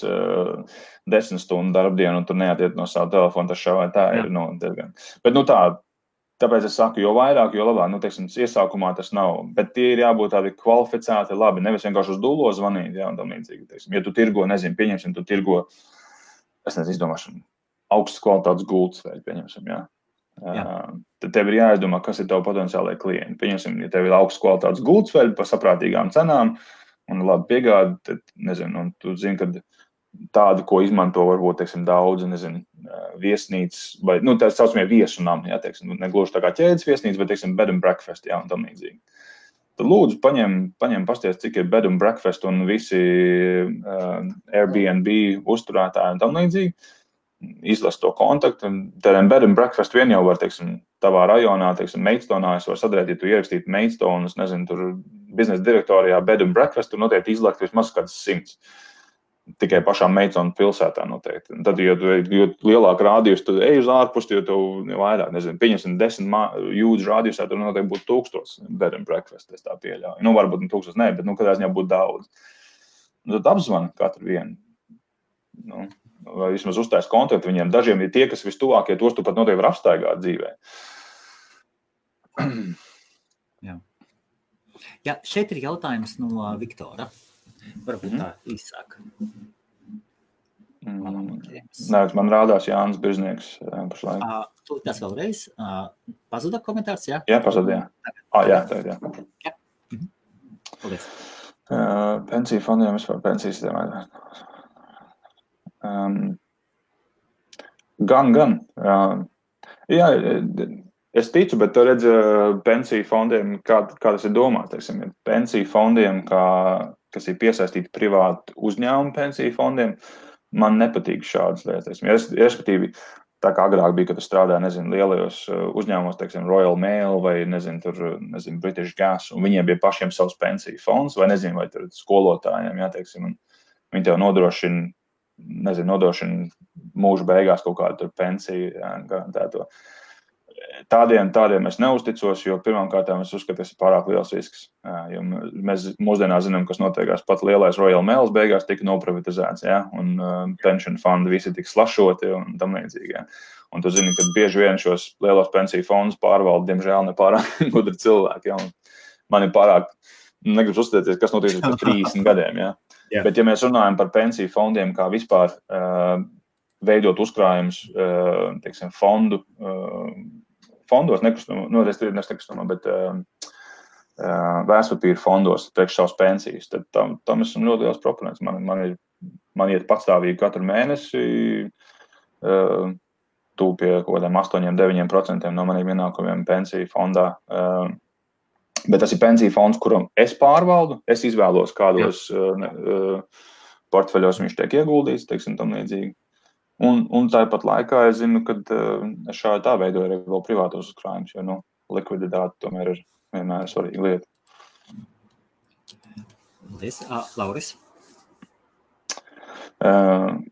10 stundu darbdienu un tur neatiet no savu telefonu, tas šā vai tā ir, nu, diezgan. Bet, nu, tā. Tāpēc es saku, jo vairāk, jo labāk, nu, teiksim, iesākumā tas nav, bet tie ir jābūt tādi kvalificēti labi, nevis vienkārši uz dūlo zvanīt, jā, un tam līdzīgi, teiksim, ja tu tirgo, nezinu, pieņemsim, tu tirgo, es nezinu, izdomāšu, augstas kvalitātes gultas, vai pieņemsim, jā. Tad tev ir jāizdomā, kas ir tavu potenciālai klienti, pieņemsim, ja tev ir augstas kvalitātes gultas, vai par saprātīgām cenām, un labi piegādi, tad, nezinu, un tu zini, kad tādu, ko izmanto varbūt, teiksim, daudz, nezinu, viesnīcas, vai, nu, tā saucamie viesu nami, jā, teiksim, negluži tā kā ķēdes viesnīcas, bet, teiksim, bed and breakfast, jā, un tam līdzīgi. Tad lūdzu, paņem pasties, cik ir bed and breakfast un visi Airbnb uzturētāji un tam līdzīgi, izlas to kontaktu, tad bed and breakfast vien jau var, teiksim, tavā rajonā, teiksim, Maidstone, es varu sadarēt, ja tu ierakstītu Maidstone, es nezinu, tur biznesa direktorijā bed and breakfast, tur noteikti izlakt vismaz kāds 100. Tikai pašā Maidstone pilsētā noteikti. Tad, jo lielāk rādījus, tad ej uz ārpusti, jo tev vairāk, nezinu, 510 jūdzu rādījusā, tur noteikti būtu 1000 bed and breakfast, es tā pieļauju. Nu, varbūt 1000 ne, bet, nu, katrā ziņā būtu daudz. Nu, tad apzvani katru vienu. Nu, vai vismaz uztais kontaktu viņiem. Dažiem ir tie, kas vistuvākie, tos tu pat noteikti var apstaigāt dzīvē. Jā. Jā, šeit ir jautājums no Viktora. Varbūt tā īsāk. Nē, man rādās Jānis Birznieks pašlaik. Tas vēlreiz. Pazuda komentārs, jā? Jā, pazuda, jā. Jā, tā ir, jā. Jā. Paldies. Pensiju fondiem vispār pensijas tēmē. Gan. Jā, es ticu, bet tu redzi pensiju fondiem, kā tas ir domāts, teiksim, pensiju fondiem, kas ir piesaistīti privātu uzņēmumu pensiju fondiem, man nepatīk šādas lietas. Respektīvi, tā kā agrāk bija, kad es strādāju, nezinu, lielajos uzņēmumos, teiksim, Royal Mail vai, nezinu, tur, nezinu, British Gas, un viņiem bija pašiem savs pensiju fonds, vai, nezinu, vai tur skolotājiem, jā, teiksim, un viņi tev nodrošina, nezinu, mūžu beigās kaut kādu tur pensiju, jā, garantēto. Tādiem es neuzticos, jo pirmkārtām es uzskatu, tas ir pārāk liels risks. Jo mēs mūsdienā zinām, kas notiekās pat lielais Royal Mail beigās tika noprivatizēts, ja? Un pension fondi visi tika slašoti un tam līdzīgi. Ja? Un tu zini, ka bieži vien šos lielos pensiju fondus pārvalda, diemžēl, ne pārāk gudri cilvēki. Ja? Man ir pārāk, negribas uzticēties, kas notiks pēc 30 gadiem. Ja? Yeah. Bet ja mēs runājam par pensiju fondiem kā vispār veidot uzkrājumus, teiksim, fondos, nekustamā, bet vērtspapīru fondos priekš savas pensijas, tad tam esam ļoti liels proponents. Man iet patstāvīgi katru mēnesi tūpie kaut kādiem 8-9% no maniem ienākumiem pensiju fondā. Bet tas ir pensiju fonds, kuram es pārvaldu, es izvēlos, kādos portfeļos viņš tiek ieguldīts, teiksim, tam līdzīgi. Un tāpat laikā es zinu, ka šādi tā veidoju arī vēl privātos uzkrājumus, jo, nu, likviditāte tomēr ir vienmēr svarīga lieta. Paldies. Lauris?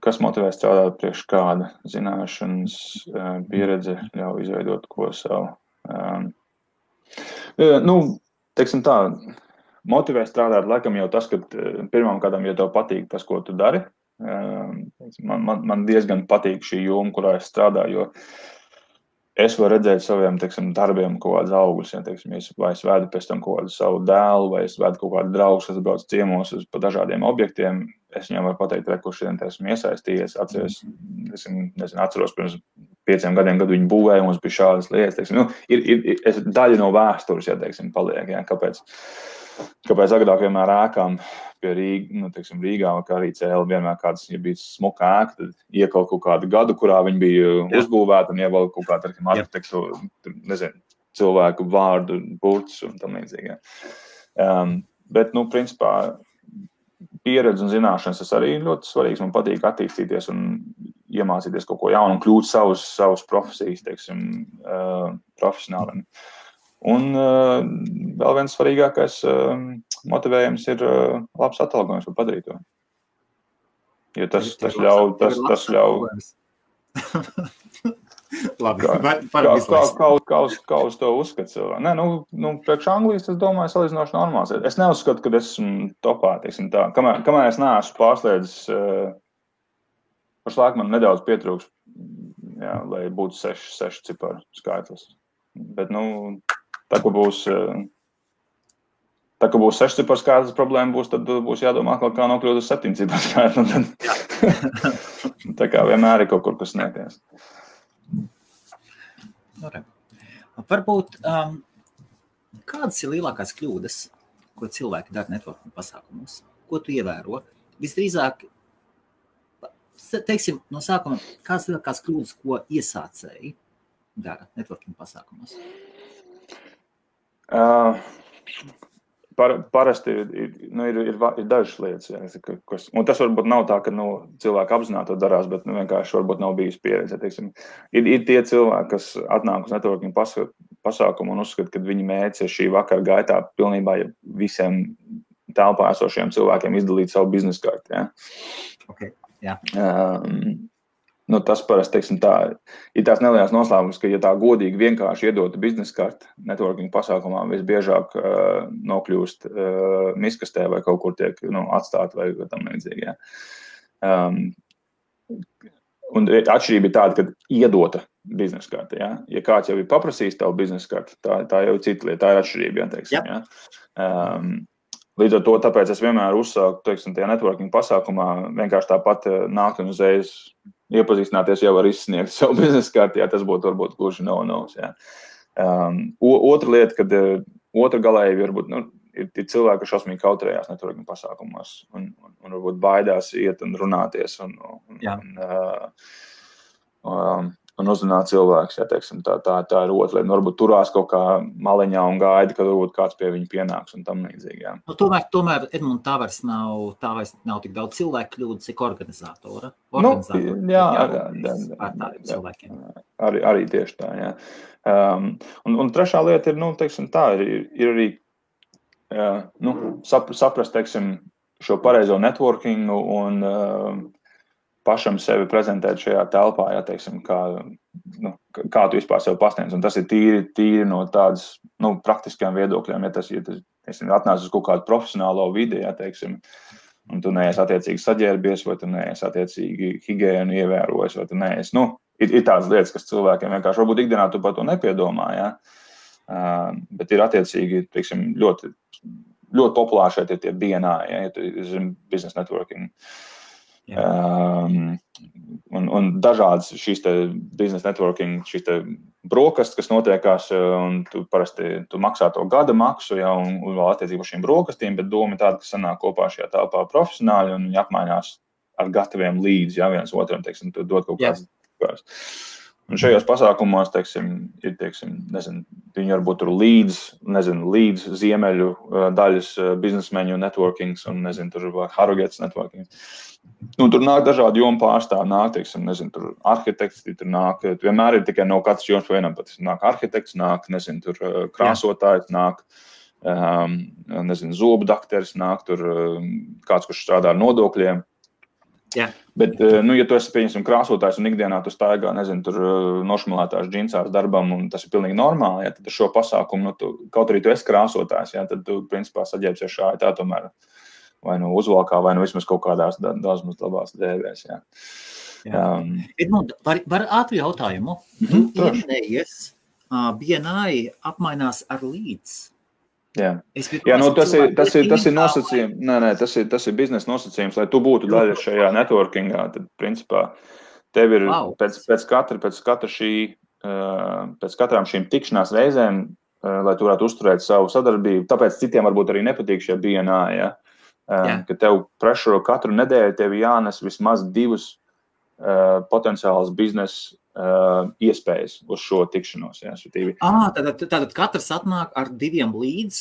Kas motivē strādāt priekš kāda? Zināšanas, pieredze ļauj izveidot ko savu? Nu, teiksim tā, motivē strādāt laikam jau tas, ka pirmām kādam, ja tev patīk tas, ko tu dari, man diezgan patīk šī joma, kurā es strādāju, jo es varu redzēt saviem, teiksim, darbiem kaut kādas augļus, ja, teiksim, vai es vedu pēc tam kaut kādu savu dēlu, vai es vedu kaut kādu draugus, kas brauc ciemos uz pa dažādiem objektiem, es viņam varu pateikt, kur šodien esmu iesaistījies, atceros pirms 5 gadiem, kad viņi būvēja, mums bija šādas lietas, teiksim, nu, ir daļa no vēstures, ja, teiksim, paliek, ja, kāpēc agrāk vienmēr ēkām pie Rīga, nu, teiksim, Rīgā, kā arī CL, vienmēr kāds, ja bija smuka ēka, tad iekal kaut kādu gadu, kurā viņi bija uzbūvēti un ievēl kaut kādu arhitektu, nezinu, cilvēku vārdu, burts un tam līdzīgi. Bet, nu, principā, pieredze un zināšanas tas arī ļoti svarīgs. Man patīk attīstīties un iemācīties kaut ko jaunu un kļūt savus profesijas, teiksim, profesionāli. Un vēl viens svarīgākais motivējums ir labs atalgojums par padarīto. Jo tas ļauj... Labi, kā uz to uzskats? Nē, nu, priekš Anglijas, es domāju, salīdzinoši normāls. Es neuzskatu, kad esmu topā, teiksim tā. Kamēr es neesmu pārslēdzis, pašlaik man nedaudz pietrūks, jā, lai būtu 6 ciparu skaitlis. Bet, nu... Tā, ka būs 6 ciparu skaitlis problēma būs, tad būs jādomā, kā nokļūt uz 7 ciparu skaitlis. Tā kā vienmēr ir kaut kur, kas neties. Varbūt, kādas ir lielākās kļūdas, ko cilvēki dara networking pasākumos? Ko tu ievēro? Visdrīzāk teiksim, no sākuma, kāds lielākās kļūdas, ko iesācēji dara networking pasākumos? Parasti ir dažas lietas, ja, kas, un tas varbūt nav tā, ka nu, cilvēki apzināti to darās, bet nu, vienkārši varbūt nav bijis pieredze. Teiksim, ir tie cilvēki, kas atnāk uz networking pasākumu un uzskata, ka viņi mēģina šī vakara gaitā pilnībā visiem telpā esošiem cilvēkiem izdalīt savu biznesa karti. Ja. Okay, yeah. Nu, tas parasti, teiksim, tā, ir tās nelielās noslēpums, ka, ja tā godīgi vienkārši iedota biznesa karta networking pasākumā, visbiežāk nokļūst miskastē vai kaut kur tiek nu, atstāt vai tam līdzīgi. Ja. Un atšķirība ir tāda, ka iedota biznesa karta. Ja. Ja kāds jau ir paprasījis tavu biznesa kartu, tā jau ir cita lieta, tā ir atšķirība. Ja, teiksim, ja. Līdz ar to, tāpēc es vienmēr uzsāku, teiksim, tajā networking pasākumā vienkārši tāpat nākt un uzreiz iepazīstināties jau var izsniegt savu biznesa karti, jā, tas būtu varbūt gluži no-nos, jā. Otra lieta, kad otra galēji varbūt, nu, ir cilvēki, kas šausmīgi kautrējās networking pasākumos un varbūt baidās iet un runāties un uzrunāt cilvēks, ja, teiksim, tā ir otra, lai varbūt turās kaut kā maliņā un gaida, kad varbūt kāds pie viņa pienāks un tam līdzīgi, jā. Nu, tomēr, Edmund, tā vairs nav tik daudz cilvēku kļūdas, cik organizatora. Cilvēkiem. Arī tieši tā, jā. Un trešā lieta ir, nu, teiksim, tā ir arī, nu, saprast, teiksim, šo pareizo networkingu un pašam sevi prezentēt šajā telpā, ja, teiksim, kā tu vispār sevi pasniedz. Un tas ir tīri no tādas, nu, praktiskajām viedokļām, ja tas atnāc uz kaut kādu profesionālo vidi, ja, teiksim, un tu neies attiecīgi saģērbies, vai tu neies attiecīgi higienu ievērojas, vai tu neies, nu, ir tādas lietas, kas cilvēkiem vienkārši varbūt ikdienā tu par to nepiedomā, ja, bet ir attiecīgi, teiksim, ļoti populāri šeit ir tie BNI, ja, business networking. Un dažādas šīs te business networking, šīs te brokastas, kas notiekās, un tu parasti tu maksā to gada maksu, ja, un vēl attiecībā šīm brokastīm, bet doma ir tāda, ka sanāk kopā šajā telpā profesionāļi, un viņi apmainās ar gataviem līdzi, ja, viens otram, teiksim, tu dod kaut kāds. Yes. Un šajos pasākumos, teiksim, nezinu, viņi varbūt tur līdz ziemeļu daļas biznesmeņu networkings un, nezinu, tur harugets networkings. Nu, tur nāk dažādi jomu pārstāvi, nāk, teiksim, nezinu, tur arhitekti, tur nāk, vienmēr ir tikai no katras jomas vienam, bet nāk arhitekts, nāk, nezinu, tur krāsotājs, nāk, nezinu, zobu dakteris, nāk, tur kāds, kurš strādā ar nodokļiem. Jā. Bet, nu, ja tu esi, pieņemsim, krāsotājs un ikdienā tu staigā, nezinu, tur nošmalētās džinsās darbam, un tas ir pilnīgi normāli, ja, tad šo pasākumu, nu, tu, kaut arī tu esi krāsotājs, ja, tad tu, principā, saģēpsies šādi, tā tomēr vai nu uzvalkā, vai nu vismaz kaut kādās daudz labās dēvēs, ja. Jā. Edmund, var ātri jautājumu? Tu ienējies, BNI apmainās ar līdz. Jā. Jā, nu tas ir nosacījums. Nē, tas ir biznesa nosacījums, lai tu būtu daļa šajā networkingā, tad principā tev ir pēc katrām šīm tikšanās reizēm, lai tu varētu uzturēt savu sadarbību, tāpēc citiem varbūt arī nepatīk šie BNI, ja. Ka tev prešo katru nedēļu tev jānes vismaz divus potenciāls biznesa iespējas uz šo tikšanos, jā, šitīgi. Tātad katrs atnāk ar diviem līdz,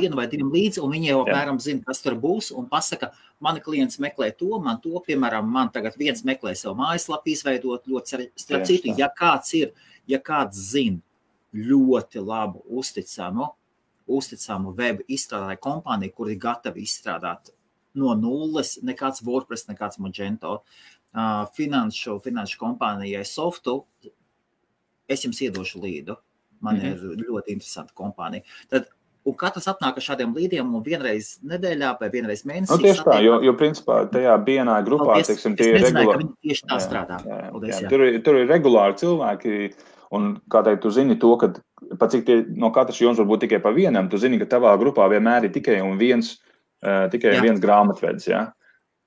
vienu vai diviem līdz, un viņi jau apmēram zina, kas tur būs, un pasaka, mani klients meklē to, man to, piemēram, man tagad viens meklē savu mājaslapu izveidot, ļoti starp citu, ja kāds zina ļoti labu uzticamu web izstrādāju kompāniju, kuri gatavi izstrādāt no nulles, nekāds WordPress, nekāds Magento, finanšu kompānijai softu, es jums iedošu līdu. Man ir ļoti interesanta kompānija. Tad, un katrs atnāk ar šādiem līdiem un vienreiz nedēļā vai vienreiz mēnesī. Nu, tieši tā, jo principā tajā BNI grupā, paldies, teiksim, tie ir regulāri. Viņi tieši tā strādā. Jā. Paldies, jā. Tur ir regulāri cilvēki, un kā teikt, tu zini to, ka pat cik tie no katras jums varbūt tikai pa vienam, tu zini, ka tavā grupā vienmēr ir tikai viens grāmatvedis, jā.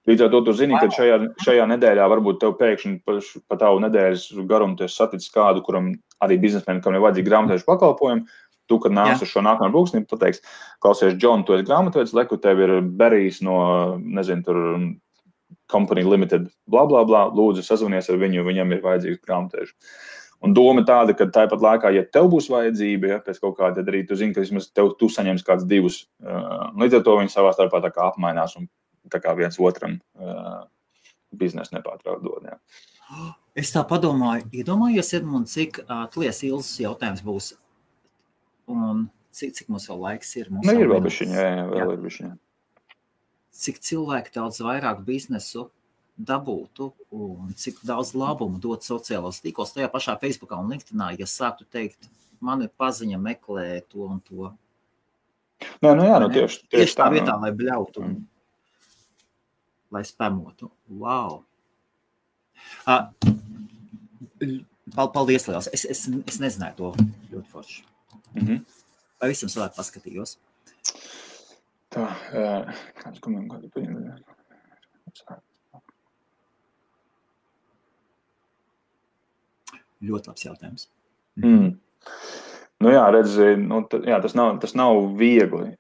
Līdz ar to tu zini, ka šajā nedēļā varbūt tev pēkšņi pa tavu nedēļas garumu tu esi saticis kādu, kuram arī biznesmeni, kam ir vajadzīgi grāmatvežu pakalpojumi, tu, kad nāks uz šo nākamā brūksnību, pateiks, klausies, Džon, tu esi grāmatvežs, leku tev ir berijas no, nezinu, tur company limited, blah, blah, blah, lūdzu sazvanies ar viņu, viņam ir vajadzīgs grāmatēžu. Un doma tāda, ka tāpat laikā, ja tev būs vajadzība, ja, pēc kaut kāda, tad arī tu zini, ka vismaz tev tu saņems kāds divus. Līdz ar to viņi savā starpā tā kā apmainās un tā kā viens otram biznesu nepārtraukt dod, ja. Es tā padomāju, iedomājies, Edmunds, cik atlies ilgs jautājums būs un cik mums vēl laiks ir? Mums ir vēl bišķiņa, jā, ir bišķiņa. Cik cilvēki daudz vairāk biznesu dabūtu un cik daudz labumu dot sociālos tīklos tajā pašā Facebookā un LinkedInā, ja sāktu teikt, mani paziņa meklē to un to. Nē, nu jā, nu tieši tā vietā, lai bļautu un lai spamotu. Wow! Paldies liels. Es nezināju to ļoti forši. Vai visam savāk paskatījos? Tā, kāds kumiem kādi paņēma. Ļoti labs jautājums. Nu jā, redzi, nu, jā, tas nav viegli.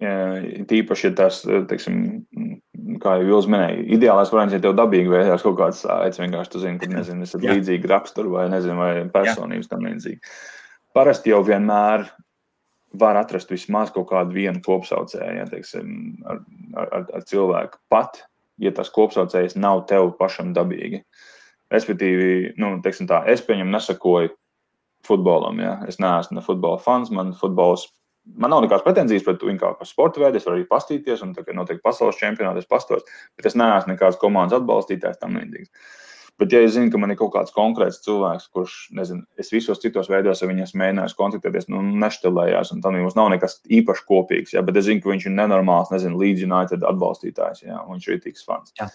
Tīpaši, ja tās, teiksim, kā jau Vils minēja, ideālais variants, ja tev dabīgi vērās kaut kāds aic, vienkārši tu zini, kad nezinu, esat līdzīgi raksturu vai nezinu, vai personības tam līdzīgi. Parasti jau vienmēr var atrast vismaz kaut kādu vienu kopsaucēju, ja, teiksim, ar cilvēku pat, ja tas kopsaucējs nav tev pašam dabīgi. Respektīvi, nu, teiksim tā, es pieņem nesakoju futbolam, ja. Es neesmu ne futbola fans, man nav nekādas pretenzijas pret viņu kā par sporta veidu, es varu arī pastīties, un tā, kad notiek pasaules čempionāti, es pastos, bet es neesmu nekādas komandas atbalstītājs, tam līdzīgs. Bet, ja es zinu, ka man ir kaut kāds konkrēts cilvēks, kurš, nezinu, es visos citos veidos, ja viņi es mēģināju kontaktēties, nu, neštelējās, un tam mums nav nekas īpaši kopīgs, ja, bet es zinu, ka viņš ir nenormāls, nezinu, Leeds United atbalstītājs, ja, un viņš ir tiks fans. Ja.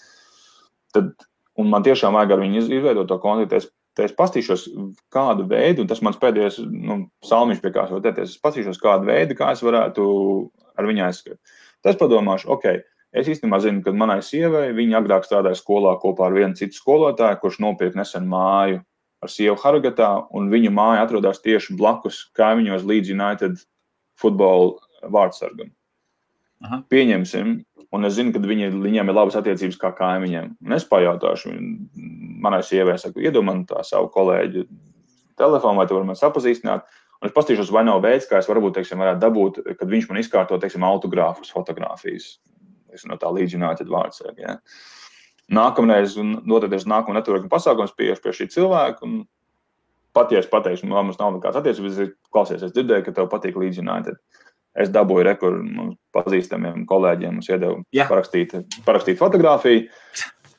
Tad, un man tiešām vajag ar viņu izveidot to kontaktu, es pastīšos kādu veidu, un tas mans pēdējais, nu, salmiņš pie kā es varu tēties, es pastīšos kādu veidu, kā es varētu ar viņu aizskatīt. Tas padomāšu, ok, es īstenībā zinu, ka manai sievai, viņa agrāk strādāja skolā kopā ar vienu citu skolotāju, kurš nopirka nesen māju ar sievu Harrogatā, un viņa māja atrodas tieši blakus kaimiņos Leeds United futbola vārdsargam. Aha. Pieņemsim, un es zinu, ka viņiem ir labas attiecības kā kaimiņiem. Un es pajautāšu manai sievai, saku, iedod man tā savu kolēģu telefonu, vai tu vari man sapazīstināt. Un es pastīšos, vai nav veids, kā es varbūt, teiksim, varētu dabūt, kad viņš man izkārto, teiksim, autogrāfus, fotogrāfijas, teiksim, no tā Leeds United vārdsarga, ja. Nākamreiz, un noteikties nākamā networking pasākums pieešu pie šī cilvēka, un pat, ja es pateikšu, man mums nav nekāds attiecības, klausies, es dzirdēju, ka tev patīk Leeds United. Es dabūju rekur mums pazīstamiem kolēģiem, mums iedevu parakstīt fotogrāfiju.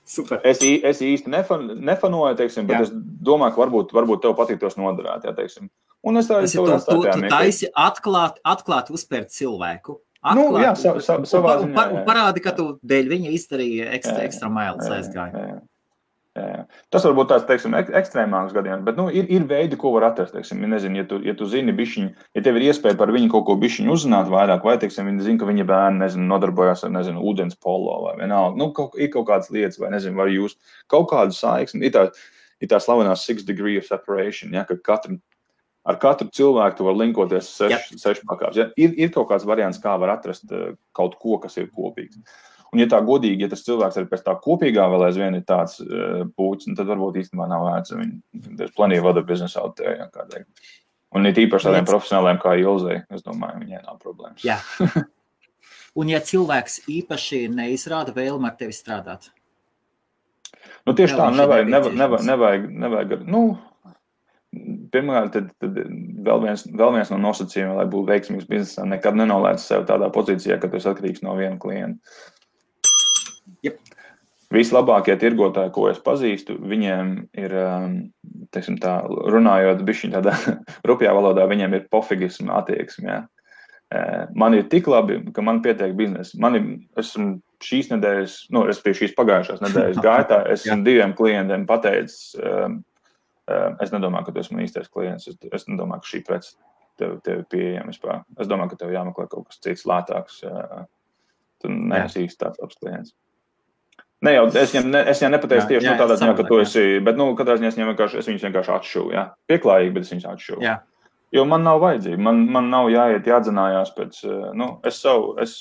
Super. Es īsti nefanoju, teiksim, bet es domāju, ka varbūt tev patīk tos nodarēt, ja, teiksim. Un es tādu tu taisi atklāt uzpērt cilvēku. Atklāt, nu, jā, savā ziņā. Un parādi, ka tu dēļ viņa izdarīja ekstra mailes aizgāju. Tas varbūt tāds, teiksim, ekstrēmāks gadījums, bet, nu, ir veidi, ko var atrast, teiksim, nezinu, ja tu zini bišķiņu, ja tev ir iespēja par viņu kaut ko bišķiņu uzzināt vairāk, vai, teiksim, viņi zina, ka viņa bērni, nezinu, nodarbojās ar, nezinu, ūdens polo vai vienalga, nu, ir kaut kādas lietas, vai, nezinu, var jūs kaut kādu saiksni, ir tā slavenās 6 degree of separation, ja, ka ar katru cilvēku tu var linkoties 6 pakāps, ja, ir kaut kāds variants, kā var atrast kaut ko, kas ir kopīgs. Un, ja tā godīgi, ja tas cilvēks arī pēc tā kopīgā vēl aizvien ir tāds pūts, tad varbūt īstenībā nav vērts. There's plenty of other business out there, ja, kādēļ. Un ir tīpaši tādiem profesionāliem kā Ilzei, es domāju, viņai nav problēmas. Jā. Un, ja cilvēks īpaši neizrāda vēlmi ar tevi strādāt? Nu, tieši tā, nevajag, nu, pirmkārt, tad vēl viens no nosacījumiem, lai būtu veiksmīgs biznesā, nekad nenolaic sev tādā pozīcijā, ka tu esi atkarīgs no viena klienta. Yep. Vislabākie tirgotāji, ko es pazīstu, viņiem ir, teiksim tā, runājot bišķiņ tādā rupjā valodā, viņiem ir pofigisma attieksme, jā. Man ir tik labi, ka man pietiek biznesa. Esmu šīs nedēļas, nu, es pie šīs pagājušās nedēļas gaitā, esmu diviem klientiem pateicis, es nedomāju, ka tu esmu īstais klients, es nedomāju, ka šī prece tev pieejam vispār. Es domāju, ka tev jāmeklē kaut kas cits lētāks, tu neesi īsti tāds labs klients. Ne jau, es viņam nepateicu tieši no tādā ziņā, ka tu esi, bet, nu, katrā ziņā es viņus vienkārši atšuvu, jā. Pieklājīgi, bet es viņus atšuvu. Jā. Jo man nav vajadzība, man nav jāiet, jādzinājās pēc, nu, es savu, es,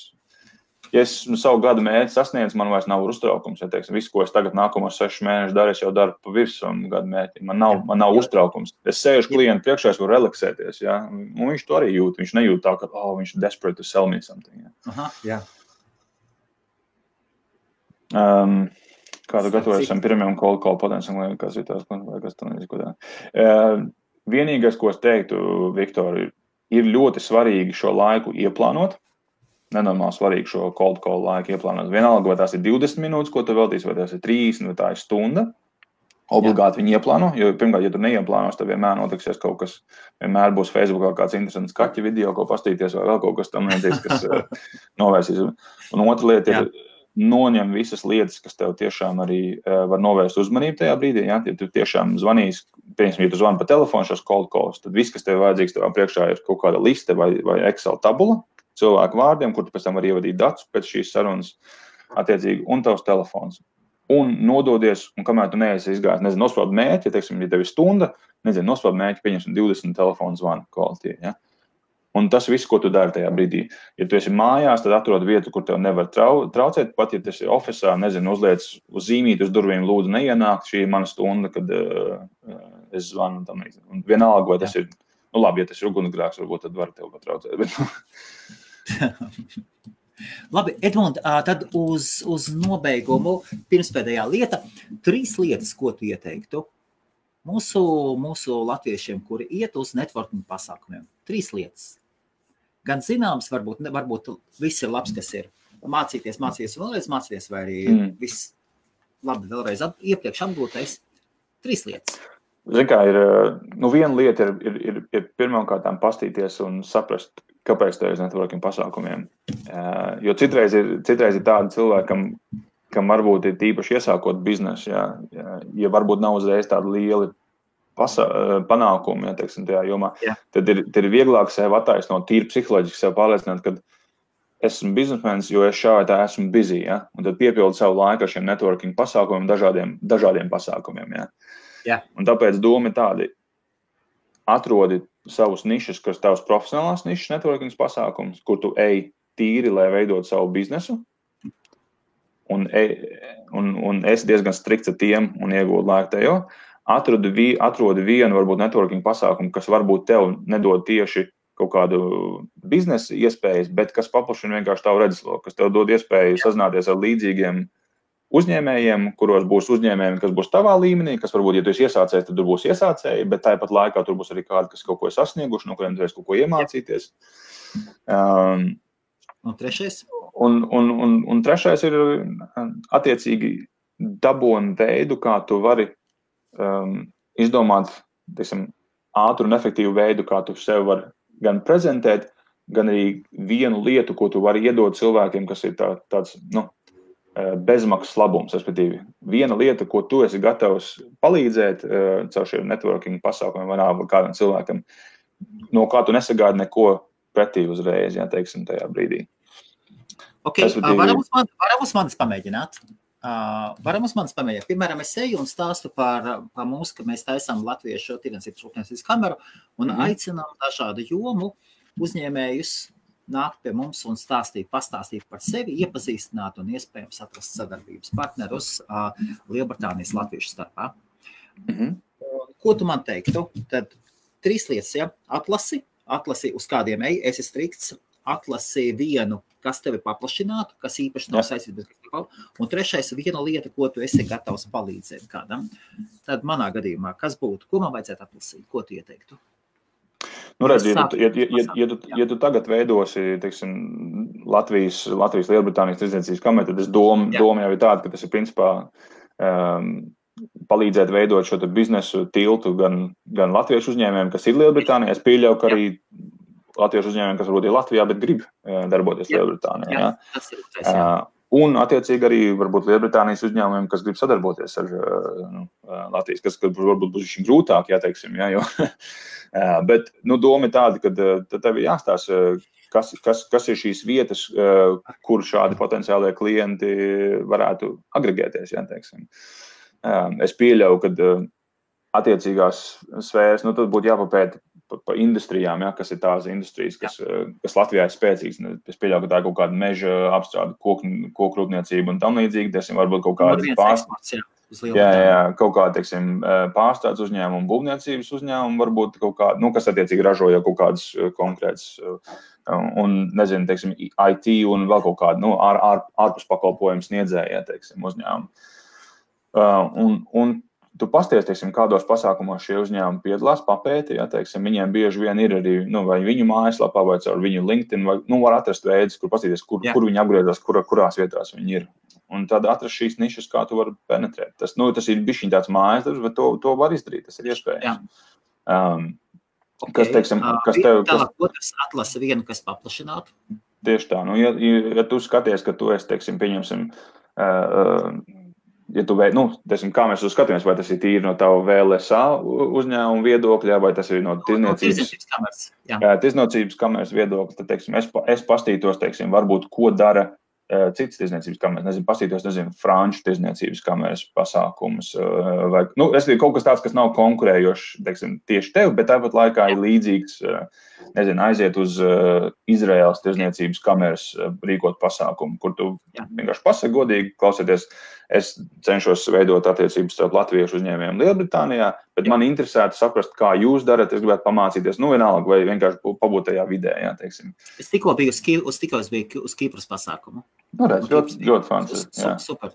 ja es savu gadu mērķi sasniedz, man vairs nav uztraukums, ja teiksim, visu, ko es tagad nākamos 6 mēnešus daru, es jau daru pa virsam gadu mērķi. Man nav uztraukums. Es sēžu klientu priekšā, es varu relaksēties, ja. Un viņš to arī jūt, viņš nejūt tā, ka, viņš ir desperate to sell me something. Ja. Aha, jā. Kādu gatavojam pirmajam cold call potenciāliem, kas ir tās, kas tam nezinu, ko vienīgais, ko es teiktu, Viktor, ir ļoti svarīgi šo laiku ieplānot. Nenormāli svarīgi šo cold call laiku ieplānot. Vienalga, vai tās ir 20 minūtes, ko tu veltīsi, vai tās ir 30, vai tā ir stunda. Obligāti viņi ieplāno, jo pirmkārt, ja tu neieplānos, tad vienmēr notiksies kaut kas, vienmēr būs Facebookā kāds interesants kaķi video, ko pastīties, vai vēl kaut kas tam līdzīgs, kas novērsīs. Un otra lieta ir noņem visas lietas, kas tev tiešām arī var novērst uzmanību tajā brīdī, ja tu tiešām zvanīs, piemēram, ja tu zvani pa telefonu šos cold calls, tad viss, kas tev vajadzīgs, tevā priekšā ir kaut kāda liste vai Excel tabula cilvēku vārdiem, kur tu pēc tam var ievadīt datus pēc šīs sarunas attiecīgi un tavs telefons. Un nododies, un kamēr tu neesi izgājis, nezinu, nospraud mērķi, ja tev ir stunda, nezinu, nospraud mērķi, pieņemsim 20 telefonu zvanu kvalitīvi, ja. Un tas viss, ko tu dari tajā brīdī. Ja tu esi mājās, tad atrod vietu, kur tev nevar traucēt, pat ja tu esi ofisā, nezinu, uzliec uz zīmīti uz durvīm, lūdzu neienākt, šī ir mana stunda, kad es zvanu tam līdzi. Un vienalga, vai tas ir, labi, ja tas ir ugunsgrēks, varbūt tad var tev patraucēt. Bet... Labi, Edmund, tad uz nobeigumu pirmspēdējā lieta. 3 lietas, ko tu ieteiktu mūsu latviešiem, kuri iet uz networking pasākumiem. 3 lietas. Gan zināms, varbūt viss ir labs, kas ir mācīties, vai arī viss labi vēlreiz iepriekš apgūtais. 3 lietas. Zin kā, viena lieta ir pirmkārtām pastīties un saprast, kāpēc tev uz networking pasākumiem. Jo citreiz ir tāda cilvēkam, kam varbūt ir tīpaši iesākot biznesu, ja varbūt nav uzreiz tāda liela panākumi, tajā jomā, tad ir vieglāk sev attaisnot, tīri psiholoģiski sev pārliecināt, kad esmu biznesmenis, jo es šā vai tā esmu busy, ja? Un tad piepildu savu laiku ar šiem networking pasākumiem, dažādiem pasākumiem. Ja? Jā. Un tāpēc doma ir tādi, atrodi savus nišas, kas tavs profesionālās nišas networking pasākums, kur tu ej tīri, lai veidot savu biznesu, un esi diezgan strikts ar tiem un iegūtu laiku tejo. Atrodi vienu, varbūt, networking pasākumu, kas varbūt tev nedod tieši kaut kādu biznesa iespējas, bet kas paplašina vienkārši tavu redzesloku, kas tev dod iespēju sazināties ar līdzīgiem uzņēmējiem, kuros būs uzņēmējiem, kas būs tavā līmenī, kas varbūt, ja tu esi iesācējis, tad tur būs iesācēji, bet tāpat laikā tur būs arī kādi, kas kaut ko ir sasnieguši, no kuriem tu esi kaut ko iemācīties. Un trešais? Un trešais ir attiecīgi dabon veidu, kā tu vari izdomāt, ātru un efektīvu veidu, kā tu sev var gan prezentēt, gan arī vienu lietu, ko tu vari iedot cilvēkiem, kas ir tāds, bezmaksas labums, respektīvi. Viena lieta, ko tu esi gatavs palīdzēt caur šiem networking pasākumiem vai kādam cilvēkam, no kā tu nesagādi neko pretī uzreiz, tajā brīdī. Ok, varam uz manis pamēģināt? Piemēram, es eju un stāstu par mums, ka mēs taisām latviešu tirdzniecības rūpniecības kameru un aicinām dažādu jomu uzņēmējus nākt pie mums un pastāstīt par sevi, iepazīstināt un iespējams atrast sadarbības partnerus Lielbritānijas latviešu starpā. Ko tu man teiktu? Tad 3 lietas, ja? Atlasi uz kādiem esi strikts, atlasi vienu, kas tevi paplašinātu, kas īpaši nav saistīts bez kaut. Un trešais, viena lieta, ko tu esi gatavs palīdzēt kādam. Tad manā gadījumā, kas būtu, ko man vajadzētu atlasīt, ko tu ieteiktu? Ja tu tagad veidosi, Latvijas Lielbritānijas tirdzniecības kameru, tad es doma jau ir tāda, ka tas ir principā palīdzēt veidot šo biznesu tiltu gan latviešu uzņēmējiem, kas ir Lielbritānijā, es pieļauju, ka arī latviešu uzņēmējiem, kas varbūt ir Latvijā, bet grib darboties Lielbritānijā. Jā. Un, attiecīgi, arī varbūt Lielbritānijas uzņēmējiem, kas grib sadarboties ar Latvijas, kas varbūt būs šim grūtāk, jo. Bet, doma ir tāda, ka tev ir jāstās, kas ir šīs vietas, kur šādi potenciālie klienti varētu agregēties, Es pieļauju, ka attiecīgās sfēras, tad būtu jāpapēta pa industrijām, ja, kas ir tās industrijas, kas Latvijā ir spēcīgs. Es pieļauju, ka tā ir kaut kāda meža apstrāde, kokrūpniecība un tam līdzīgi, teiksim, varbūt kaut kāda pārstrādes. Jā, kaut kāda, teiksim, pārstrādes uzņēmuma un būvniecības uzņēmuma, varbūt kaut kāda, kas attiecīgi ražo jau kaut kādas konkrētas un, nezinu, teiksim, IT un vēl kaut kāda, ārpus pakalpojumu sniedzēja, teiksim, uzņēmuma. Un tu pasties, teiksim, kādos pasākumos šie uzņēmumi piedalās, papēti, ja, teiksim, viņiem bieži vien ir arī, vai viņu mājaslapā, vai caur viņu LinkedIn, vai, var atrast veidus, kur pastīties, kur viņi apgriezās, kurās vietās viņi ir. Un tad atrast šīs nišas, kā tu vari penetrēt. Tas ir bišķiņ tāds mājas darbs, bet to var izdarīt, tas ir iespējams. Ko tas atlasa vienu, kas paplašinātu? Tieši tā. Ja tu skaties, ka tu esi, teiksim, pieņemsim, ja tu kā mēs skatāmies, vai tas ir tīri no tava VLSA uzņēmuma viedokļa, vai tas ir no tirdzniecības kameras viedokļa, tad, teiksim, es pastītos, teiksim, varbūt, ko dara citas tirdzniecības kameras, pastītos franču tirdzniecības kameras pasākumus. Vai, es biju kaut kas tāds, kas nav konkurējošs, teiksim, tieši tev, bet tāpat laikā ir līdzīgs, aiziet uz Izraēlas tirdzniecības kameras rīkot pasākumu, kur tu vienkārši pasaki godīgi, klausieties, es cenšos veidot attiecības starp latviešu uzņēmējiem Lielbritānijā, bet man interesētu saprast, kā jūs darat, es gribētu pamācīties, vienalga, vai vienkārši pabūt tajā vidē, jā, teiksim. Es tikko biju uz Kīpras pasākumu. Nu, redz, ļoti fantastiski, jā. Super,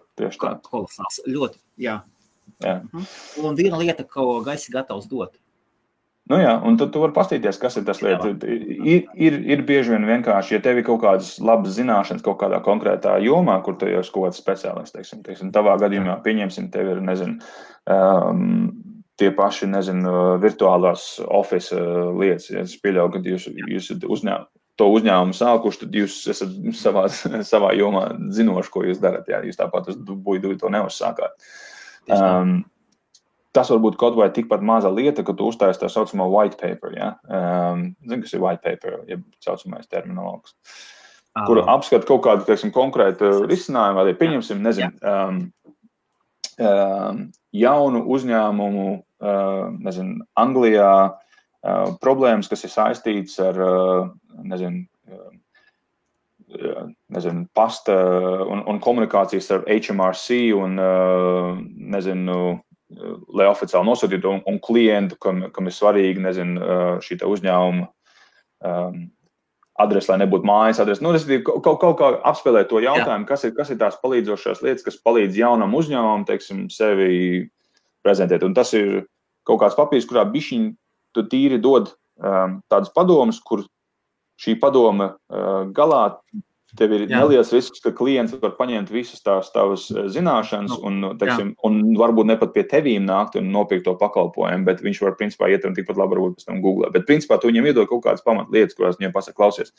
kolosāls, ļoti, jā. Un viena lieta, ko gaisi gatavs dot. Un tad tu vari pastīties, kas ir tas lietas. Ir bieži vien vienkārši, ja tev ir kaut kādas labas zināšanas kaut kādā konkrētā jomā, kur tu jau esi kaut kāds speciālists, teiksim, tavā gadījumā pieņemsim, tev ir, tie paši, virtuālās office lietas. Es pieļauju, ka jūs to uzņēmumu sākuši, tad jūs esat savā jomā zinoši, ko jūs darat. Jā, jūs tāpat to neuzsākāt. Tas varbūt kaut vai tikpat mazā lieta, ka tu uztaisi tā saucamā white paper, ja? Zini, kas ir white paper, ja saucamais terminologs, kur apskat kaut kādu, teiksim, konkrētu risinājumu, vai pieņemsim, jaunu uzņēmumu, Anglijā problēmas, kas ir saistīts ar, pasta un komunikācijas ar HMRC un, lai oficiāli nosūtītu un klientu, kam ir svarīgi, šī uzņēmuma adrese, lai nebūtu mājas adrese. Kaut kā apspēlēt to jautājumu, kas ir tās palīdzošās lietas, kas palīdz jaunam uzņēmumam, teiksim, sevi prezentēt. Un tas ir kaut kāds papīrs, kurā bišķiņ tu tīri dod tādas padomas, kur šī padoma galā tev ir neliels risks, ka klients var paņemt visas tās tavas zināšanas un varbūt ne pat pie tevīm nākt un nopirkt to pakalpojumu, bet viņš var principā iet un tikpat labi varbūt pēc tam googlēt. Bet principā tu viņiem iedod kaut kādas pamatlietas, kurās viņiem pasaka, klausies.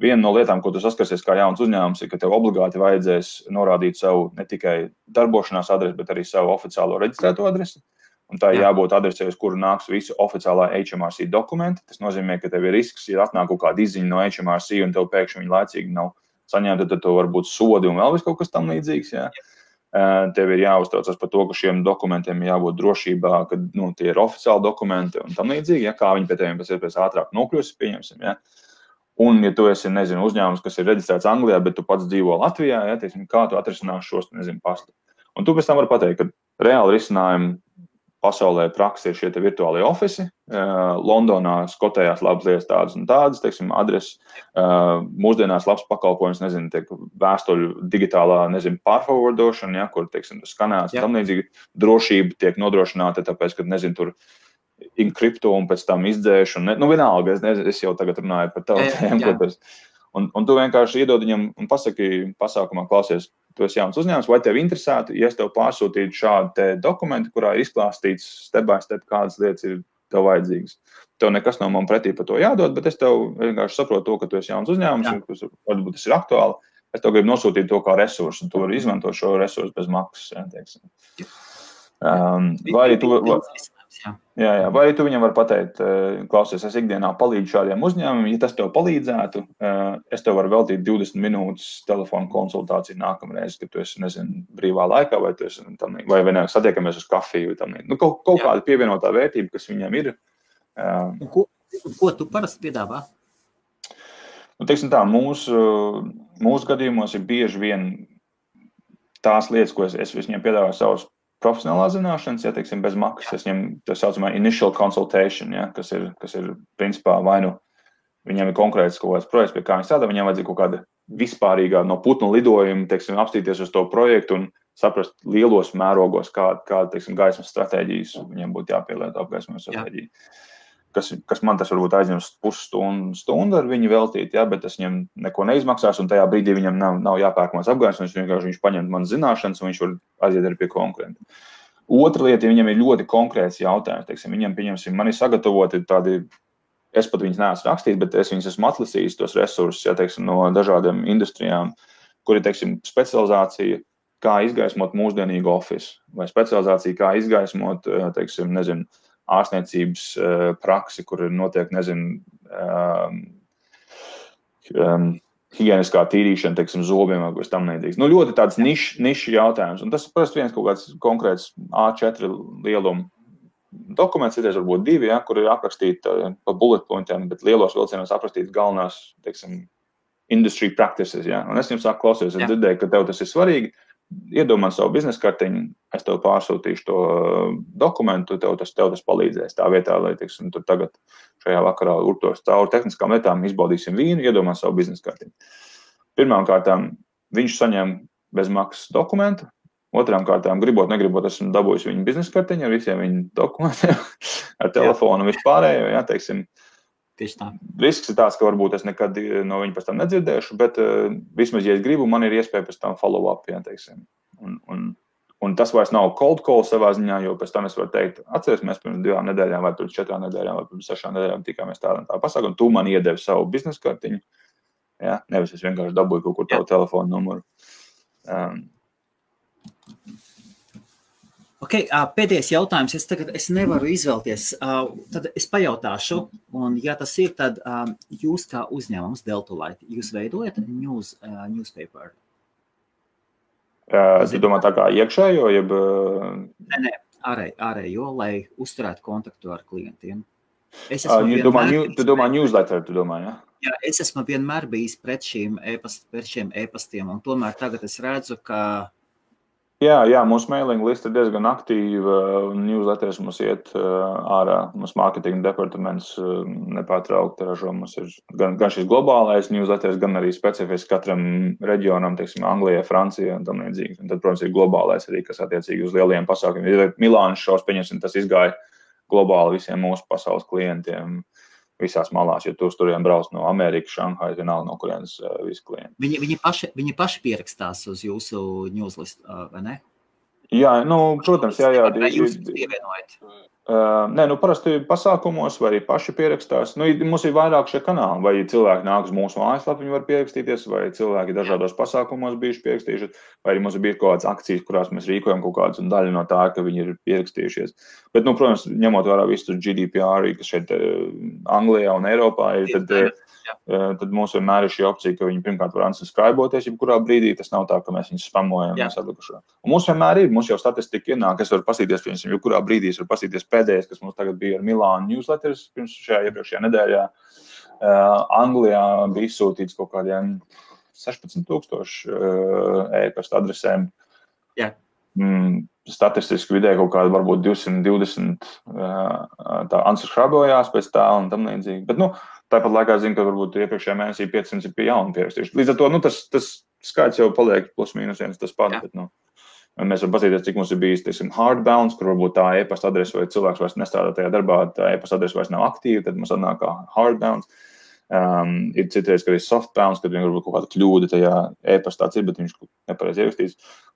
Viena no lietām, ko tu saskarsies kā jauns uzņēmums, ir, ka tev obligāti vajadzēs norādīt savu ne tikai darbošanās adresi, bet arī savu oficiālo reģistrēto adresi. Un tā ir jābūt adresē, uz kuru nāks visi oficiālā HMRC dokumenti. Tas nozīmē, ka tev ir risks, ja atnāk kaut kāda izziņa no HMRC un tev pēkšņi viņa laicīgi nav saņemta, tad to var būt sodi un vēl viss kaut kas tam līdzīgs. Jā. Tev ir jāuztraucas par to, ka šiem dokumentiem jābūt drošībā, ka tie ir oficiāli dokumenti un tam līdzīgi, ja, kā viņi pie teviem pēc ātrāk nokļūs, pieņemsim. Ja. Un, ja tu esi, uzņēmums, kas ir reģistrēts Anglijā, bet tu pats dzīvo Latvijā, ja, teiksim, kā tu atrisinās šos, pastu. Un tu pēc tam vari pateikt, ka reāli risinājumi pasaulē praksa ir šie te virtuālie ofisi. Londonā skotējās labas lietas tādas un tādas, teiksim, adresi. Mūsdienās labs pakalpojums, tiek vēstuļu digitālā, pārforwardošana, ja, kur, teiksim, skanēts, tam līdzīgi drošība tiek nodrošināta, tāpēc, ka, tur inkripto un pēc tam izdzēš. Un vienalga, es jau tagad runāju par tavu tēmu. Un tu vienkārši iedod viņam un pasaki pasākumā, klausies, tu esi jauns uzņēmums, vai tev interesētu, ja es tev pārsūtītu šādu te dokumentu, kurā izklāstīts step by step, kādas lietas ir tev vajadzīgas. Tev nekas nav man pretī par to jādod, bet es tev vienkārši saprotu to, ka tu esi jauns uzņēmums, varbūt tas ir aktuāli, es tev gribu nosūtīt to kā resursu, un tu vari izmantot šo resursu bez maksas, teiksim. Vai tu viņam var pateikt, klausies, es ikdienā palīdzu šādiem uzņēmumiem, ja tas tev palīdzētu, es tev varu veltīt 20 minūtes telefonu konsultāciju nākamreiz, kad tu esi, brīvā laikā, vai tu esi, vai vienāk satiekamies uz kafiju, kaut kāda pievienotā vērtība, kas viņam ir. Ko tu parasti piedāvā? Nu, teiksim tā, mūsu gadījumos ir bieži vien tās lietas, ko es viņiem piedāvāju savas profesionālās zināšanas, ja, teiksim, bez maksas. Es viņiem, tā saucamā initial consultation, ja, kas ir principā vai nu viņiem ir konkrēts kaut kāds projekts, pie kā viņi strādā, viņiem vajadzīja kaut kāda vispārīgā no putnu lidojuma, teiksim, apstīties uz to projektu un saprast lielos mērogos, kāda, teiksim, gaismas stratēģijas viņiem būtu jāpielieto apgaismojuma stratēģiju. Kas man tas varbūt aizņems pusstundu ar viņu veltīt, jā, bet tas viņam neko neizmaksās, un tajā brīdī viņam nav jāpērk mans apgaismojums, viņš paņem manas zināšanas, un viņš var aiziet arī pie konkurenta. Otra lieta, ja viņam ir ļoti konkrēts jautājums, teiksim, viņam pieņemsim, man ir sagatavoti tādi, es pat viņus neesmu rakstījis, bet es viņus esmu atlasījis tos resursus, jā, teiksim, no dažādām industrijām, kuri, teiksim, specializācija, kā izgaismot mūsdienīgu ofisu, vai specializācija, kā izgaismot, teiksim, nezinu, ārstniecības praksi, kur notiek, nezinu, higieniskā tīrīšana, teiksim, zobiem vai kas tam neidzīgs. Nu, ļoti tāds nišs jautājums. Un tas ir parasti viens kaut kāds konkrēts A4 lieluma dokuments, citreiz varbūt divi, ja, kur ir aprakstīti pa bullet pointiem, bet lielos vilcienos aprakstīti galvenās, teiksim, industry practices. Ja. Un es jums sāku klausīties, es dzirdēju, ka tev tas ir svarīgi. Iedomā savu biznesa kartiņu, es tev pārsūtīšu to dokumentu, tev tas palīdzēs tā vietā, lai, teiksim, tur tagad šajā vakarā urtos cauri tehniskām lietām, izbaudīsim vīnu, iedomā savu biznesa kartiņu. Pirmām kārtām viņš saņem bez maksas dokumentu, otrām kārtām gribot, negribot, esmu dabūjis viņu biznesa kartiņu ar visiem viņu dokumentiem, ar telefonu un vispārējo, jā, teiksim. Risks ir tāds, ka varbūt es nekad no viņa pēc tam nedzirdēšu, bet vismaz, ja es gribu, man ir iespēja pēc tam follow-up, jā, teiksim. Un tas vairs nav cold call savā ziņā, jo pēc tam es varu teikt, atceries, mēs pirms 2 nedēļām vai pirms 4 nedēļām vai pirms 6 nedēļām tikāmies tādā un tā pasāku, un tu man iedevi savu biznesa kartiņu, jā, nevis es vienkārši dabūju kaut kur tavu telefonu numuru. Pēdējais jautājums. Es nevaru izvēlties. Tad es pajautāšu, un ja tas ir, tad jūs kā uzņēmums Delta Light, jūs veidojat newspaper? Tu domā tā kā iekšējo? Jeb... Nē, ārējo, lai uzturētu kontaktu ar klientiem. Tu domā newsletter, ja? Jā, es esmu vienmēr bijis pret šiem e-pastiem, un tomēr tagad es redzu, ka Jā, mūsu mailing lista ir diezgan aktīva, un newsletters mums iet ārā. Mums marketing departaments nepārtraukti ražo. Mums ir gan šis globālais newsletters, gan arī specifisks katram reģionam, teiksim, Anglijai, Francijai un tam līdzīgi. Un tad, protams, ir globālais arī, kas attiecīgi uz lielajiem pasākumiem. Milānas šovs, pieņemsim, tas izgāja globāli visiem mūsu pasaules klientiem. Visās malās, jo turiem brauc no Amerikas, Šanhai, vienalga no kurienes visi klienti. Viņi paši pierakstās uz jūsu newslistu, vai ne? Jā, protams, jā. Vai jūs pievienojat? Parasti pasākumos vai arī paši pierakstās. Mums ir vairāk šie kanāli, vai cilvēki nāk uz mūsu mājaslapu, viņi var pierakstīties, vai cilvēki dažādos pasākumos bijuši pierakstījuši, vai arī mums ir bijuši kaut kādas akcijas, kurās mēs rīkojam kaut kādas, un daļa no tā, ka viņi ir pierakstījušies. Bet, protams, ņemot vērā visu GDPR, kas šeit Anglijā un Eiropā ir, tad mums vienmēr ir šī opcija, ka viņi pirmkārt var unsubscribe-oties, jebkurā brīdī, tas nav tā, ka mēs viņus spamojam, mēs atlikušā. Un mums vienmēr ir, mums jau statistika ienāk, es varu pasīties, piemēram, jebkurā brīdī, es varu pasīties pēdējais, kas mums tagad bija ar Milānu newsletters, pirms šajā iepriekšējā nedēļā. Anglijā bija izsūtīts kaut kādiem 16,000 e-pasta adresēm. Jā. Statistiski vidē kaut kāda varbūt 220 tā unsubscribe-ojās pēc tā un tam līdzīgi. Bet, tāpat laikā zinu, ka varbūt iepriekšējā mēnesī 500 ir pie jaunu pierakstījuši. Līdz ar to, tas skaits jau paliek plus mīnus viens tas pats, bet, mēs varam paskatīties, cik mums ir bijis, teiksim, hard bounce, kur varbūt tā e-pasta adrese vai cilvēks vairs nestrādā tajā darbā, tā e-pasta adrese vairs nav aktīva, tad mums atnāk kā hard bounce. Ir citreiz, ka ir soft bounce, kad vienkārši kaut kāda kļūda tajā e-pastā ir, bet viņš nepareiz ierakstīts.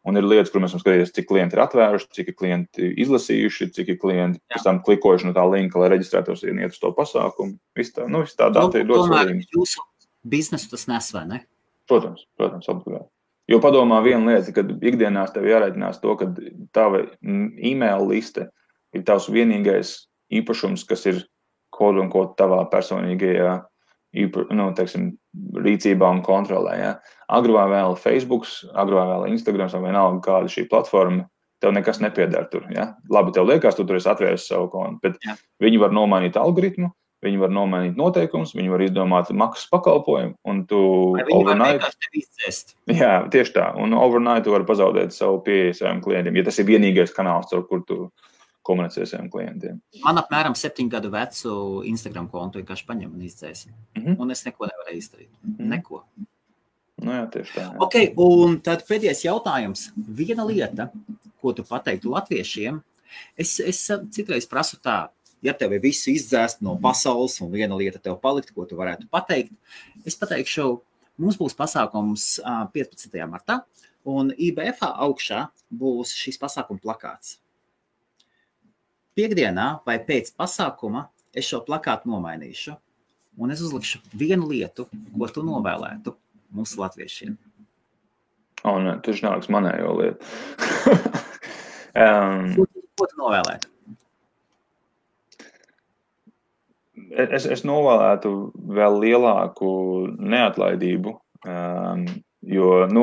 Un ir lietas, kur mēs varam skatīties, cik klienti ir atvēruši, cik ir klienti izlasījuši, cik ir klienti pēc tam klikojuši no tā linka, lai reģistrētos un iet uz to pasākumu. Viss tā dati ir ļoti svarīgi. Tomēr jūsu biznesu tas nes, vai ne? Protams, obligāti. Jo padomā viena lieta, kad ikdienās tev jārēķinās to, ka tava e-mail liste ir tavs vienīgais īpašums, kas ir kod un kod tavā personīgajā rīcībā un kontrolē. Ja. Agri vai vēl Facebooks, agri vai vēl Instagrams, vai vienalga kāda šī platforma, tev nekas nepieder tur. Ja. Labi, tev liekas, tu tur esi atvēris savu kontu, bet viņi var nomainīt algoritmu, Viņi var nomainīt noteikumus, viņi var izdomāt maksas pakalpojumu, un tu overnight... Jā, tieši tā. Un overnight tu vari pazaudēt savu pieeju saviem klientiem, ja tas ir vienīgais kanāls, ar kur tu komunicē saviem klientiem. Man apmēram 7 gadu vecu Instagram kontu vienkārši paņem un izdzēs. Mm-hmm. Un es neko nevarēju izdarīt. Mm-hmm. Neko. Nu jā, tieši tā. Jā. Ok, un tad pēdējais jautājums. Viena lieta, ko tu pateiktu latviešiem, es citreiz prasu tā, ja tev ir visu izdzēst no pasaules un viena lieta tev palikt, ko tu varētu pateikt, es pateikšu, mums būs pasākums 15. Martā, un IBF augšā būs šis pasākuma plakāts. Piektdienā vai pēc pasākuma es šo plakātu nomainīšu, un es uzlikšu vienu lietu, ko tu novēlētu mūsu latviešiem. O, nē, tieši nāks manējo lietu. Ko tu novēlētu? Es novēlētu vēl lielāku neatlaidību, jo, nu,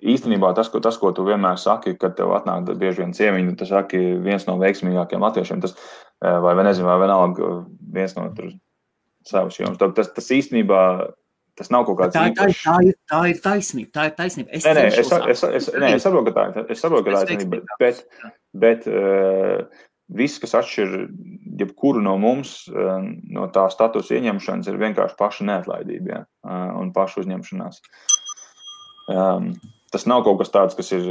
īstenībā tas, ko tu vienmēr saki, kad tev atnāk bieži vien ciemiņu, tu saki viens no veiksmīgākiem latviešiem, tas, vai nezinu, vai vienalga viens no tur savas jums. Tas īstenībā, tas nav kaut kāds īpašs. Tā ir taisnība. Es saprotu, ka tā ir taisnība, bet viss, kas atšķir jebkuru no mums, no tā statusa ieņemšanas, ir vienkārši paša neatlaidība, jā, un paša uzņemšanās. Tas nav kaut kas tāds, kas ir...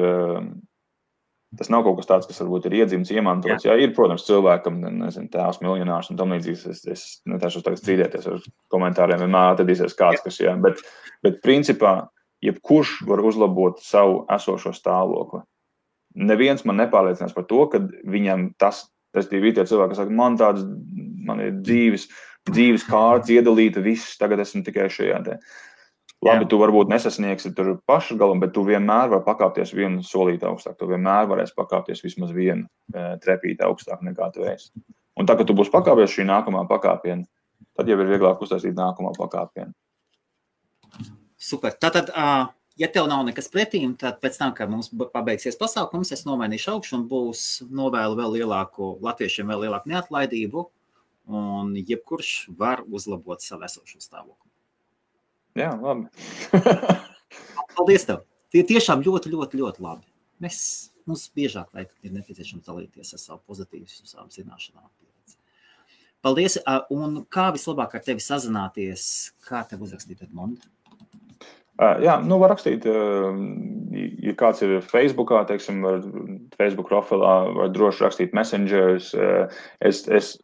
Tas nav kaut kas tāds, kas varbūt ir iedzimts, iemantots. Jā, ir, protams, cilvēkam, nezinu, tās miljonārs un tomlīdzīgs. Es netāšos tagad strīdēties ar komentāriem, vienmēr atradīsies kāds, kas, jā. Bet principā, jebkurš var uzlabot savu esošo stāvokli. Neviens man nepārliecinās par to, ka viņam tas tie cilvēki, kas saka, man ir dzīves kārts iedalīta, viss, tagad esmu tikai šajā te. Labi, tu varbūt nesasniegsi tur pašu galam, bet tu vienmēr var pakāpties vienu solīti augstāk, tu vienmēr varēs pakāpties vismaz vienu trepīti augstāk nekā tu esi. Un tā, kad tu būs pakāpies šī nākamā pakāpiena, tad jau ir vieglāk uztaisīt nākamā pakāpiena. Super. Tātad... Ja tev nav nekas pretīm, tad pēc tam, kad mums pabeigsies pasākums, es nomainīšu augšu un būs novēlu vēl lielāku, latviešiem vēl lielāku neatlaidību, un jebkurš var uzlabot savu esošu stāvokli. Jā, labi. Paldies tev. Tie tiešām ļoti labi. Mums biežāk ir nepieciešams dalīties ar savu pozitīvus un savu zināšanām. Paldies, un kā vislabāk ar tevi sazināties, kā tev uzrakstīt Edmundu? Jā, nu var rakstīt, ja kāds ir Facebookā, teiksim, var Facebook profilā, var droši rakstīt Messengers. Es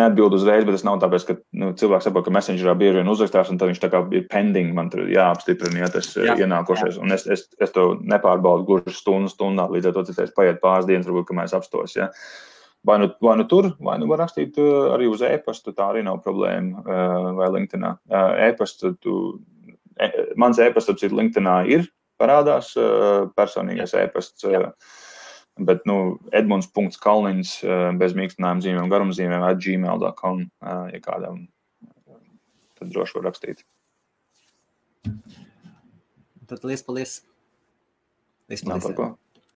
neatbildu uzreiz, bet es nav tāpēc, ka cilvēks saprot, ka Messengerā bieži vien uzrakstās, un tad viņš tā kā ir pending, man tur jāapstiprina, ja tas ienākošais. Un es to nepārbaudu gluži stundā, līdz ar to citreiz paiet pāris dienas, varbūt, kamēr es apstos, ja. Vai nu tur, vai nu var rakstīt arī uz e-pastu, tā arī nav problēma, vai LinkedInā. E-pastu tu... Mans e-pasts, apcīt, LinkedInā ir, parādās personīgais e-pasts, bet, nu, edmunds.kalniņš, bez mīkstinājuma zīmēm, garumzīmēm, @gmail.com, ja kādam, tad droši var rakstīt. Tad liels paldies.